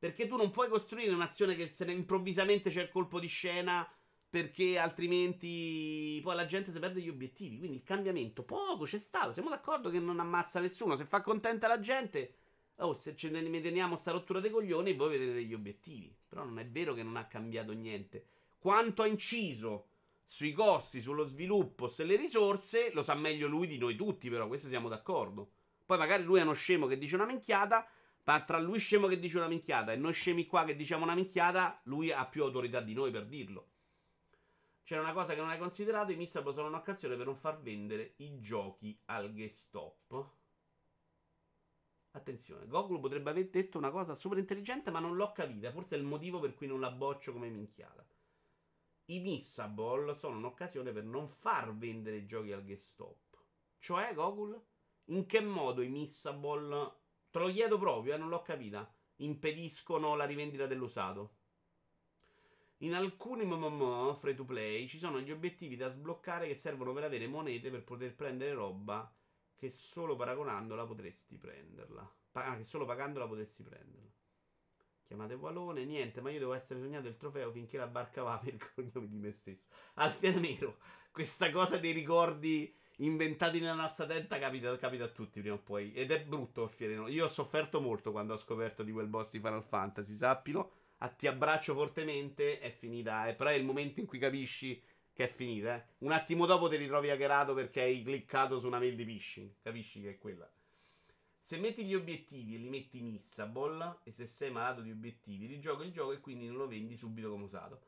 Perché tu non puoi costruire un'azione che se improvvisamente c'è il colpo di scena, perché altrimenti poi la gente si perde gli obiettivi. Quindi il cambiamento poco c'è stato. Siamo d'accordo che non ammazza nessuno. Se fa contenta la gente, oh, se ce ne teniamo sta rottura dei coglioni, voi vedete gli obiettivi. Però non è vero che non ha cambiato niente. Quanto ha inciso sui costi, sullo sviluppo, sulle risorse, lo sa meglio lui di noi tutti, però questo siamo d'accordo. Poi magari lui è uno scemo che dice una minchiata, ma tra lui scemo che dice una minchiata e noi scemi qua che diciamo una minchiata, lui ha più autorità di noi per dirlo. C'era una cosa che non hai considerato, i missable sono un'occasione per non far vendere i giochi al GameStop. Attenzione, Google potrebbe aver detto una cosa super intelligente, ma non l'ho capita, forse è il motivo per cui non la boccio come minchiata. I missable sono un'occasione per non far vendere i giochi al GameStop. Cioè, Google, in che modo i missable... Te lo chiedo proprio, non l'ho capita. Impediscono la rivendita dell'usato. In alcuni MMO free to play ci sono gli obiettivi da sbloccare che servono per avere monete per poter prendere roba che solo paragonandola potresti prenderla. Che solo pagandola potresti prenderla. Chiamate Valone, niente, ma io devo essere sognato il trofeo finché la barca va per il cognome di me stesso. Alfiano Nero, questa cosa dei ricordi inventati nella nostra testa capita a tutti prima o poi, ed è brutto, Orfierino. Io ho sofferto molto quando ho scoperto di quel boss di Final Fantasy, sappilo. Ti abbraccio fortemente, è finita, però è il momento in cui capisci che è finita, eh. Un attimo dopo ti ritrovi hackerato perché hai cliccato su una mail di phishing, capisci che è quella. Se metti gli obiettivi e li metti in missable, e se sei malato di obiettivi rigioca il gioco e quindi non lo vendi subito come usato.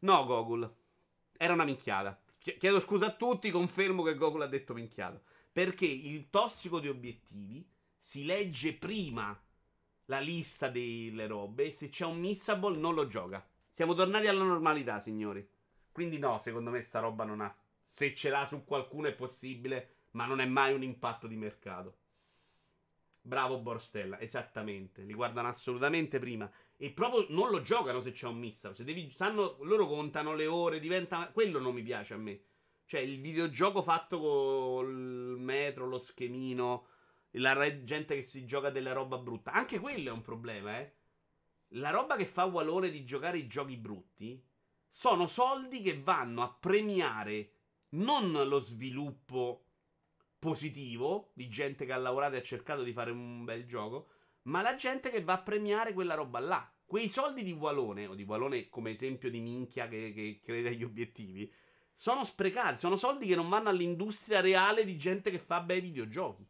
No, Gogol, era una minchiata. Chiedo scusa a tutti, confermo che Google ha detto minchiato. Perché il tossico di obiettivi si legge prima la lista delle robe e se c'è un missable non lo gioca. Siamo tornati alla normalità, signori. Quindi no, secondo me sta roba non ha... Se ce l'ha su qualcuno è possibile, ma non è mai un impatto di mercato. Bravo Borstella, esattamente, li guardano assolutamente prima e proprio non lo giocano se c'è un missa. Se devi, sanno, loro contano le ore, diventa, quello non mi piace a me. Cioè il videogioco fatto col metro, lo schemino, la gente che si gioca della roba brutta, anche quello è un problema, eh. La roba che fa Walone di giocare i giochi brutti sono soldi che vanno a premiare non lo sviluppo positivo di gente che ha lavorato e ha cercato di fare un bel gioco, ma la gente che va a premiare quella roba là. Quei soldi di Walone, o di Walone come esempio di minchia che crede agli obiettivi, sono sprecati, sono soldi che non vanno all'industria reale di gente che fa bei videogiochi.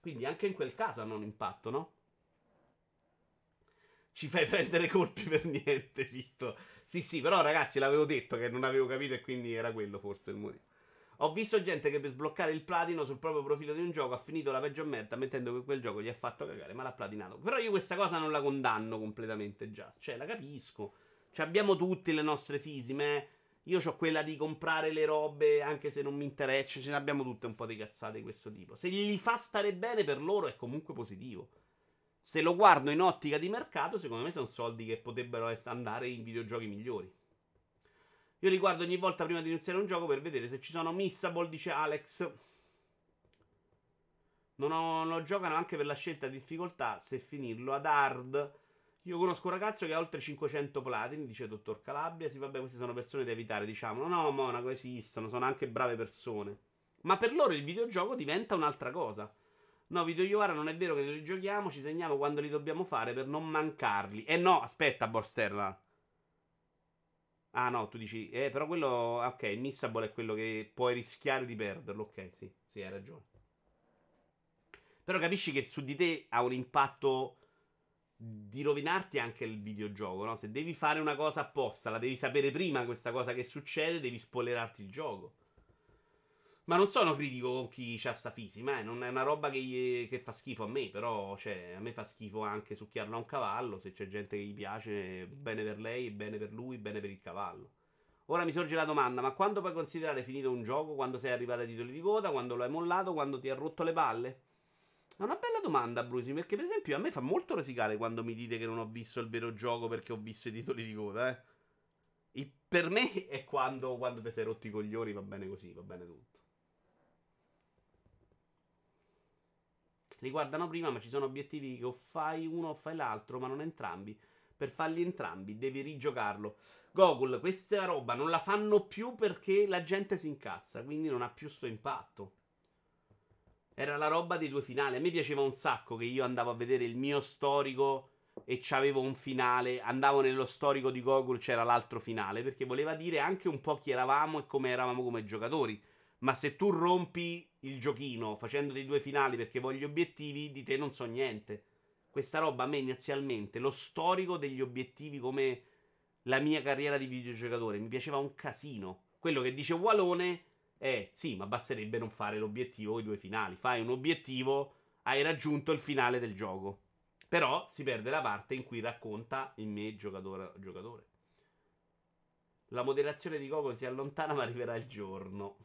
Quindi anche in quel caso hanno un impatto, no? Ci fai prendere colpi per niente, Vitto. Sì, sì, però ragazzi, l'avevo detto che non avevo capito e quindi era quello forse il motivo. Ho visto gente che per sbloccare il platino sul proprio profilo di un gioco ha finito la peggio merda, ammettendo che quel gioco gli ha fatto cagare, ma l'ha platinato. Però io questa cosa non la condanno completamente, già. Cioè, la capisco. Cioè, abbiamo tutti le nostre fisime. Io ho quella di comprare le robe anche se non mi interessa. Ce ne abbiamo tutte un po' di cazzate di questo tipo. Se gli fa stare bene per loro è comunque positivo. Se lo guardo in ottica di mercato, secondo me sono soldi che potrebbero andare in videogiochi migliori. Io li guardo ogni volta prima di iniziare un gioco per vedere se ci sono missable, dice Alex. Non lo giocano anche per la scelta di difficoltà, se finirlo ad hard. Io conosco un ragazzo che ha oltre 500 platini, dice Dottor Calabria. Sì, vabbè, queste sono persone da evitare, diciamo. No, Monaco, esistono, sono anche brave persone. Ma per loro il videogioco diventa un'altra cosa. No, Vito Iovara, non è vero che non li giochiamo, ci segniamo quando li dobbiamo fare per non mancarli. Eh no, aspetta, Borstella. Ah no, tu dici, però quello, ok, il missable è quello che puoi rischiare di perderlo, ok, sì, hai ragione. Però capisci che su di te ha un impatto di rovinarti anche il videogioco, no? Se devi fare una cosa apposta, la devi sapere prima questa cosa che succede, devi spoilerarti il gioco. Ma non sono critico con chi c'ha sta fisima, non è una roba che fa schifo a me, però, cioè, a me fa schifo anche succhiarla a un cavallo, se c'è gente che gli piace, bene per lei, bene per lui, bene per il cavallo. Ora mi sorge la domanda, ma quando puoi considerare finito un gioco? Quando sei arrivato ai titoli di coda? Quando lo hai mollato? Quando ti ha rotto le palle? È una bella domanda, Brusi, perché per esempio a me fa molto rosicare quando mi dite che non ho visto il vero gioco perché ho visto i titoli di coda, eh. Per me è quando ti sei rotto i coglioni, va bene così, va bene tutto. Li guardano prima, ma ci sono obiettivi che o fai uno o fai l'altro, ma non entrambi. Per farli entrambi devi rigiocarlo. Google, questa roba non la fanno più perché la gente si incazza, quindi non ha più suo impatto. Era la roba dei due finali. A me piaceva un sacco che io andavo a vedere il mio storico e c'avevo un finale. Andavo nello storico di Google, c'era l'altro finale, perché voleva dire anche un po' chi eravamo e come eravamo come giocatori. Ma se tu rompi il giochino facendo dei due finali perché voglio obiettivi, di te non so niente. Questa roba a me inizialmente, lo storico degli obiettivi come la mia carriera di videogiocatore, mi piaceva un casino. Quello che dice Walone è, sì, ma basterebbe non fare l'obiettivo con i due finali. Fai un obiettivo, hai raggiunto il finale del gioco. Però si perde la parte in cui racconta il me giocatore. La moderazione di Google si allontana ma arriverà il giorno.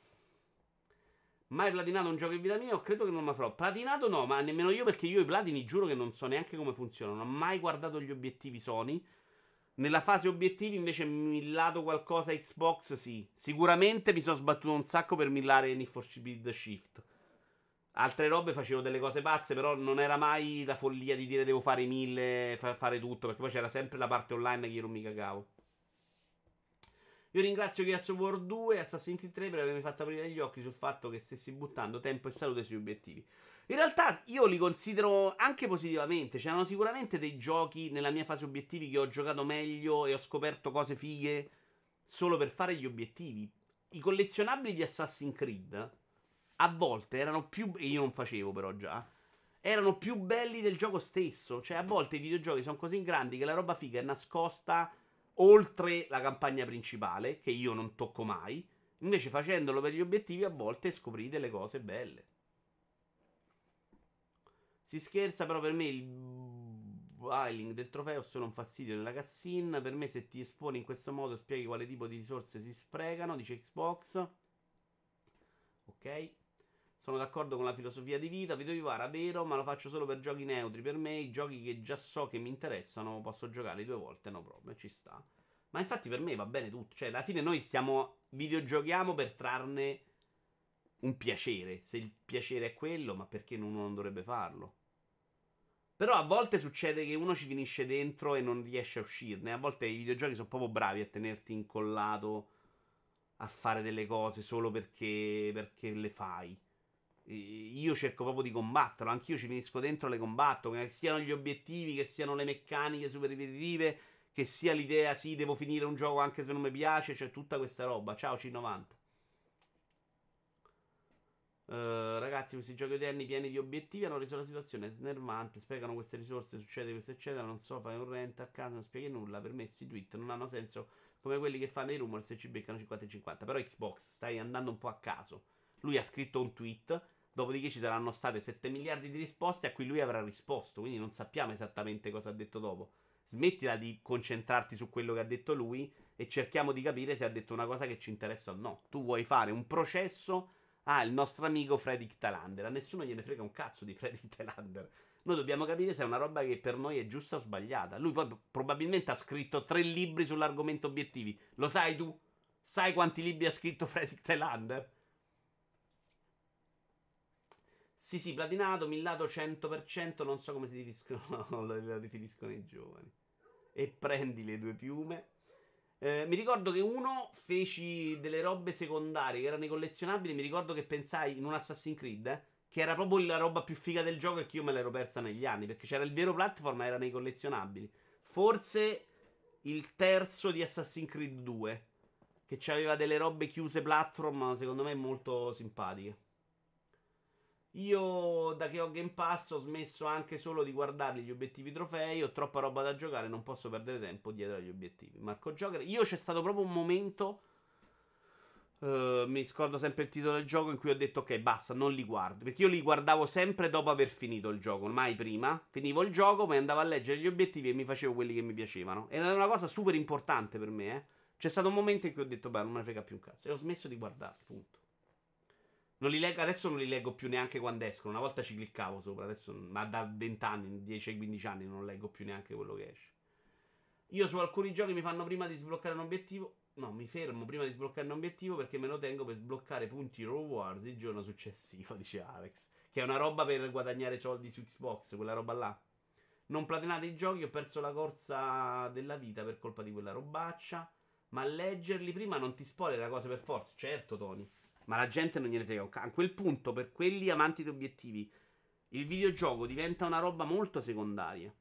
Mai platinato un gioco in vita mia? O credo che non mi farò. Platinato no, ma nemmeno io, perché io i platini giuro che non so neanche come funzionano. Non ho mai guardato gli obiettivi Sony. Nella fase obiettivi invece millato qualcosa Xbox, sì. Sicuramente mi sono sbattuto un sacco per millare Need for Speed Shift. Altre robe facevo delle cose pazze, però non era mai la follia di dire devo fare 1000, fare tutto, perché poi c'era sempre la parte online che io non mi cagavo. Io ringrazio Gears of War 2 e Assassin's Creed 3 per avermi fatto aprire gli occhi sul fatto che stessi buttando tempo e salute sugli obiettivi. In realtà io li considero anche positivamente. C'erano sicuramente dei giochi nella mia fase obiettivi che ho giocato meglio e ho scoperto cose fighe solo per fare gli obiettivi. I collezionabili di Assassin's Creed a volte erano più... e io non facevo però già... erano più belli del gioco stesso. Cioè a volte i videogiochi sono così grandi che la roba figa è nascosta... oltre la campagna principale, che io non tocco mai. Invece facendolo per gli obiettivi a volte scoprite le cose belle. Si scherza, però per me il bailing del trofeo è solo un fastidio nella cutscene. Per me se ti esponi in questo modo spieghi quale tipo di risorse si sprecano, dice Xbox. Ok. Sono d'accordo con la filosofia di vita, vedo Ivara, vero, ma lo faccio solo per giochi neutri. Per me i giochi che già so che mi interessano posso giocare 2 volte, no problem, ci sta. Ma infatti per me va bene tutto, cioè alla fine noi siamo, videogiochiamo per trarne un piacere. Se il piacere è quello, ma perché uno non dovrebbe farlo? Però a volte succede che uno ci finisce dentro e non riesce a uscirne. A volte i videogiochi sono proprio bravi a tenerti incollato a fare delle cose solo perché le fai. Io cerco proprio di combatterlo, anch'io ci finisco dentro e le combatto, che siano gli obiettivi, che siano le meccaniche super ripetitive, che sia l'idea, sì, devo finire un gioco anche se non mi piace, c'è tutta questa roba. Ciao C90. Ragazzi, questi giochi odierni pieni di obiettivi hanno reso la situazione snervante, spiegano queste risorse, succede questo eccetera, non so, fai un rent a caso, non spieghi nulla, per me questi tweet non hanno senso, come quelli che fanno i rumor se ci beccano 50 e 50. Però Xbox, stai andando un po' a caso. Lui ha scritto un tweet, dopodiché ci saranno state 7 miliardi di risposte a cui lui avrà risposto, quindi non sappiamo esattamente cosa ha detto dopo. Smettila di concentrarti su quello che ha detto lui e cerchiamo di capire se ha detto una cosa che ci interessa o no. Tu vuoi fare un processo al nostro amico Fredrik Thylander, a nessuno gliene frega un cazzo di Fredrik Thylander. Noi dobbiamo capire se è una roba che per noi è giusta o sbagliata. Lui poi probabilmente ha scritto 3 libri sull'argomento obiettivi. Lo sai tu? Sai quanti libri ha scritto Fredrik Thylander? Sì, sì, platinato, millato 100%, non so come si definiscono i giovani. E prendi le 2 piume. Mi ricordo che uno feci delle robe secondarie che erano i collezionabili. Mi ricordo che pensai in un Assassin's Creed, che era proprio la roba più figa del gioco e che io me l'ero persa negli anni, perché c'era il vero platform ma erano i collezionabili. Forse il terzo di Assassin's Creed 2, che c'aveva delle robe chiuse platform secondo me molto simpatiche. Io da che ho Game Pass ho smesso anche solo di guardarli gli obiettivi trofei, ho troppa roba da giocare, non posso perdere tempo dietro agli obiettivi. Marco Joker, io c'è stato proprio un momento, mi scordo sempre il titolo del gioco, in cui ho detto ok basta, non li guardo, perché io li guardavo sempre dopo aver finito il gioco, mai prima. Finivo il gioco, poi andavo a leggere gli obiettivi e mi facevo quelli che mi piacevano. Era una cosa super importante per me, eh. C'è stato un momento in cui ho detto beh, non me ne frega più un cazzo, e ho smesso di guardarli, punto. Non li leggo, adesso non li leggo più neanche quando escono. Una volta ci cliccavo sopra, adesso, ma da 20 anni, 10-15 anni non leggo più neanche quello che esce. Io su alcuni giochi mi fanno prima di sbloccare un obiettivo, no, mi fermo prima di sbloccare un obiettivo perché me lo tengo per sbloccare punti rewards il giorno successivo, dice Alex, che è una roba per guadagnare soldi su Xbox, quella roba là. Non platinate i giochi, ho perso la corsa della vita per colpa di quella robaccia, ma leggerli prima non ti spoiler la cosa per forza. Certo Tony, ma la gente non gliene frega un cazzo. A quel punto, per quelli amanti di obiettivi, il videogioco diventa una roba molto secondaria.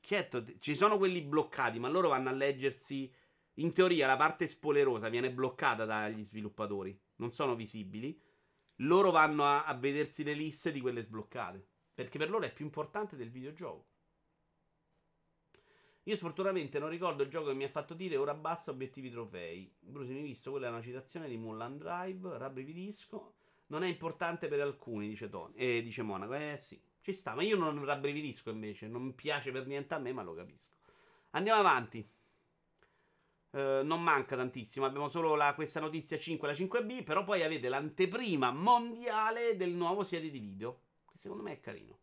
Certo, ci sono quelli bloccati, ma loro vanno a leggersi. In teoria la parte spoilerosa viene bloccata dagli sviluppatori, non sono visibili. Loro vanno a vedersi le liste di quelle sbloccate, perché per loro è più importante del videogioco. Io sfortunatamente non ricordo il gioco che mi ha fatto dire ora basta obiettivi trofei. Bruce, mi hai visto? Quella è una citazione di Mulholland Drive, rabbrividisco. Non è importante per alcuni, dice Tony. Dice Monaco, sì, ci sta, ma io non rabbrividisco invece, non piace per niente a me, ma lo capisco. Andiamo avanti. Non manca tantissimo, abbiamo solo questa notizia 5, la 5B, però poi avete l'anteprima mondiale del nuovo serie di video, che secondo me è carino.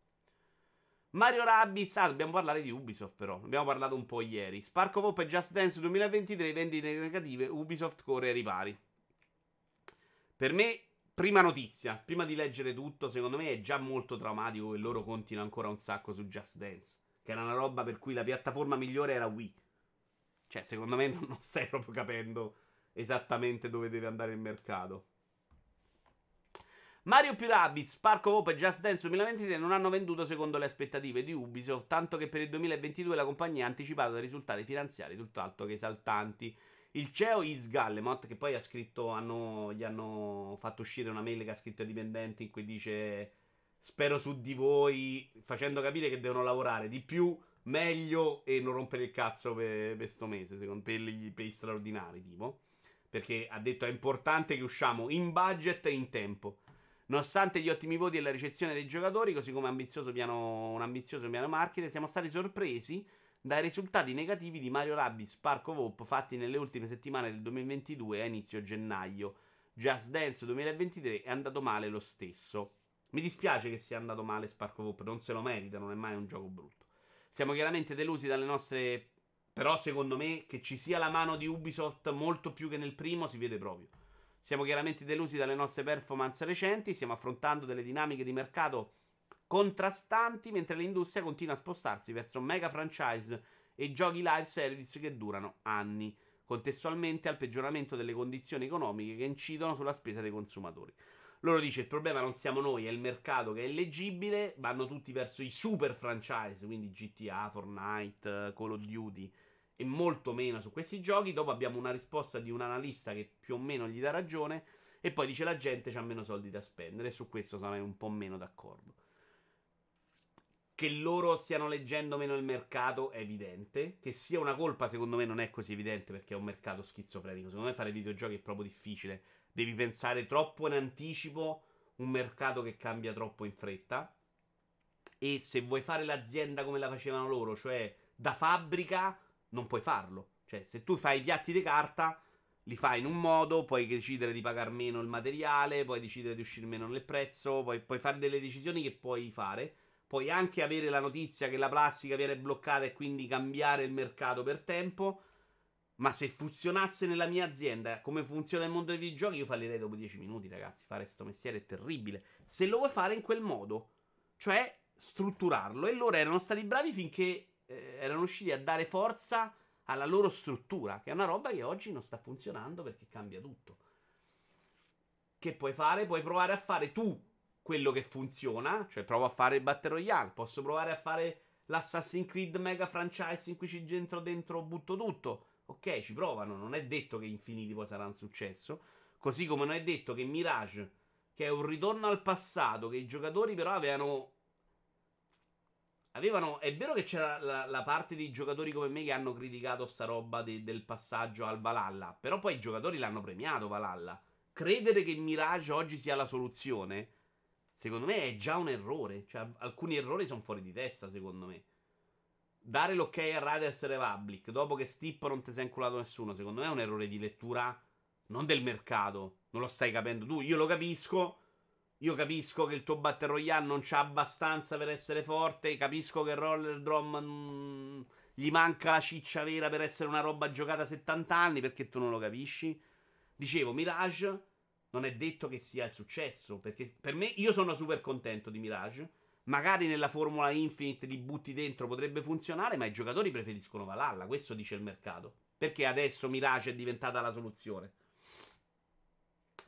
Mario Rabbids, dobbiamo parlare di Ubisoft però, abbiamo parlato un po' ieri. Spark of Hope e Just Dance 2023, vendite negative, Ubisoft corre ai ripari. Per me, prima notizia, prima di leggere tutto, secondo me è già molto traumatico che loro contino ancora un sacco su Just Dance, che era una roba per cui la piattaforma migliore era Wii. Cioè, secondo me non stai proprio capendo esattamente dove deve andare il mercato. Mario più Rabbids, Spark of Hope e Just Dance 2023 non hanno venduto secondo le aspettative di Ubisoft, tanto che per il 2022 la compagnia ha anticipato dei risultati finanziari tutt'altro che esaltanti. Il CEO Yves Guillemot, che poi ha scritto, gli hanno fatto uscire una mail che ha scritto ai dipendenti in cui dice spero su di voi, facendo capire che devono lavorare di più, meglio e non rompere il cazzo per sto mese, per gli straordinari tipo, perché ha detto è importante che usciamo in budget e in tempo. Nonostante gli ottimi voti e la ricezione dei giocatori, così come un ambizioso piano marketing, siamo stati sorpresi dai risultati negativi di Mario Rabbids Spark of Hope fatti nelle ultime settimane del 2022 a inizio gennaio. Just Dance 2023 è andato male lo stesso. Mi dispiace che sia andato male Sparkov, non se lo merita, non è mai un gioco brutto. Siamo chiaramente delusi dalle nostre... Però secondo me che ci sia la mano di Ubisoft molto più che nel primo si vede proprio. Siamo chiaramente delusi dalle nostre performance recenti, stiamo affrontando delle dinamiche di mercato contrastanti mentre l'industria continua a spostarsi verso mega franchise e giochi live service che durano anni, contestualmente al peggioramento delle condizioni economiche che incidono sulla spesa dei consumatori. Loro dice il problema non siamo noi, è il mercato che è illeggibile, vanno tutti verso i super franchise, quindi GTA, Fortnite, Call of Duty e molto meno su questi giochi. Dopo abbiamo una risposta di un analista che più o meno gli dà ragione e poi dice la gente c'ha meno soldi da spendere, e su questo sarei un po' meno d'accordo. Che loro stiano leggendo meno il mercato è evidente, che sia una colpa secondo me non è così evidente perché è un mercato schizofrenico, secondo me fare videogiochi è proprio difficile. Devi pensare troppo in anticipo, un mercato che cambia troppo in fretta. E se vuoi fare l'azienda come la facevano loro, cioè da fabbrica, non puoi farlo. Cioè, se tu fai i piatti di carta, li fai in un modo, puoi decidere di pagare meno il materiale, puoi decidere di uscire meno nel prezzo, puoi fare delle decisioni che puoi fare. Puoi anche avere la notizia che la plastica viene bloccata e quindi cambiare il mercato per tempo. Ma se funzionasse nella mia azienda come funziona il mondo dei videogiochi, io fallirei dopo 10 minuti, ragazzi. Fare sto mestiere è terribile. Se lo vuoi fare in quel modo, cioè strutturarlo. E loro erano stati bravi finché erano riusciti a dare forza alla loro struttura, che è una roba che oggi non sta funzionando perché cambia tutto. Che puoi fare? Puoi provare a fare tu quello che funziona, cioè provo a fare il Battle Royale, posso provare a fare l'Assassin's Creed mega franchise in cui ci entro dentro, butto tutto. Ok, ci provano, non è detto che Infinity poi sarà un successo, così come non è detto che Mirage, che è un ritorno al passato, che i giocatori però avevano è vero che c'era la parte dei giocatori come me che hanno criticato sta roba del passaggio al Valhalla, però poi i giocatori l'hanno premiato Valhalla. Credere che Mirage oggi sia la soluzione, secondo me è già un errore, cioè alcuni errori sono fuori di testa secondo me. Dare l'ok a Riders Republic dopo che Stippo non ti sei inculato nessuno, secondo me è un errore di lettura, non del mercato. Non lo stai capendo tu, io lo capisco. Io capisco che il tuo Battle Royale non c'ha abbastanza per essere forte, capisco che Roller Drum gli manca la ciccia vera per essere una roba giocata a 70 anni, perché tu non lo capisci. Dicevo, Mirage non è detto che sia il successo, perché per me, io sono super contento di Mirage. Magari nella formula Infinite li butti dentro, potrebbe funzionare, ma i giocatori preferiscono Valhalla, questo dice il mercato. Perché adesso Mirage è diventata la soluzione.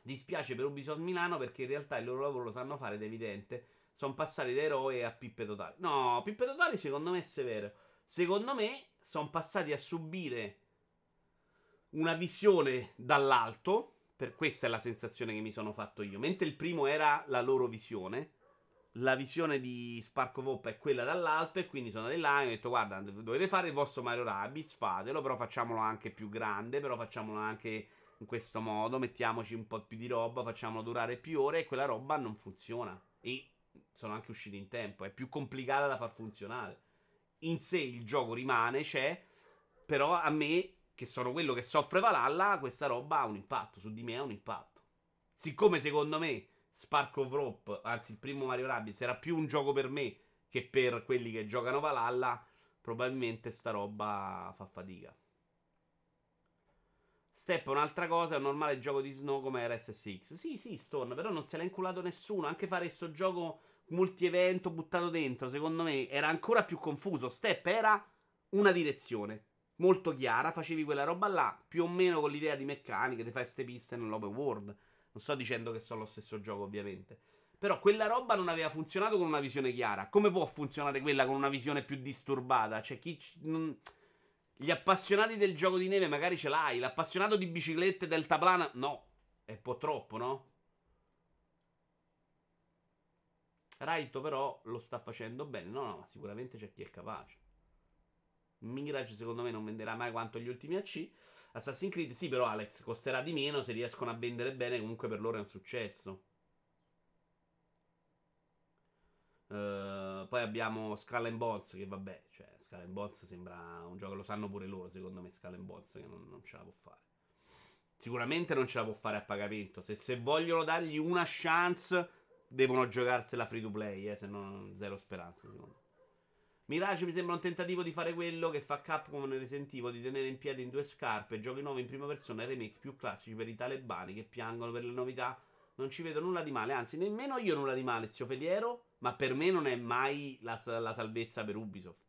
Dispiace per Ubisoft Milano perché in realtà il loro lavoro lo sanno fare ed è evidente. Sono passati da eroe a pippe totali. No, pippe totali secondo me è severo. Secondo me sono passati a subire una visione dall'alto, per questa è la sensazione che mi sono fatto io. Mentre il primo era la loro visione, la visione di Spark of Hope è quella dall'alto, e quindi sono là e ho detto guarda, dovete fare il vostro Mario Rabbids, fatelo, però facciamolo anche più grande, però facciamolo anche in questo modo, mettiamoci un po' più di roba, facciamolo durare più ore, e quella roba non funziona. E sono anche usciti in tempo, è più complicata da far funzionare. In sé il gioco rimane, c'è, però a me, che sono quello che soffre Valhalla, questa roba ha un impatto, su di me ha un impatto. Siccome secondo me Spark of Hope, anzi il primo Mario Rabbids, era più un gioco per me che per quelli che giocano Valhalla, probabilmente sta roba fa fatica. Step è un'altra cosa, è un normale gioco di Snow come era SSX. Sì, Storm, però non se l'ha inculato nessuno. Anche fare sto gioco multievento buttato dentro, secondo me, era ancora più confuso. Step era una direzione molto chiara, facevi quella roba là, più o meno con l'idea di meccanica, di fare ste piste nell'open world. Non sto dicendo che sono lo stesso gioco, ovviamente. Però quella roba non aveva funzionato con una visione chiara. Come può funzionare quella con una visione più disturbata? Cioè, gli appassionati del gioco di neve magari ce l'hai. L'appassionato di biciclette deltaplana, no. È un po' troppo, no? Raito però lo sta facendo bene. No, ma sicuramente c'è chi è capace. Mirage secondo me non venderà mai quanto gli ultimi AC. Assassin's Creed sì, però Alex costerà di meno, se riescono a vendere bene comunque per loro è un successo. Poi abbiamo Skull and Bones, che vabbè, cioè Skull and Bones sembra un gioco, lo sanno pure loro secondo me Skull and Bones, che non ce la può fare. Sicuramente non ce la può fare a pagamento. Se vogliono dargli una chance, devono giocarsela free to play, se no zero speranza, secondo me. Mirage mi sembra un tentativo di fare quello che fa Capcom nel Resident Evil, di tenere in piedi in due scarpe giochi nuovi in prima persona e remake più classici per i talebani che piangono per le novità. Non ci vedo nulla di male, anzi nemmeno io nulla di male, zio Fediero, ma per me non è mai la salvezza per Ubisoft.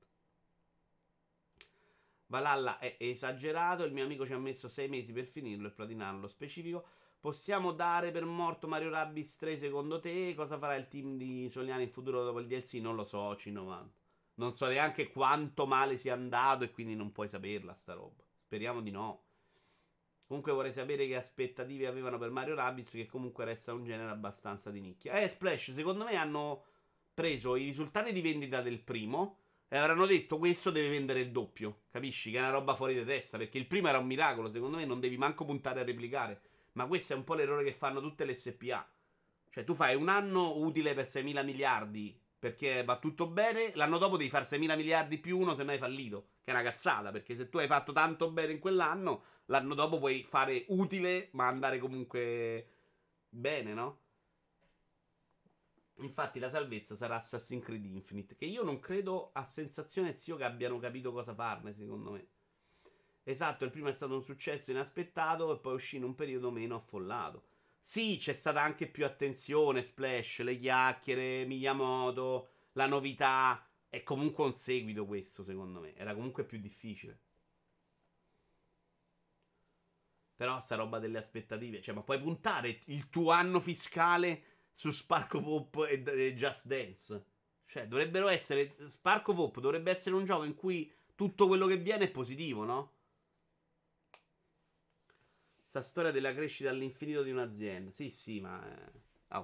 Valhalla è esagerato, il mio amico ci ha messo 6 mesi per finirlo e platinarlo, specifico. Possiamo dare per morto Mario Rabbids 3 secondo te? Cosa farà il team di Soliani in futuro dopo il DLC? Non lo so, C90. Non so neanche quanto male sia andato e quindi non puoi saperla sta roba. Speriamo di no. Comunque vorrei sapere che aspettative avevano per Mario Rabbids, che comunque resta un genere abbastanza di nicchia. Splash, secondo me hanno preso i risultati di vendita del primo e avranno detto questo deve vendere il doppio. Capisci? Che è una roba fuori di testa, perché il primo era un miracolo, secondo me non devi manco puntare a replicare. Ma questo è un po' l'errore che fanno tutte le SPA. Cioè tu fai un anno utile per 6.000 miliardi perché va tutto bene, l'anno dopo devi fare 6.000 miliardi più uno, se no hai fallito, che è una cazzata, perché se tu hai fatto tanto bene in quell'anno, l'anno dopo puoi fare utile ma andare comunque bene, no? Infatti la salvezza sarà Assassin's Creed Infinite, che io non credo, a sensazione zio, che abbiano capito cosa farne, secondo me. Esatto, il primo è stato un successo inaspettato e poi uscì in un periodo meno affollato. Sì, c'è stata anche più attenzione, Splash, le chiacchiere, Miyamoto, la novità. È comunque un seguito questo, secondo me. Era comunque più difficile. Però sta roba delle aspettative. Cioè, ma puoi puntare il tuo anno fiscale su Spark of Hope e Just Dance? Cioè, dovrebbero essere... Spark of Hope dovrebbe essere un gioco in cui tutto quello che viene è positivo, no? Sta storia della crescita all'infinito di un'azienda. Sì, sì, ma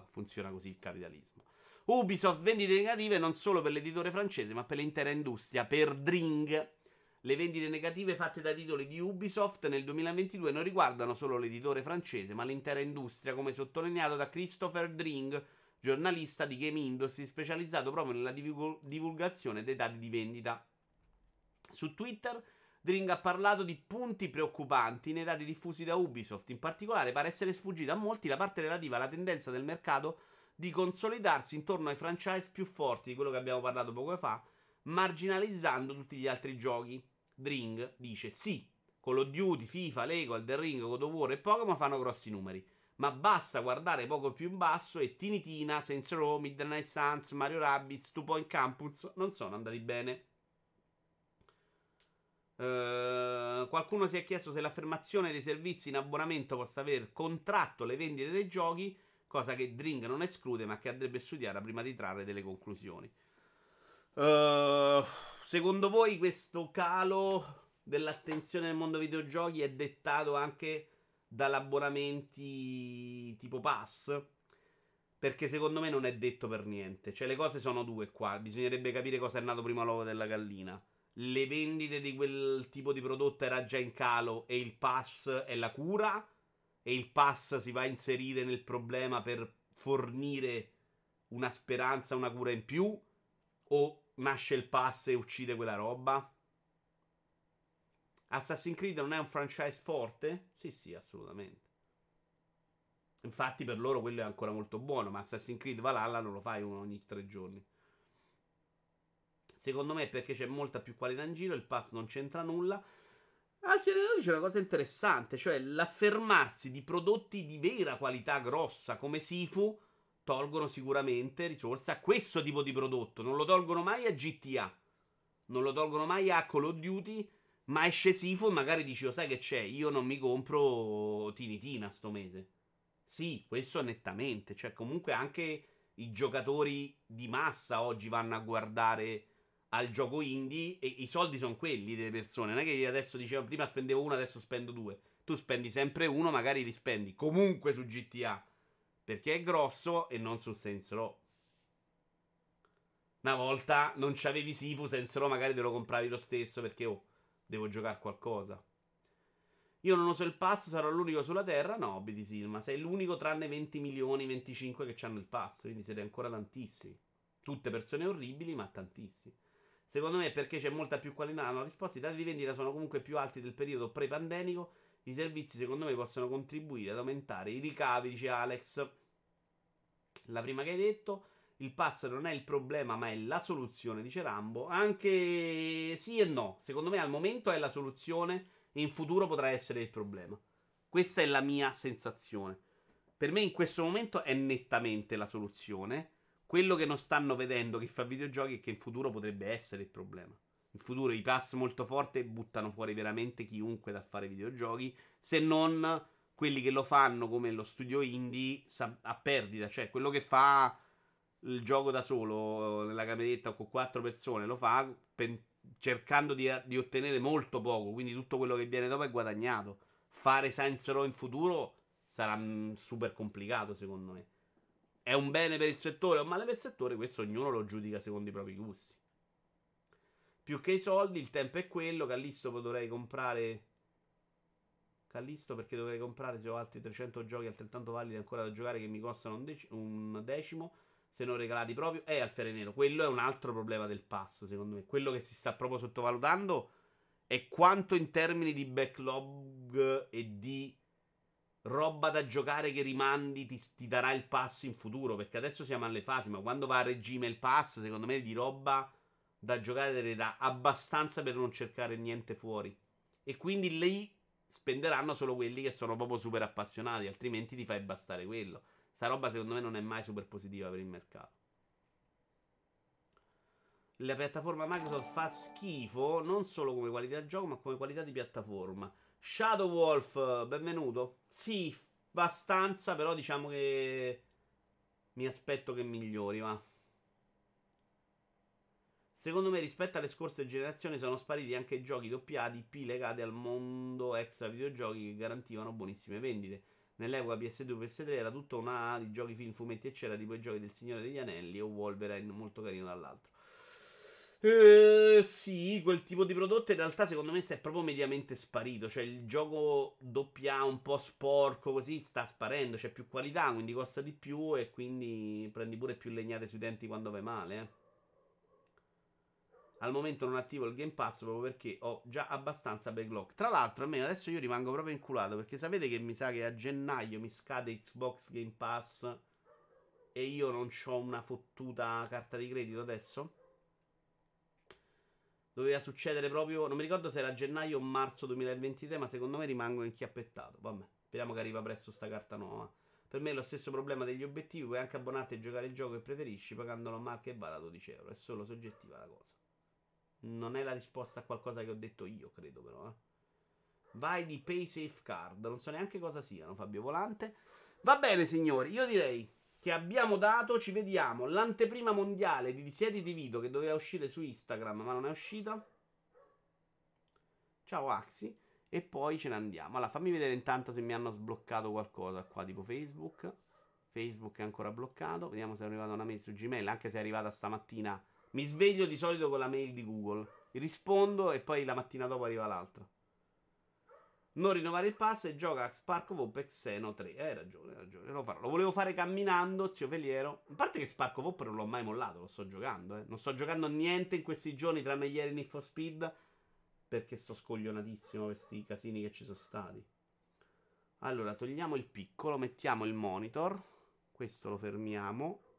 funziona così il capitalismo. Ubisoft, vendite negative non solo per l'editore francese, ma per l'intera industria. Per Dring, le vendite negative fatte da titoli di Ubisoft nel 2022 non riguardano solo l'editore francese, ma l'intera industria, come sottolineato da Christopher Dring, giornalista di Game Industry, specializzato proprio nella divulgazione dei dati di vendita. Su Twitter, Dring ha parlato di punti preoccupanti nei dati diffusi da Ubisoft. In particolare pare essere sfuggita a molti la parte relativa alla tendenza del mercato di consolidarsi intorno ai franchise più forti, di quello che abbiamo parlato poco fa, marginalizzando tutti gli altri giochi. Dring dice: sì, Call of Duty, FIFA, Lego, Elden Ring, God of War e Pokémon fanno grossi numeri, ma basta guardare poco più in basso e Tinitina, Saints Row, Midnight Suns, Mario Rabbids, Two Point Campus non sono andati bene. Qualcuno si è chiesto se l'affermazione dei servizi in abbonamento possa aver contratto le vendite dei giochi, cosa che Dring non esclude ma che andrebbe studiata prima di trarre delle conclusioni. Secondo voi questo calo dell'attenzione nel mondo videogiochi è dettato anche dall'abbonamenti tipo pass? Perché secondo me non è detto per niente. Cioè le cose sono due qua, bisognerebbe capire cosa è nato prima l'uovo della gallina. Le vendite di quel tipo di prodotto era già in calo e il pass è la cura, e il pass si va a inserire nel problema per fornire una speranza, una cura in più, o nasce il pass e uccide quella roba? Assassin's Creed non è un franchise forte? Sì, sì, assolutamente. Infatti per loro quello è ancora molto buono, ma Assassin's Creed Valhalla non lo fai uno ogni 3 giorni. Secondo me è perché c'è molta più qualità in giro, il pass non c'entra nulla. Chiarino dice una cosa interessante, cioè l'affermarsi di prodotti di vera qualità grossa come Sifu tolgono sicuramente risorse a questo tipo di prodotto. Non lo tolgono mai a GTA, non lo tolgono mai a Call of Duty, ma esce Sifu e magari dici: oh, sai che c'è? Io non mi compro Tinitina sto mese. Sì, questo nettamente, cioè comunque anche i giocatori di massa oggi vanno a guardare al gioco indie, e i soldi sono quelli delle persone. Non è che adesso dicevo: prima spendevo uno, adesso spendo 2. Tu spendi sempre uno, magari li spendi comunque su GTA, perché è grosso, e non su Saints Row. Una volta non c'avevi Sifu, Saints Row magari te lo compravi lo stesso, perché devo giocare qualcosa. Io non uso il pass, sarò l'unico sulla terra? No, BD Silma, sei l'unico tranne 20 milioni, 25 che hanno il pass, quindi siete ancora tantissimi. Tutte persone orribili, ma tantissimi. Secondo me è perché c'è molta più qualità. No, risposta: i dati di vendita sono comunque più alti del periodo pre-pandemico I servizi secondo me possono contribuire ad aumentare i ricavi, dice Alex. La prima che hai detto, il pass non è il problema ma è la soluzione, dice Rambo. Anche sì e no, secondo me al momento è la soluzione, in futuro potrà essere il problema. Questa è la mia sensazione. Per me in questo momento è nettamente la soluzione. Quello che non stanno vedendo chi fa videogiochi è che in futuro potrebbe essere il problema. In futuro i pass molto forti buttano fuori veramente chiunque dal fare videogiochi, se non quelli che lo fanno come lo studio indie a perdita, cioè quello che fa il gioco da solo nella cameretta o con 4 persone lo fa cercando di ottenere molto poco, quindi tutto quello che viene dopo è guadagnato. Fare Saints Row in futuro sarà super complicato secondo me. È un bene per il settore o un male per il settore, questo ognuno lo giudica secondo i propri gusti. Più che i soldi, il tempo è quello. Callisto perché dovrei comprare se ho altri 300 giochi altrettanto validi ancora da giocare che mi costano un decimo se non regalati proprio. Alfiere Nero, quello è un altro problema del pass secondo me. Quello che si sta proprio sottovalutando è quanto in termini di backlog e di roba da giocare che rimandi ti darà il pass in futuro, perché adesso siamo alle fasi, ma quando va a regime il pass secondo me di roba da giocare ne dà abbastanza per non cercare niente fuori, e quindi lì spenderanno solo quelli che sono proprio super appassionati, altrimenti ti fai bastare quello. Sta roba secondo me non è mai super positiva per il mercato. La piattaforma Microsoft fa schifo non solo come qualità di gioco ma come qualità di piattaforma. Shadow Wolf, benvenuto. Sì, abbastanza, però diciamo che mi aspetto che migliori, va. Secondo me rispetto alle scorse generazioni sono spariti anche giochi doppia A DP legati al mondo extra videogiochi che garantivano buonissime vendite. Nell'epoca PS2 e PS3 era tutto una A di giochi, film, fumetti eccetera, tipo i giochi del Signore degli Anelli o Wolverine, molto carino dall'altro. Sì, quel tipo di prodotto in realtà secondo me è proprio mediamente sparito, cioè il gioco doppia A un po' sporco così sta sparendo, c'è più qualità quindi costa di più e quindi prendi pure più legnate sui denti quando vai male, Al momento non attivo il Game Pass proprio perché ho già abbastanza backlog. Tra l'altro, almeno adesso io rimango proprio inculato, perché sapete che mi sa che a gennaio mi scade Xbox Game Pass e io non c'ho una fottuta carta di credito adesso? Doveva succedere proprio, non mi ricordo se era gennaio o marzo 2023, ma secondo me rimango inchiappettato. Vabbè, speriamo che arriva presto sta carta nuova. Per me è lo stesso problema degli obiettivi, puoi anche abbonarti e giocare il gioco che preferisci pagandolo a marca e bara €12, è solo soggettiva la cosa. Non è la risposta a qualcosa che ho detto io, credo però. Vai di PaySafe Card. Non so neanche cosa siano, Fabio Volante. Va bene, signori. Io direi che abbiamo dato. Ci vediamo. L'anteprima mondiale di Siedi di Vito che doveva uscire su Instagram, ma non è uscita. Ciao, Axi. E poi ce ne andiamo. Allora, fammi vedere intanto se mi hanno sbloccato qualcosa qua, tipo Facebook. Facebook è ancora bloccato. Vediamo se è arrivata una mail su Gmail, anche se è arrivata stamattina. Mi sveglio di solito con la mail di Google, rispondo e poi la mattina dopo arriva l'altra. Non rinnovare il pass e gioca a Spark Vop e Xeno 3. Hai ragione, lo farò. Lo volevo fare camminando, zio Feliero. A parte che Spark Vop non l'ho mai mollato, lo sto giocando, Non sto giocando niente in questi giorni, tranne ieri Need for Speed, perché sto scoglionatissimo questi casini che ci sono stati. Allora, togliamo il piccolo, mettiamo il monitor. Questo lo fermiamo.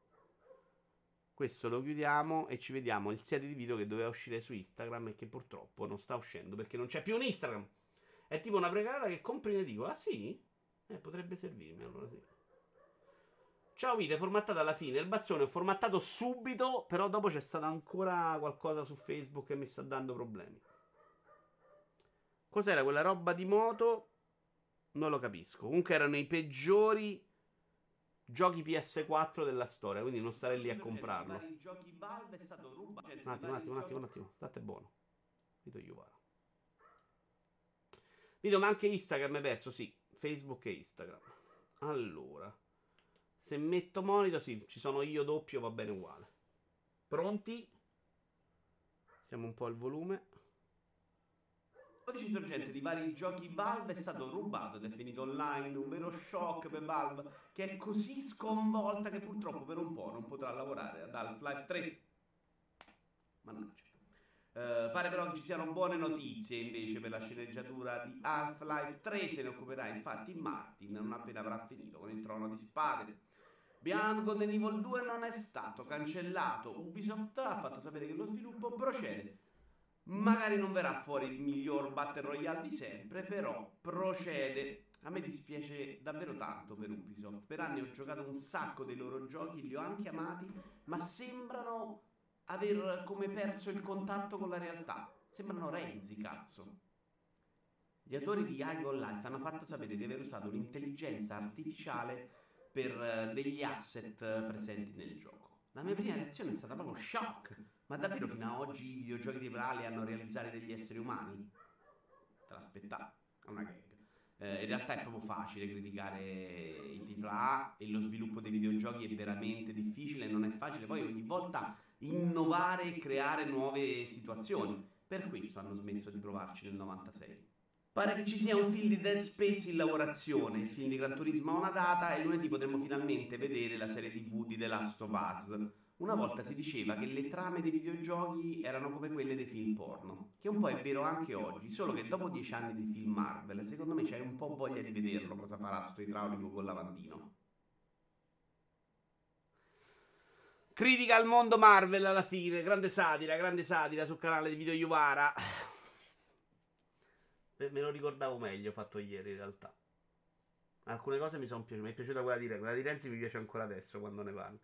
Questo lo chiudiamo e ci vediamo il set di video che doveva uscire su Instagram e che purtroppo non sta uscendo perché non c'è più un Instagram. È tipo una precariata che compri in edicola. Ah sì? Potrebbe servirmi allora, sì. Ciao Vite, formattato alla fine. Il bazzone ho formattato subito, però dopo c'è stata ancora qualcosa su Facebook che mi sta dando problemi. Cos'era quella roba di moto? Non lo capisco. Comunque erano i peggiori giochi PS4 della storia, quindi non starei lì a comprarlo. Un attimo, state buono. Vito, ma anche Instagram è perso, sì, Facebook e Instagram. Allora, se metto monitor, sì, ci sono io doppio, va bene uguale. Pronti? Siamo un po' al volume. Il codice sorgente di vari giochi Valve è stato rubato ed è finito online, un vero shock per Valve che è così sconvolta che purtroppo per un po' non potrà lavorare ad Half-Life 3. Mannaggia. Pare però che ci siano buone notizie invece per la sceneggiatura di Half-Life 3. Se ne occuperà infatti Martin non appena avrà finito con il Trono di Spade. Beyond Good and Evil 2 non è stato cancellato. Ubisoft ha fatto sapere che lo sviluppo procede. Magari non verrà fuori il miglior Battle Royale di sempre, però procede. A me dispiace davvero tanto per Ubisoft. Per anni ho giocato un sacco dei loro giochi, li ho anche amati, ma sembrano aver come perso il contatto con la realtà. Sembrano Renzi, cazzo. Gli autori di High on Life hanno fatto sapere di aver usato l'intelligenza artificiale per degli asset presenti nel gioco. La mia prima reazione è stata proprio shock. Ma davvero fino ad oggi i videogiochi temporali hanno realizzato degli esseri umani? Te l'aspettavi? È una gag. In realtà è proprio facile criticare i AAA e lo sviluppo dei videogiochi è veramente difficile, non è facile poi ogni volta innovare e creare nuove situazioni. Per questo hanno smesso di provarci nel 96. Pare che ci sia un film di Dead Space in lavorazione, il film di Gran Turismo ha una data e lunedì potremo finalmente vedere la serie TV di The Last of Us. Una volta si diceva che le trame dei videogiochi erano come quelle dei film porno, che un po' è vero anche oggi, solo che dopo 10 anni di film Marvel, secondo me c'hai un po' voglia di vederlo cosa farà sto idraulico col lavandino. Critica al mondo Marvel alla fine, grande satira sul canale di Vito Iuvara. Me lo ricordavo meglio fatto ieri in realtà. Alcune cose mi sono piaciute. Mi è piaciuta quella di Renzi mi piace ancora adesso quando ne parlo.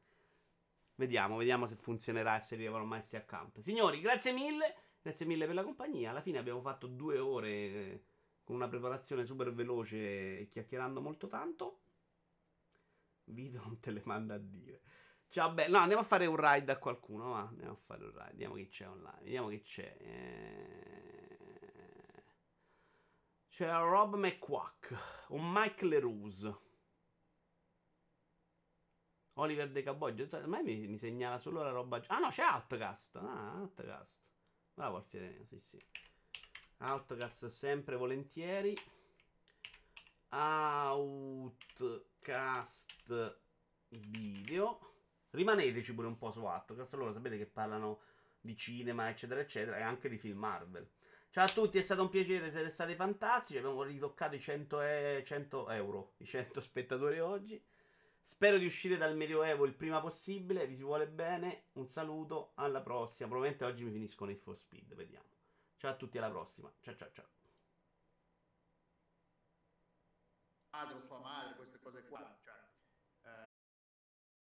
Vediamo se funzionerà e se arrivano mai questi account. Signori, grazie mille per la compagnia. Alla fine abbiamo fatto 2 ore con una preparazione super veloce e chiacchierando molto tanto. Vito non te le manda a dire. Ciao bello, no, andiamo a fare un raid a qualcuno, va. Vediamo che c'è online, vediamo che c'è. C'è Rob McQuack o Mike LeRoux, Oliver De Caboggia. A me mi segnala solo la roba. Ah no, c'è Outcast. Ah, Outcast. Bravo Alfierino, sì. Outcast sempre volentieri. Outcast video. Rimaneteci pure un po' su Outcast. Allora sapete che parlano di cinema, eccetera, eccetera, e anche di film Marvel. Ciao a tutti, è stato un piacere, siete stati fantastici, abbiamo ritoccato i 100 euro, i 100 spettatori oggi. Spero di uscire dal Medioevo il prima possibile, vi si vuole bene, un saluto, alla prossima. Probabilmente oggi mi finiscono i For Speed, vediamo. Ciao a tutti, alla prossima, ciao. Padre, sua madre, queste cose qua,